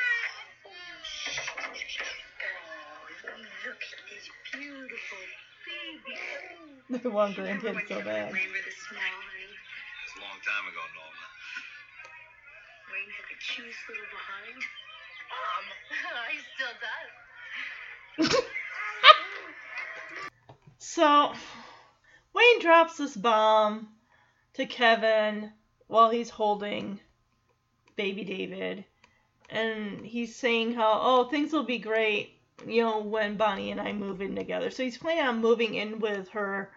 Oh, look at this beautiful baby. They want grandkids so bad. Remember the smile, Wayne? It's a long time ago, Norma. Wayne had the cutest little behind. Mom, he still does. So, Wayne drops this bomb to Kevin while he's holding baby David, and he's saying how, oh, things will be great, you know, when Bonnie and I move in together. So he's planning on moving in with her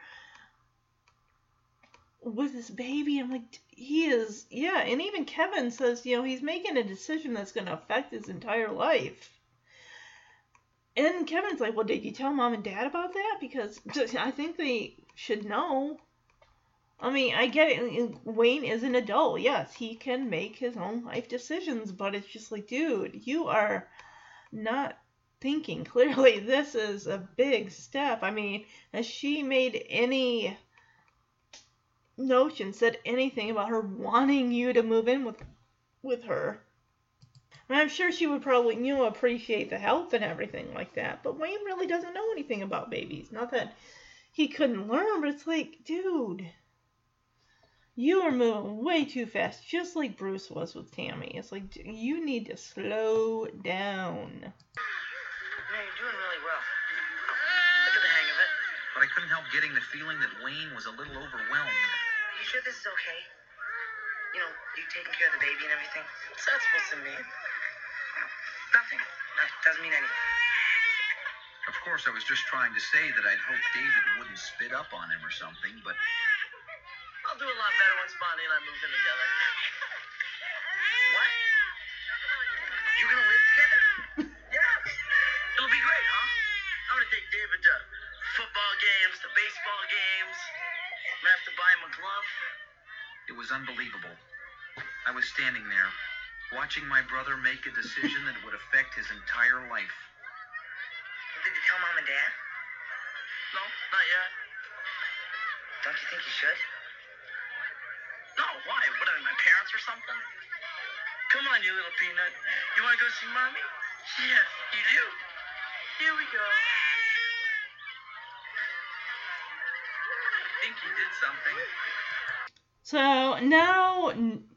with his baby, and like he is, yeah. And even Kevin says, you know, he's making a decision that's going to affect his entire life. And Kevin's like, well, did you tell mom and dad about that? Because I think they should know. I mean, I get it. Wayne is an adult. Yes, he can make his own life decisions, but it's just like, dude, you are not thinking clearly. This is a big step. I mean, has she made any notion, said anything about her wanting you to move in with with her? I mean, I'm sure she would probably, you know, appreciate the help and everything like that. But Wayne really doesn't know anything about babies. Not that he couldn't learn, but it's like, dude, you are moving way too fast, just like Bruce was with Tammy. It's like, you need to slow down. Yeah, you're doing really well. I get the hang of it. But I couldn't help getting the feeling that Wayne was a little overwhelmed. Are you sure this is okay? You know, you taking care of the baby and everything? What's that supposed to mean? Nothing. That doesn't mean anything. Of course, I was just trying to say that I'd hoped David wouldn't spit up on him or something, but I'll do a lot better when Spotty and I move in together. What? You gonna live together? Yeah. It'll be great, huh? I'm gonna take David to football games, to baseball games. I'm gonna have to buy him a glove. It was unbelievable. I was standing there, watching my brother make a decision that would affect his entire life. Did you tell mom and dad? No, not yet. Don't you think you should? No, why? What are they, my parents or something? Come on, you little peanut. You want to go see mommy? Yeah, you do. Here we go. I think you did something. So now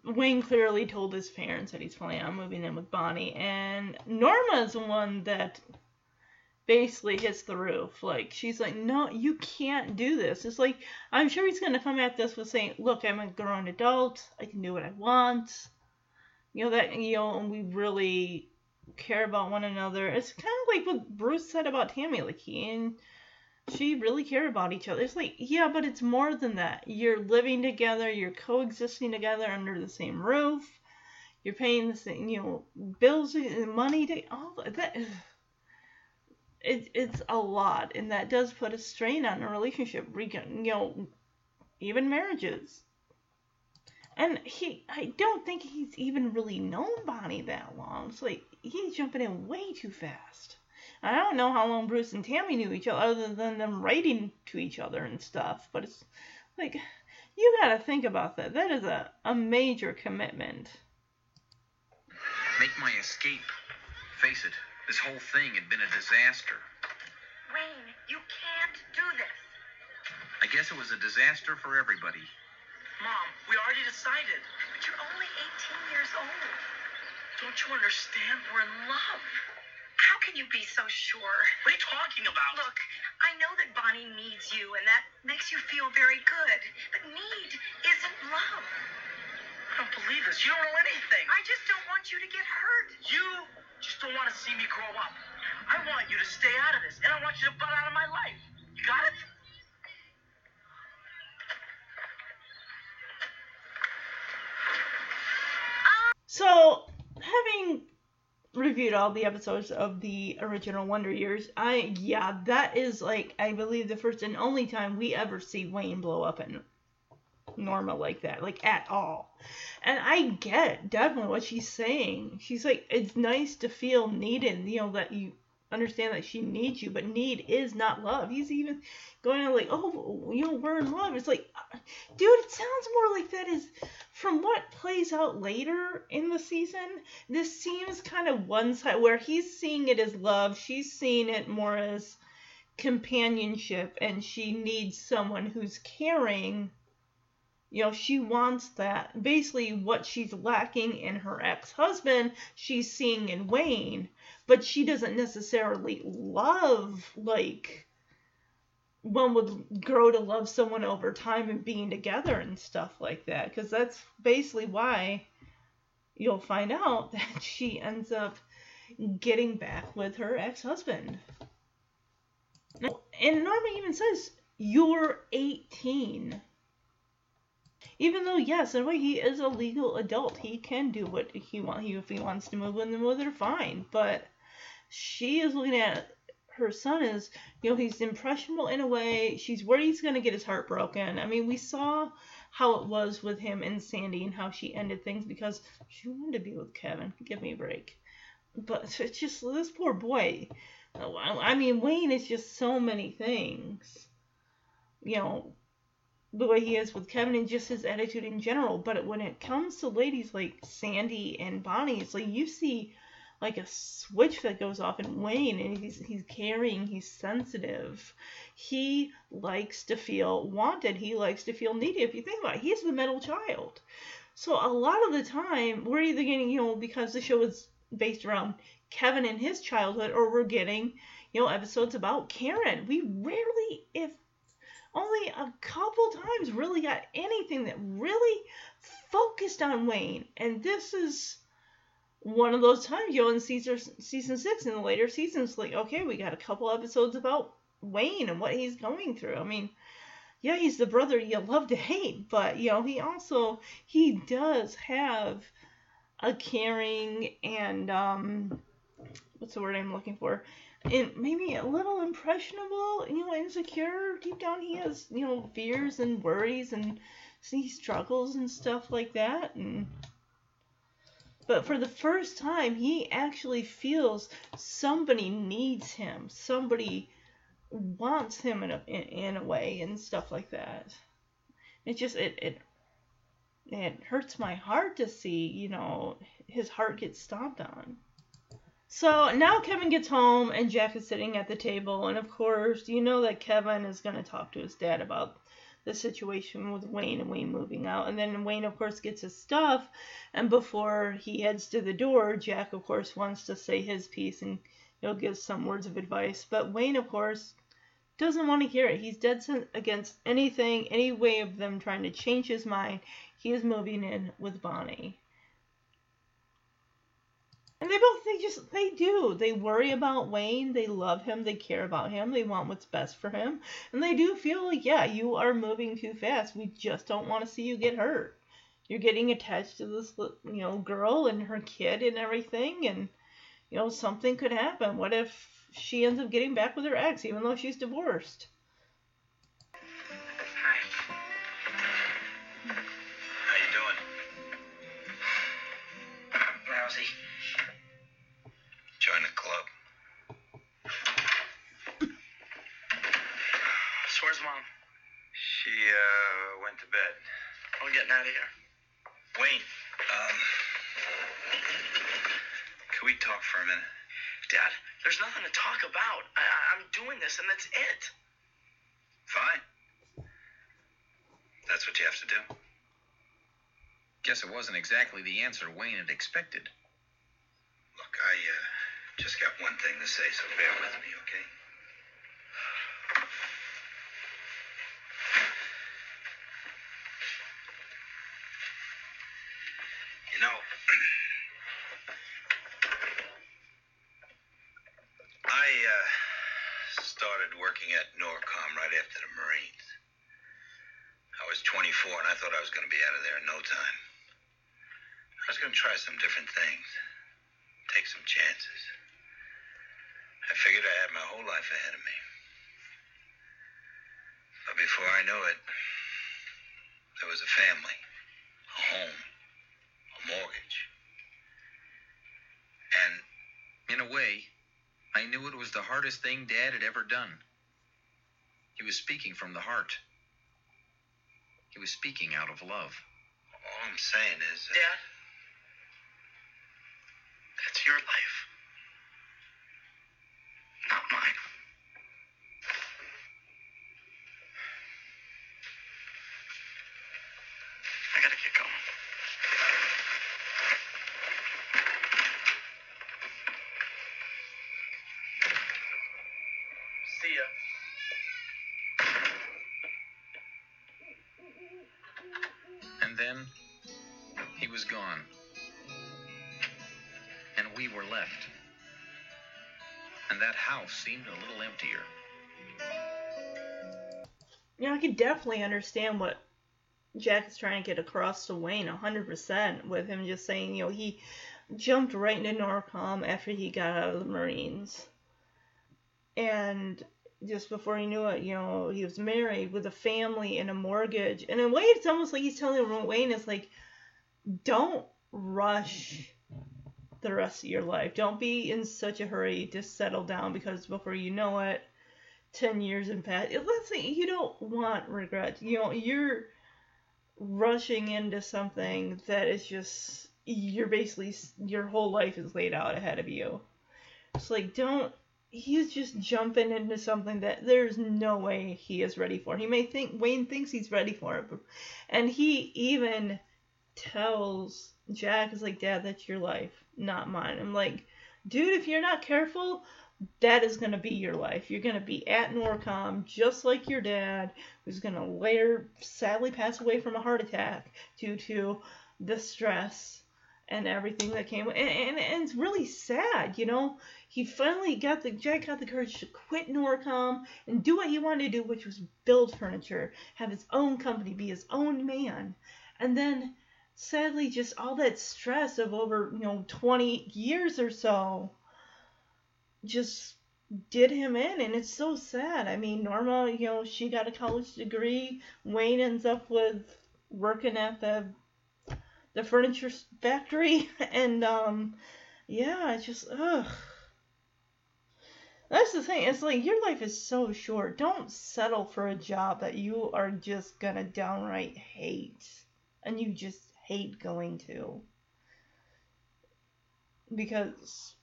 Wayne clearly told his parents that he's planning on moving in with Bonnie, and Norma's the one that basically hits the roof. Like, she's like, no, you can't do this. It's like, I'm sure he's going to come at this with saying, look, I'm a grown adult. I can do what I want. You know, that, you know, and we really care about one another. It's kind of like what Bruce said about Tammy. Like, he and she really cared about each other. It's like, yeah, but it's more than that. You're living together. You're coexisting together under the same roof. You're paying the same, you know, bills and money. To, all that. It, it's a lot, and that does put a strain on a relationship, you know, even marriages. And he, I don't think he's even really known Bonnie that long. It's like, he's jumping in way too fast. I don't know how long Bruce and Tammy knew each other, other than them writing to each other and stuff, but it's like, you gotta think about that. That is a, a major commitment. Make my escape. Face it. This whole thing had been a disaster. Wayne, you can't do this. I guess it was a disaster for everybody. Mom, we already decided. But you're only eighteen years old. Don't you understand? We're in love. How can you be so sure? What are you talking about? Look, I know that Bonnie needs you, and that makes you feel very good. But need isn't love. I don't believe this. You don't know anything. I just don't want you to get hurt. You just don't want to see me grow up. I want you to stay out of this, and I want you to butt out of my life. You got it? So, having reviewed all the episodes of the original Wonder Years, I, yeah, that is, like, I believe the first and only time we ever see Wayne blow up and Norma like that, like, at all. And I get definitely what she's saying. She's like, it's nice to feel needed, you know, that you understand that she needs you, but need is not love. He's even going to like, oh, you know, we're in love. It's like, dude, it sounds more like that is from what plays out later in the season. This seems kind of one side where he's seeing it as love, she's seeing it more as companionship, and she needs someone who's caring. You know, she wants that. Basically, what she's lacking in her ex-husband, she's seeing in Wayne. But she doesn't necessarily love, like, one would grow to love someone over time and being together and stuff like that. Because that's basically why you'll find out that she ends up getting back with her ex-husband. And Norma even says, you're eighteen. Even though, yes, in a way he is a legal adult. He can do what he wants. If he wants to move with the mother, fine. But she is looking at her son as, you know, he's impressionable in a way. She's worried he's going to get his heart broken. I mean, we saw how it was with him and Sandy and how she ended things because she wanted to be with Kevin. Give me a break. But it's just this poor boy. I mean, Wayne is just so many things. You know, the way he is with Kevin and just his attitude in general. But when it comes to ladies like Sandy and Bonnie, it's like you see like a switch that goes off in Wayne, and he's he's caring, he's sensitive. He likes to feel wanted. He likes to feel needed. If you think about it, he's the middle child. So a lot of the time, we're either getting, you know, because the show is based around Kevin and his childhood, or we're getting, you know, episodes about Karen. We rarely, if only a couple times, really got anything that really focused on Wayne. And this is one of those times, you know, in season, season six, in the later seasons, like, okay, we got a couple episodes about Wayne and what he's going through. I mean, yeah, he's the brother you love to hate, but, you know, he also, he does have a caring and, um, what's the word I'm looking for? And maybe a little impressionable, you know, insecure. Deep down he has, you know, fears and worries and he struggles and stuff like that. And but for the first time, he actually feels somebody needs him. Somebody wants him in a, in, in a way and stuff like that. It just, it, it it hurts my heart to see, you know, his heart get stomped on. So now Kevin gets home and Jack is sitting at the table. And, of course, you know that Kevin is going to talk to his dad about the situation with Wayne and Wayne moving out. And then Wayne, of course, gets his stuff. And before he heads to the door, Jack, of course, wants to say his piece and he'll give some words of advice. But Wayne, of course, doesn't want to hear it. He's dead set against anything, any way of them trying to change his mind. He is moving in with Bonnie. And they both, they just, they do. They worry about Wayne. They love him. They care about him. They want what's best for him. And they do feel like, yeah, you are moving too fast. We just don't want to see you get hurt. You're getting attached to this, you know, girl and her kid and everything. And, you know, something could happen. What if she ends up getting back with her ex, even though she's divorced? Hi. How you doing? Lousy. Join the club. So where's Mom? She, uh, went to bed. We're getting out of here. Wayne, um, can we talk for a minute? Dad, there's nothing to talk about. I, I'm doing this and that's it. Fine. That's what you have to do. Guess it wasn't exactly the answer Wayne had expected. Look, I, uh... just got one thing to say, so bear with me, okay? You know, I uh, started working at NORCOM right after the Marines. I was twenty-four, and I thought I was going to be out of there in no time. I was going to try some different things, take some chances. I figured I had my whole life ahead of me. But before I knew it, there was a family, a home, a mortgage. And in a way, I knew it was the hardest thing Dad had ever done. He was speaking from the heart. He was speaking out of love. All I'm saying is... Uh, Dad, that's your life. Not mine. I gotta get going. See ya. And then he was gone. And we were left. And that house seemed a little emptier. You know, I can definitely understand what Jack is trying to get across to Wayne one hundred percent with him just saying, you know, he jumped right into NORCOM after he got out of the Marines. And just before he knew it, you know, he was married with a family and a mortgage. And in a way, it's almost like he's telling Wayne, it's like, don't rush the rest of your life. Don't be in such a hurry to settle down, because before you know it, ten years in past. Let's say you don't want regret. You know, you're rushing into something that is just, you're basically, your whole life is laid out ahead of you. It's like, don't, he's just jumping into something that there's no way he is ready for. He may think, Wayne thinks he's ready for it. But, and he even tells Jack, is like, Dad, that's your life, not mine. I'm like, dude, if you're not careful, that is going to be your life. You're going to be at NORCOM just like your dad, who's going to later sadly pass away from a heart attack due to the stress and everything that came. And, and, and it's really sad, you know. He finally got the, Jack got the courage to quit NORCOM and do what he wanted to do, which was build furniture, have his own company, be his own man. And then, sadly, just all that stress of over, you know, twenty years or so just did him in, and it's so sad. I mean, Norma, you know, she got a college degree. Wayne ends up with working at the the furniture factory, and um, yeah, it's just ugh. That's the thing. It's like, your life is so short. Don't settle for a job that you are just gonna downright hate, and you just hate going to, because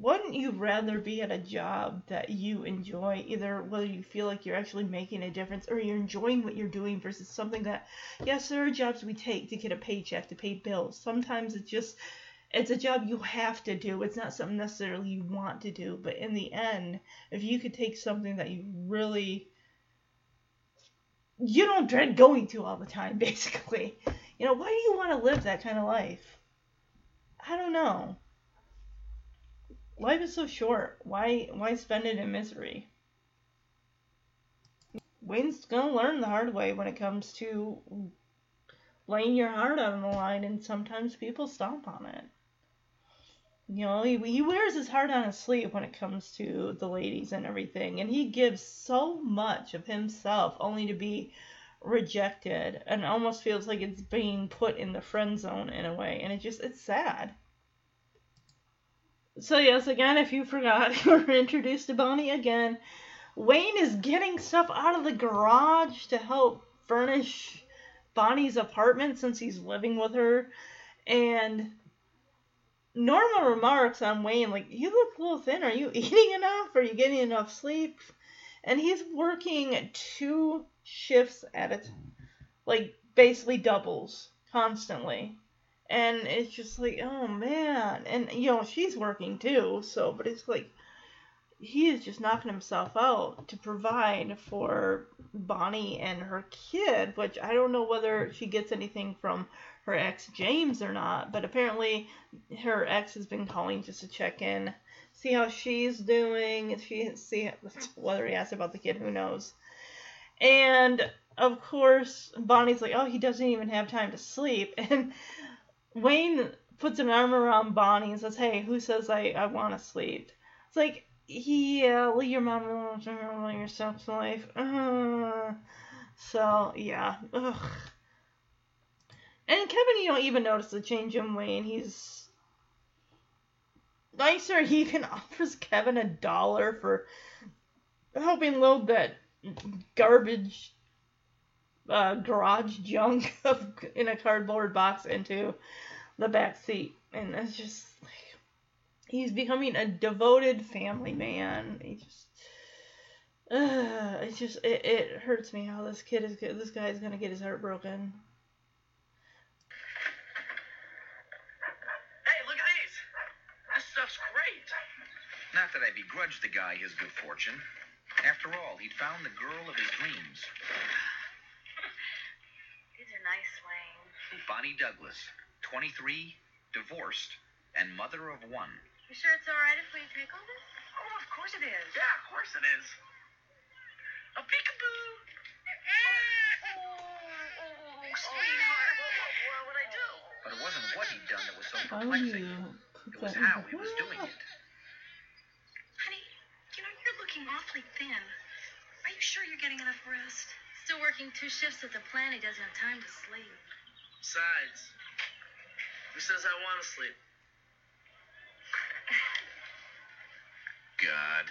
wouldn't you rather be at a job that you enjoy, either whether you feel like you're actually making a difference or you're enjoying what you're doing, versus something that, yes, there are jobs we take to get a paycheck, to pay bills. Sometimes it's just, it's a job you have to do. It's not something necessarily you want to do. But in the end, if you could take something that you really, you don't dread going to all the time, basically. You know, why do you want to live that kind of life? I don't know. Life is so short. Why why spend it in misery? Wayne's going to learn the hard way when it comes to laying your heart out on the line, and sometimes people stomp on it. You know, he, he wears his heart on his sleeve when it comes to the ladies and everything, and he gives so much of himself only to be rejected, and almost feels like it's being put in the friend zone in a way, and it just, it's sad. So yes, again, if you forgot, we're introduced to Bonnie again. Wayne is getting stuff out of the garage to help furnish Bonnie's apartment since he's living with her. And Norma remarks on Wayne, like, you look a little thin. Are you eating enough? Are you getting enough sleep? And he's working two shifts at a time, like basically doubles constantly. And it's just like, oh, man. And, you know, she's working, too. So, but it's like, he is just knocking himself out to provide for Bonnie and her kid, which I don't know whether she gets anything from her ex, James, or not. But apparently, her ex has been calling just to check in, see how she's doing. She see whether he asked about the kid, who knows. And, of course, Bonnie's like, oh, he doesn't even have time to sleep. And Wayne puts an arm around Bonnie and says, hey, who says I, I want to sleep? It's like, yeah, leave your mom alone, about your sex life. Uh, so, yeah. Ugh. And Kevin, you don't even notice the change in Wayne. He's nicer. He even offers Kevin a dollar for helping load that garbage Uh, garage junk of, in a cardboard box into the back seat. And it's just like, he's becoming a devoted family man. He just, uh, it's just, it, it hurts me how this kid is, this guy is going to get his heart broken. Hey, look at these. This stuff's great. Not that I begrudge the guy his good fortune. After all, he'd found the girl of his dreams. Nice, Wayne. Bonnie Douglas, twenty-three, divorced, and mother of one. You sure it's all right if we take all this? Oh, of course it is. Yeah, of course it is. A peekaboo. Oh, oh, sweetheart. What would I do? But it wasn't what he'd done that was so perplexing. It was how he was doing it. Honey, you know, you're looking awfully thin. Are you sure you're getting enough rest? Still working two shifts at the plant. He doesn't have time to sleep. Besides, who says I want to sleep? God.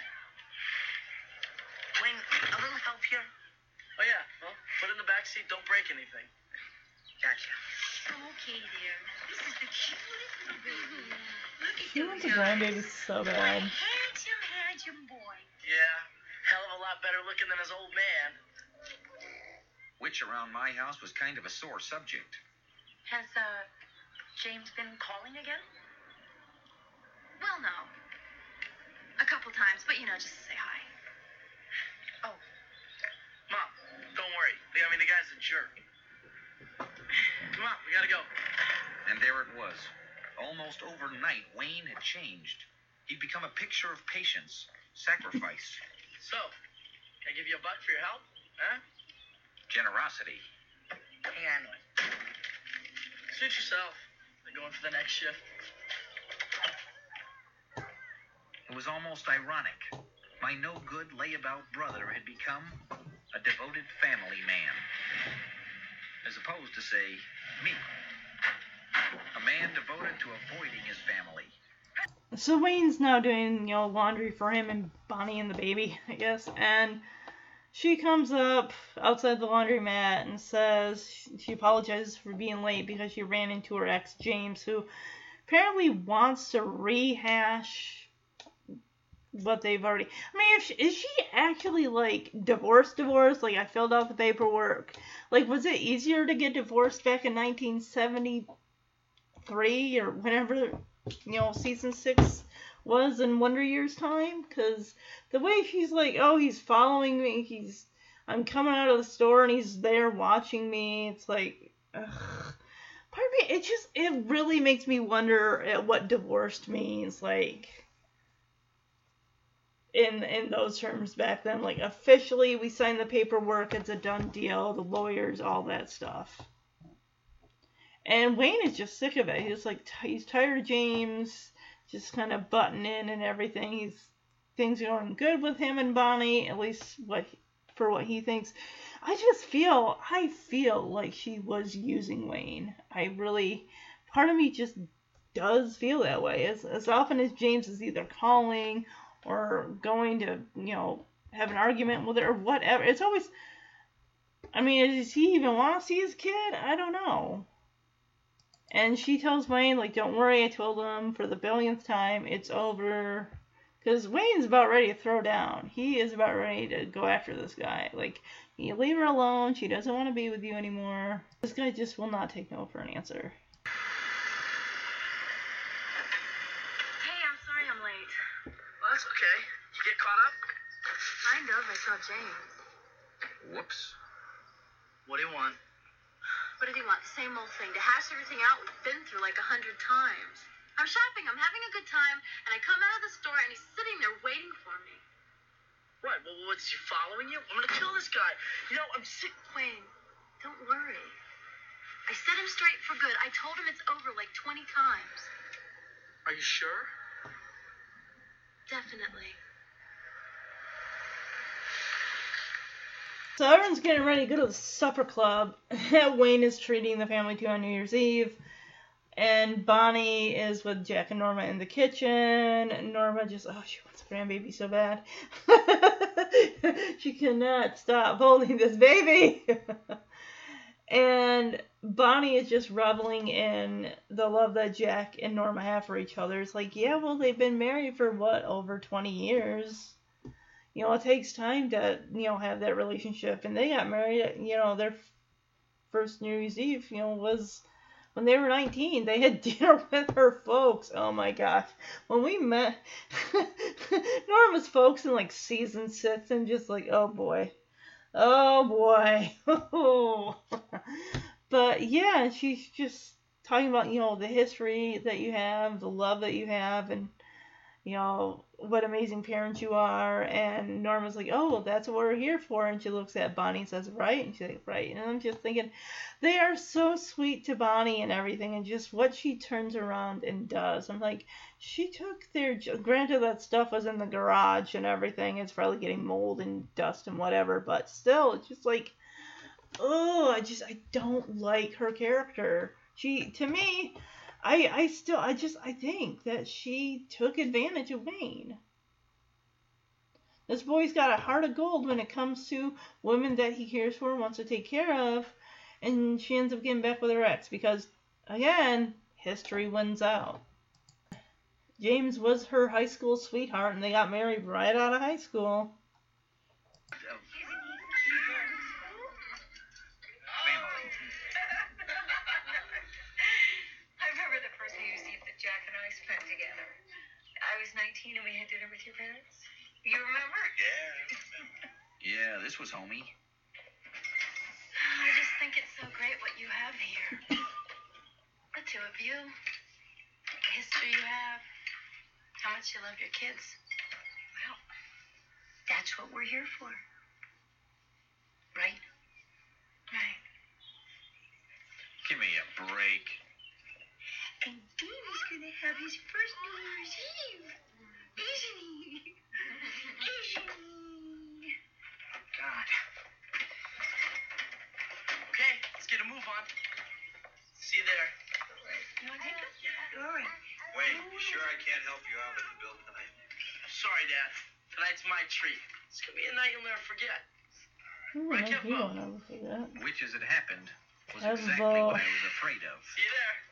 Wayne, a little help here? Oh, yeah. Well, put it in the back seat. Don't break anything. Gotcha. Okay, dear. This is the cutest little baby. Look at him. He Grande is so bad. Boy, handsome, handsome boy. Yeah. Hell of a lot better looking than his old man. Which around my house was kind of a sore subject. Has, uh, James been calling again? Well, no. A couple times, but, you know, just to say hi. Oh. Mom, don't worry. I mean, the guy's a jerk. Come on, we gotta go. And there it was. Almost overnight, Wayne had changed. He'd become a picture of patience, sacrifice. So, can I give you a buck for your help? Huh? Generosity. Hang on. Suit yourself. I'm going for the next shift. It was almost ironic. My no-good layabout brother had become a devoted family man, as opposed to, say, me. A man devoted to avoiding his family. So Wayne's now doing, you know, laundry for him and Bonnie and the baby, I guess, and she comes up outside the laundromat and says she apologizes for being late because she ran into her ex, James, who apparently wants to rehash what they've already... I mean, if she, is she actually, like, divorced, divorced? Like, I filled out the paperwork. Like, was it easier to get divorced back in nineteen seventy-three or whenever, you know, season six was in Wonder Years time? Because the way she's like, oh, he's following me, he's... I'm coming out of the store and he's there watching me. It's like, ugh. Pardon me, it just... It really makes me wonder at what divorced means, like... In, in those terms back then, like, officially we signed the paperwork, it's a done deal, the lawyers, all that stuff. And Wayne is just sick of it. He's like, t- he's tired of James just kind of butting in and everything. He's, things are going good with him and Bonnie, at least what for what he thinks. I just feel, I feel like she was using Wayne. I really, part of me just does feel that way. As, as often as James is either calling or going to, you know, have an argument with her or whatever. It's always, I mean, does he even want to see his kid? I don't know. And she tells Wayne, like, don't worry, I told him for the billionth time, it's over. Because Wayne's about ready to throw down. He is about ready to go after this guy. Like, you leave her alone, she doesn't want to be with you anymore. This guy just will not take no for an answer. That's okay. You get caught up? Kind of. I saw James. Whoops. What do you want? What did he want? The same old thing. To hash everything out we've been through like a hundred times. I'm shopping. I'm having a good time. And I come out of the store and he's sitting there waiting for me. What? Well, what's he following you? I'm going to kill this guy. You know, I'm sick. Wayne, don't worry. I set him straight for good. I told him it's over like twenty times. Are you sure? Definitely. So everyone's getting ready to go to the supper club. Wayne is treating the family to on New Year's Eve. And Bonnie is with Jack and Norma in the kitchen. Norma just, oh, she wants a grandbaby so bad. She cannot stop holding this baby. And Bonnie is just reveling in the love that Jack and Norma have for each other. It's like, yeah, well, they've been married for, what, over twenty years? You know, it takes time to, you know, have that relationship. And they got married, you know, their first New Year's Eve, you know, was when they were nineteen. They had dinner with her folks. Oh, my gosh. When we met Norma's folks in, like, season six, and just like, oh, boy. Oh, boy. But, yeah, she's just talking about, you know, the history that you have, the love that you have, and, you know, what amazing parents you are. And Norma's like, oh, well, that's what we're here for. And she looks at Bonnie and says, right. And she's like, right. And I'm just thinking, they are so sweet to Bonnie and everything. And just what she turns around and does. I'm like, she took their, granted that stuff was in the garage and everything. It's probably getting mold and dust and whatever. But still, it's just like, oh, I just, I don't like her character. She, to me, I, I still, I just, I think that she took advantage of Wayne. This boy's got a heart of gold when it comes to women that he cares for, wants to take care of, and she ends up getting back with her ex because, again, history wins out. James was her high school sweetheart, and they got married right out of high school. nineteen and we had dinner with your parents? You remember? Yeah. Yeah, this was homey. I just think it's so great what you have here. The two of you. The history you have. How much you love your kids. Well, that's what we're here for. Right? Right. Give me a break. And Davey's going to have his first New Year's Eve. Isn't he? Isn't he? God. Okay, let's get a move on. See you there. You want to take us? Yeah. All right. Wait, you sure I can't help you out with the bill tonight? Sorry, Dad. Tonight's my treat. It's going to be a night you'll never forget. Ooh, right, Kevo? You won't ever forget. Which, as it happened, was Kevo. Exactly what I was afraid of. See you there.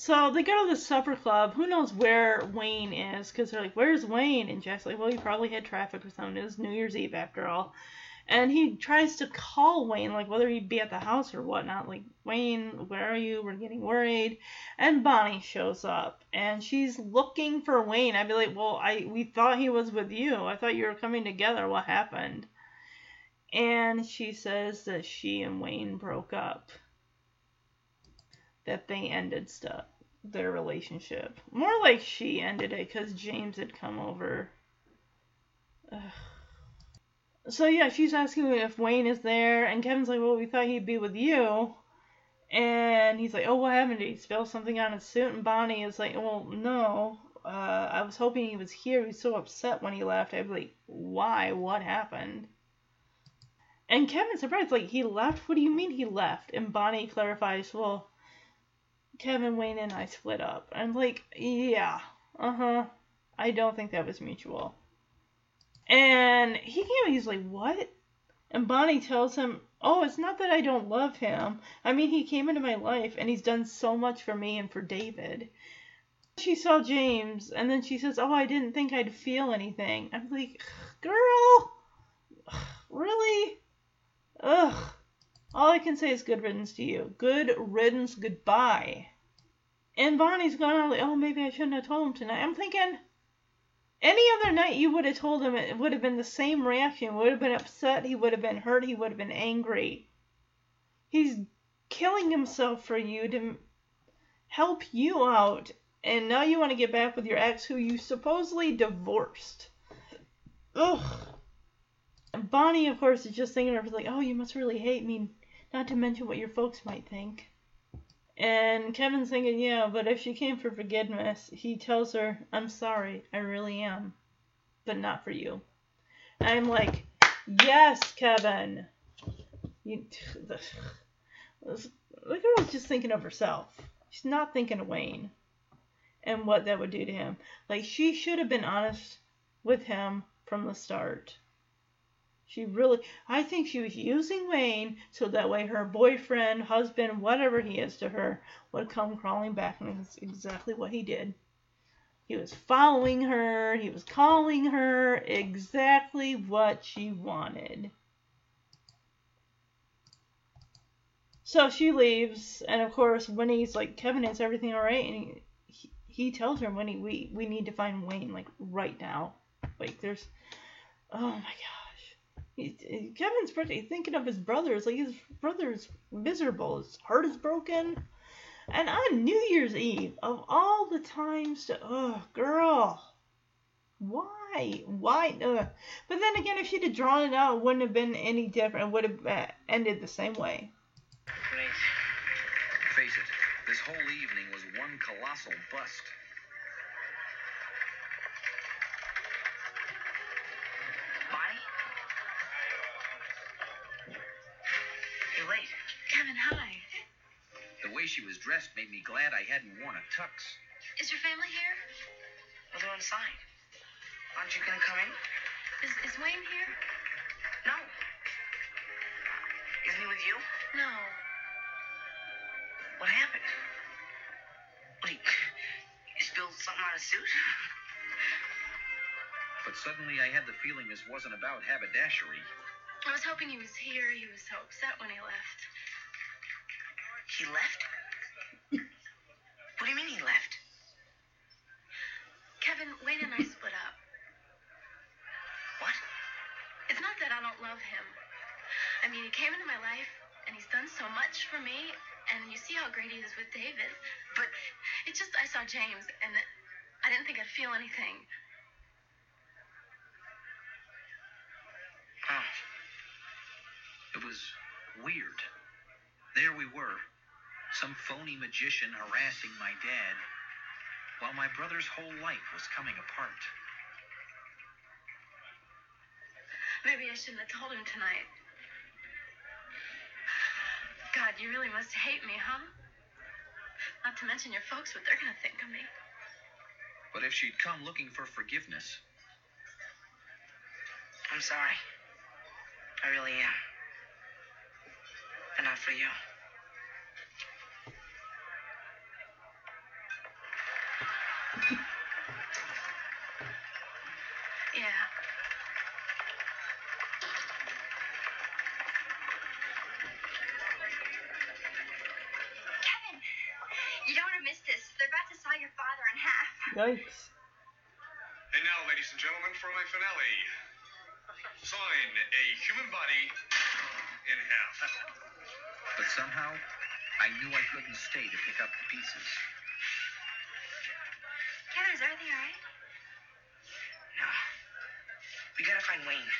So they go to the supper club. Who knows where Wayne is? Because they're like, where's Wayne? And Jack's like, well, he probably had traffic or something. It was New Year's Eve after all. And he tries to call Wayne, like whether he'd be at the house or whatnot. Like, Wayne, where are you? We're getting worried. And Bonnie shows up. And she's looking for Wayne. I'd be like, well, I we thought he was with you. I thought you were coming together. What happened? And she says that she and Wayne broke up. That they ended stuff, their relationship. More like she ended it because James had come over. Ugh. So yeah, she's asking if Wayne is there, and Kevin's like, well, we thought he'd be with you. And he's like, oh, what happened? Did he spill something on his suit? And Bonnie is like, well, no. Uh, I was hoping he was here. He was so upset when he left. I'd be like, why? What happened? And Kevin's surprised. Like, he left? What do you mean he left? And Bonnie clarifies, well, Kevin, Wayne, and I split up. I'm like, yeah, uh-huh. I don't think that was mutual. And he came, he's like, what? And Bonnie tells him, oh, it's not that I don't love him. I mean, he came into my life, and he's done so much for me and for David. She saw James, and then she says, oh, I didn't think I'd feel anything. I'm like, girl, really? Ugh. All I can say is good riddance to you. Good riddance, goodbye. And Bonnie's going on like, oh, maybe I shouldn't have told him tonight. I'm thinking, any other night you would have told him, it would have been the same reaction. He would have been upset. He would have been hurt. He would have been angry. He's killing himself for you to help you out. And now you want to get back with your ex who you supposedly divorced. Ugh. Bonnie, of course, is just thinking of her like, oh, you must really hate me. Not to mention what your folks might think. And Kevin's thinking, yeah, but if she came for forgiveness, he tells her, I'm sorry, I really am, but not for you. And I'm like, yes, Kevin. You, the, the girl's just thinking of herself. She's not thinking of Wayne and what that would do to him. Like, she should have been honest with him from the start. She really, I think she was using Wayne so that way her boyfriend, husband, whatever he is to her, would come crawling back, and that's exactly what he did. He was following her, he was calling her, exactly what she wanted. So she leaves, and of course, Winnie's like, Kevin, is everything all right? And he, he, he tells her, Winnie, we, we need to find Wayne, like, right now. Like, there's, oh my God. Kevin's thinking of his brother. It's like his brother's miserable. His heart is broken. And on New Year's Eve, of all the times to, oh, girl, why? Why? Ugh. But then again, if she'd have drawn it out, it wouldn't have been any different. It would have ended the same way. Face it, this whole evening was one colossal bust. Bonnie? You're late. Kevin, hi. The way she was dressed made me glad I hadn't worn a tux. Is your family here? Well, they're inside. Aren't you gonna come in? Is is Wayne here? No. Isn't he with you? No. What happened? Wait, you spilled something on his suit? But suddenly I had the feeling this wasn't about haberdashery. I was hoping he was here. He was so upset when he left. He left? What do you mean he left? Kevin, Wayne and I split up. What? It's not that I don't love him. I mean, he came into my life, and he's done so much for me, and you see how great he is with David. But it's just I saw James, and I didn't think I'd feel anything. Oh. It was weird. There we were. Some phony magician harassing my dad while my brother's whole life was coming apart. Maybe I shouldn't have told him tonight. God, you really must hate me, huh? Not to mention your folks, what they're going to think of me. But if she'd come looking for forgiveness... I'm sorry. I really am. But not for you. Yikes. And now, ladies and gentlemen, for my finale. Sign a human body in half. But somehow, I knew I couldn't stay to pick up the pieces. Kevin, is everything all right? No. We gotta find Wayne.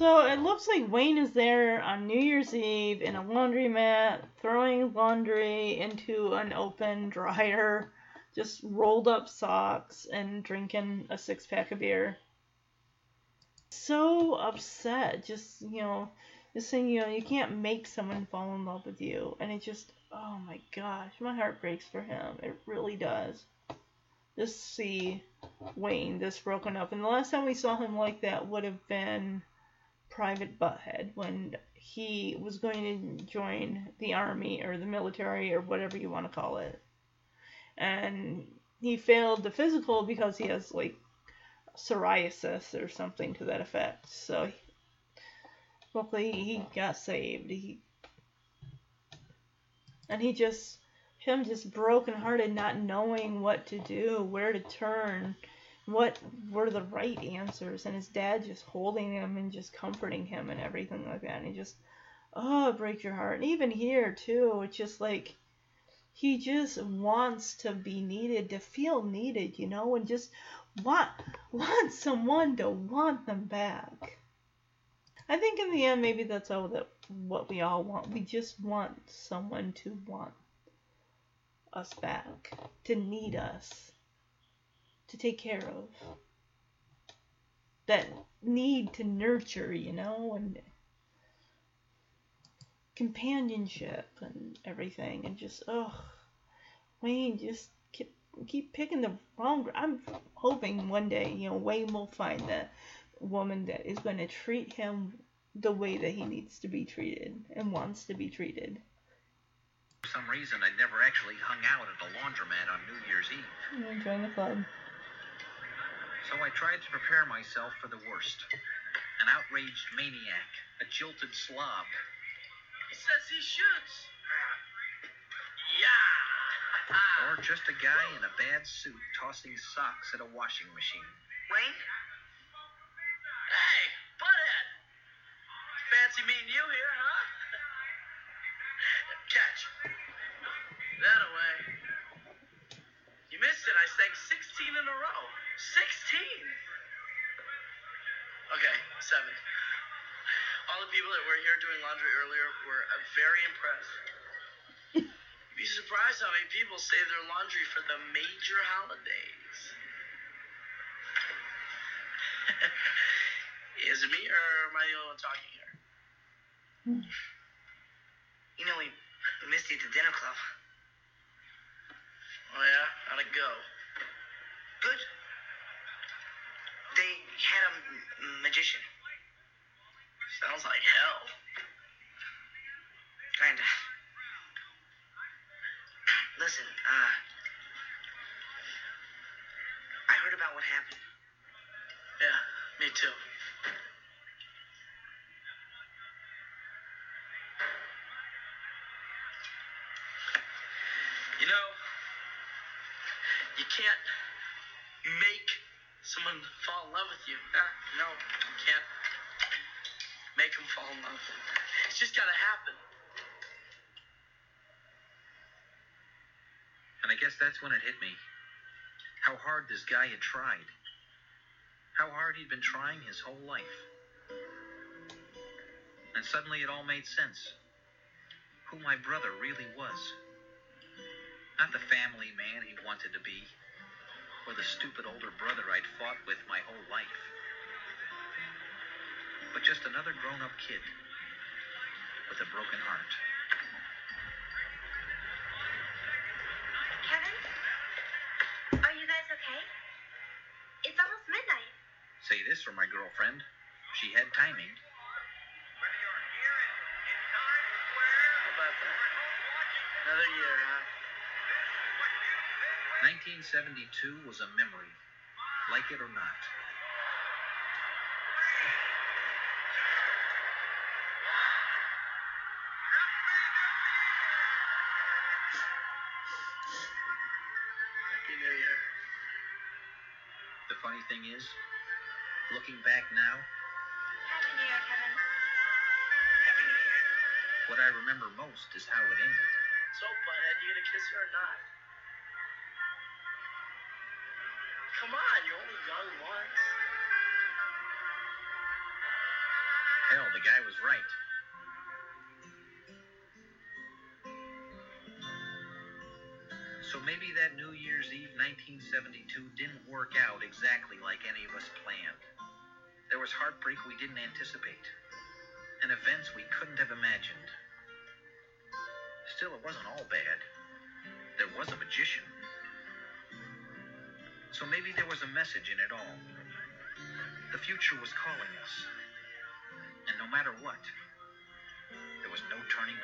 So, it looks like Wayne is there on New Year's Eve in a laundromat, throwing laundry into an open dryer. Just rolled up socks and drinking a six pack of beer. So upset. Just, you know, just saying, you know, you can't make someone fall in love with you. And it just, oh my gosh, my heart breaks for him. It really does. Just see Wayne this broken up. And the last time we saw him like that would have been Private Butthead when he was going to join the army or the military or whatever you want to call it. And he failed the physical because he has, like, psoriasis or something to that effect. So, luckily, he got saved. He, and he just, him just brokenhearted, not knowing what to do, where to turn, what were the right answers. And his dad just holding him and just comforting him and everything like that. And he just, oh, it breaks your heart. And even here, too, it's just like, he just wants to be needed, to feel needed, you know, and just want, want someone to want them back. I think in the end, maybe that's all that what we all want. We just want someone to want us back, to need us, to take care of. That need to nurture, you know, and companionship and everything, and just, ugh, Wayne just keep, keep picking the wrong. I'm hoping one day, you know, Wayne will find the woman that is going to treat him the way that he needs to be treated and wants to be treated. For some reason, I never actually hung out at the laundromat on New Year's Eve. You're enjoying the club. So I tried to prepare myself for the worst. An outraged maniac, a jilted slob. He says he shoots. Yeah. Or just a guy in a bad suit tossing socks at a washing machine. Wayne? Hey, butthead. Fancy meeting you here, huh? Catch. Okay, seven. All the people that were here doing laundry earlier were very impressed. You'd be surprised how many people save their laundry for the major holidays. Is it me, or am I the only one talking here? You know, we, we missed you at the dinner club. Oh, yeah? How'd it go? Good. They had a m- magician. Sounds like hell. Kinda. Listen, uh... I heard about what happened. Yeah, me too. You know, you can't make someone fall in love with you. Huh? No, you can't make them fall in love. It's just gotta happen. And I guess that's when it hit me. How hard this guy had tried. How hard he'd been trying his whole life. And suddenly it all made sense. Who my brother really was. Not the family man he wanted to be, or the stupid older brother I'd fought with my whole life. But just another grown-up kid with a broken heart. Kevin? Are you guys okay? It's almost midnight. Say this for my girlfriend. She had timing. Whether you're here in, in Times Square... How about that? Another year, huh? nineteen seventy-two was a memory, like it or not. Happy New Year. The funny thing is, looking back now, Happy New Year, Kevin. Happy New Year. What I remember most is how it ended. So, butthead, you gonna kiss her or not? Come on, you're only young once. Hell, the guy was right. So maybe that New Year's Eve nineteen seventy-two didn't work out exactly like any of us planned. There was heartbreak we didn't anticipate, and events we couldn't have imagined. Still, it wasn't all bad. There was a magician. So maybe there was a message in it all. The future was calling us. And no matter what, there was no turning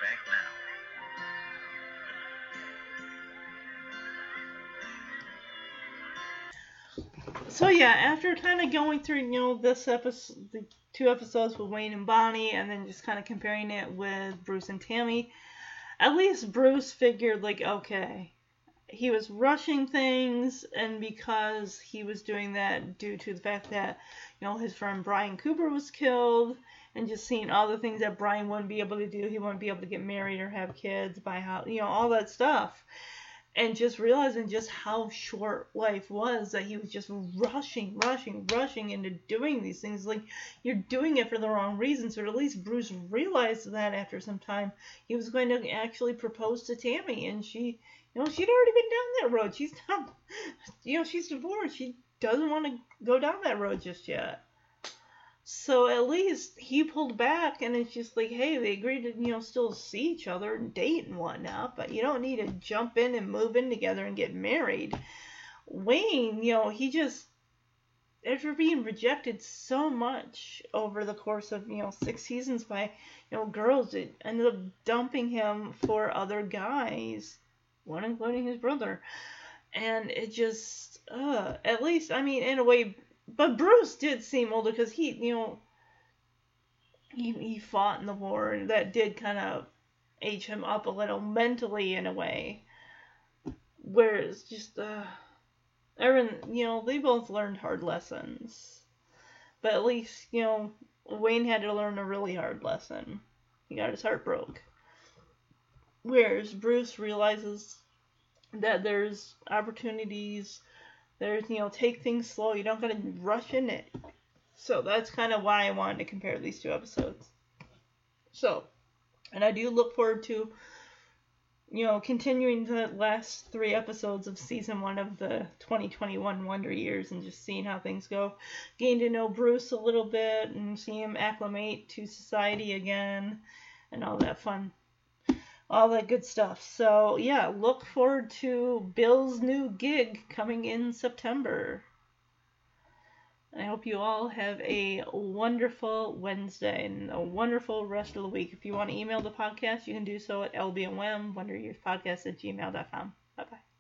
back now. So yeah, after kind of going through, you know, this episode, the two episodes with Wayne and Bonnie, and then just kind of comparing it with Bruce and Tammy, at least Bruce figured, like, okay, he was rushing things, and because he was doing that due to the fact that, you know, his friend Brian Cooper was killed, and just seeing all the things that Brian wouldn't be able to do. He wouldn't be able to get married or have kids, buy a house, you know, all that stuff. And just realizing just how short life was, that he was just rushing, rushing, rushing into doing these things. Like, you're doing it for the wrong reasons. Or at least Bruce realized that after some time he was going to actually propose to Tammy, and she... You know, she'd already been down that road. She's not, you know, she's divorced. She doesn't want to go down that road just yet. So at least he pulled back, and it's just like, hey, they agreed to, you know, still see each other and date and whatnot, but you don't need to jump in and move in together and get married. Wayne, you know, he just, after being rejected so much over the course of, you know, six seasons by, you know, girls, it ended up dumping him for other guys. One including his brother. And it just, uh, at least, I mean, in a way, but Bruce did seem older because he, you know, he, he fought in the war, and that did kind of age him up a little mentally in a way. Whereas just, uh, everyone, you know, they both learned hard lessons. But at least, you know, Wayne had to learn a really hard lesson. He got his heart broke. Whereas Bruce realizes that there's opportunities There's, you know, take things slow. You don't gotta rush in it. So that's kind of why I wanted to compare these two episodes. So, and I do look forward to, you know, continuing the last three episodes of season one of the twenty twenty-one Wonder Years and just seeing how things go. Getting to know Bruce a little bit and see him acclimate to society again and all that fun. All that good stuff. So, yeah, look forward to Bill's new gig coming in September. I hope you all have a wonderful Wednesday and a wonderful rest of the week. If you want to email the podcast, you can do so at lbmwonderyearspodcast at gmail dot com. Bye-bye.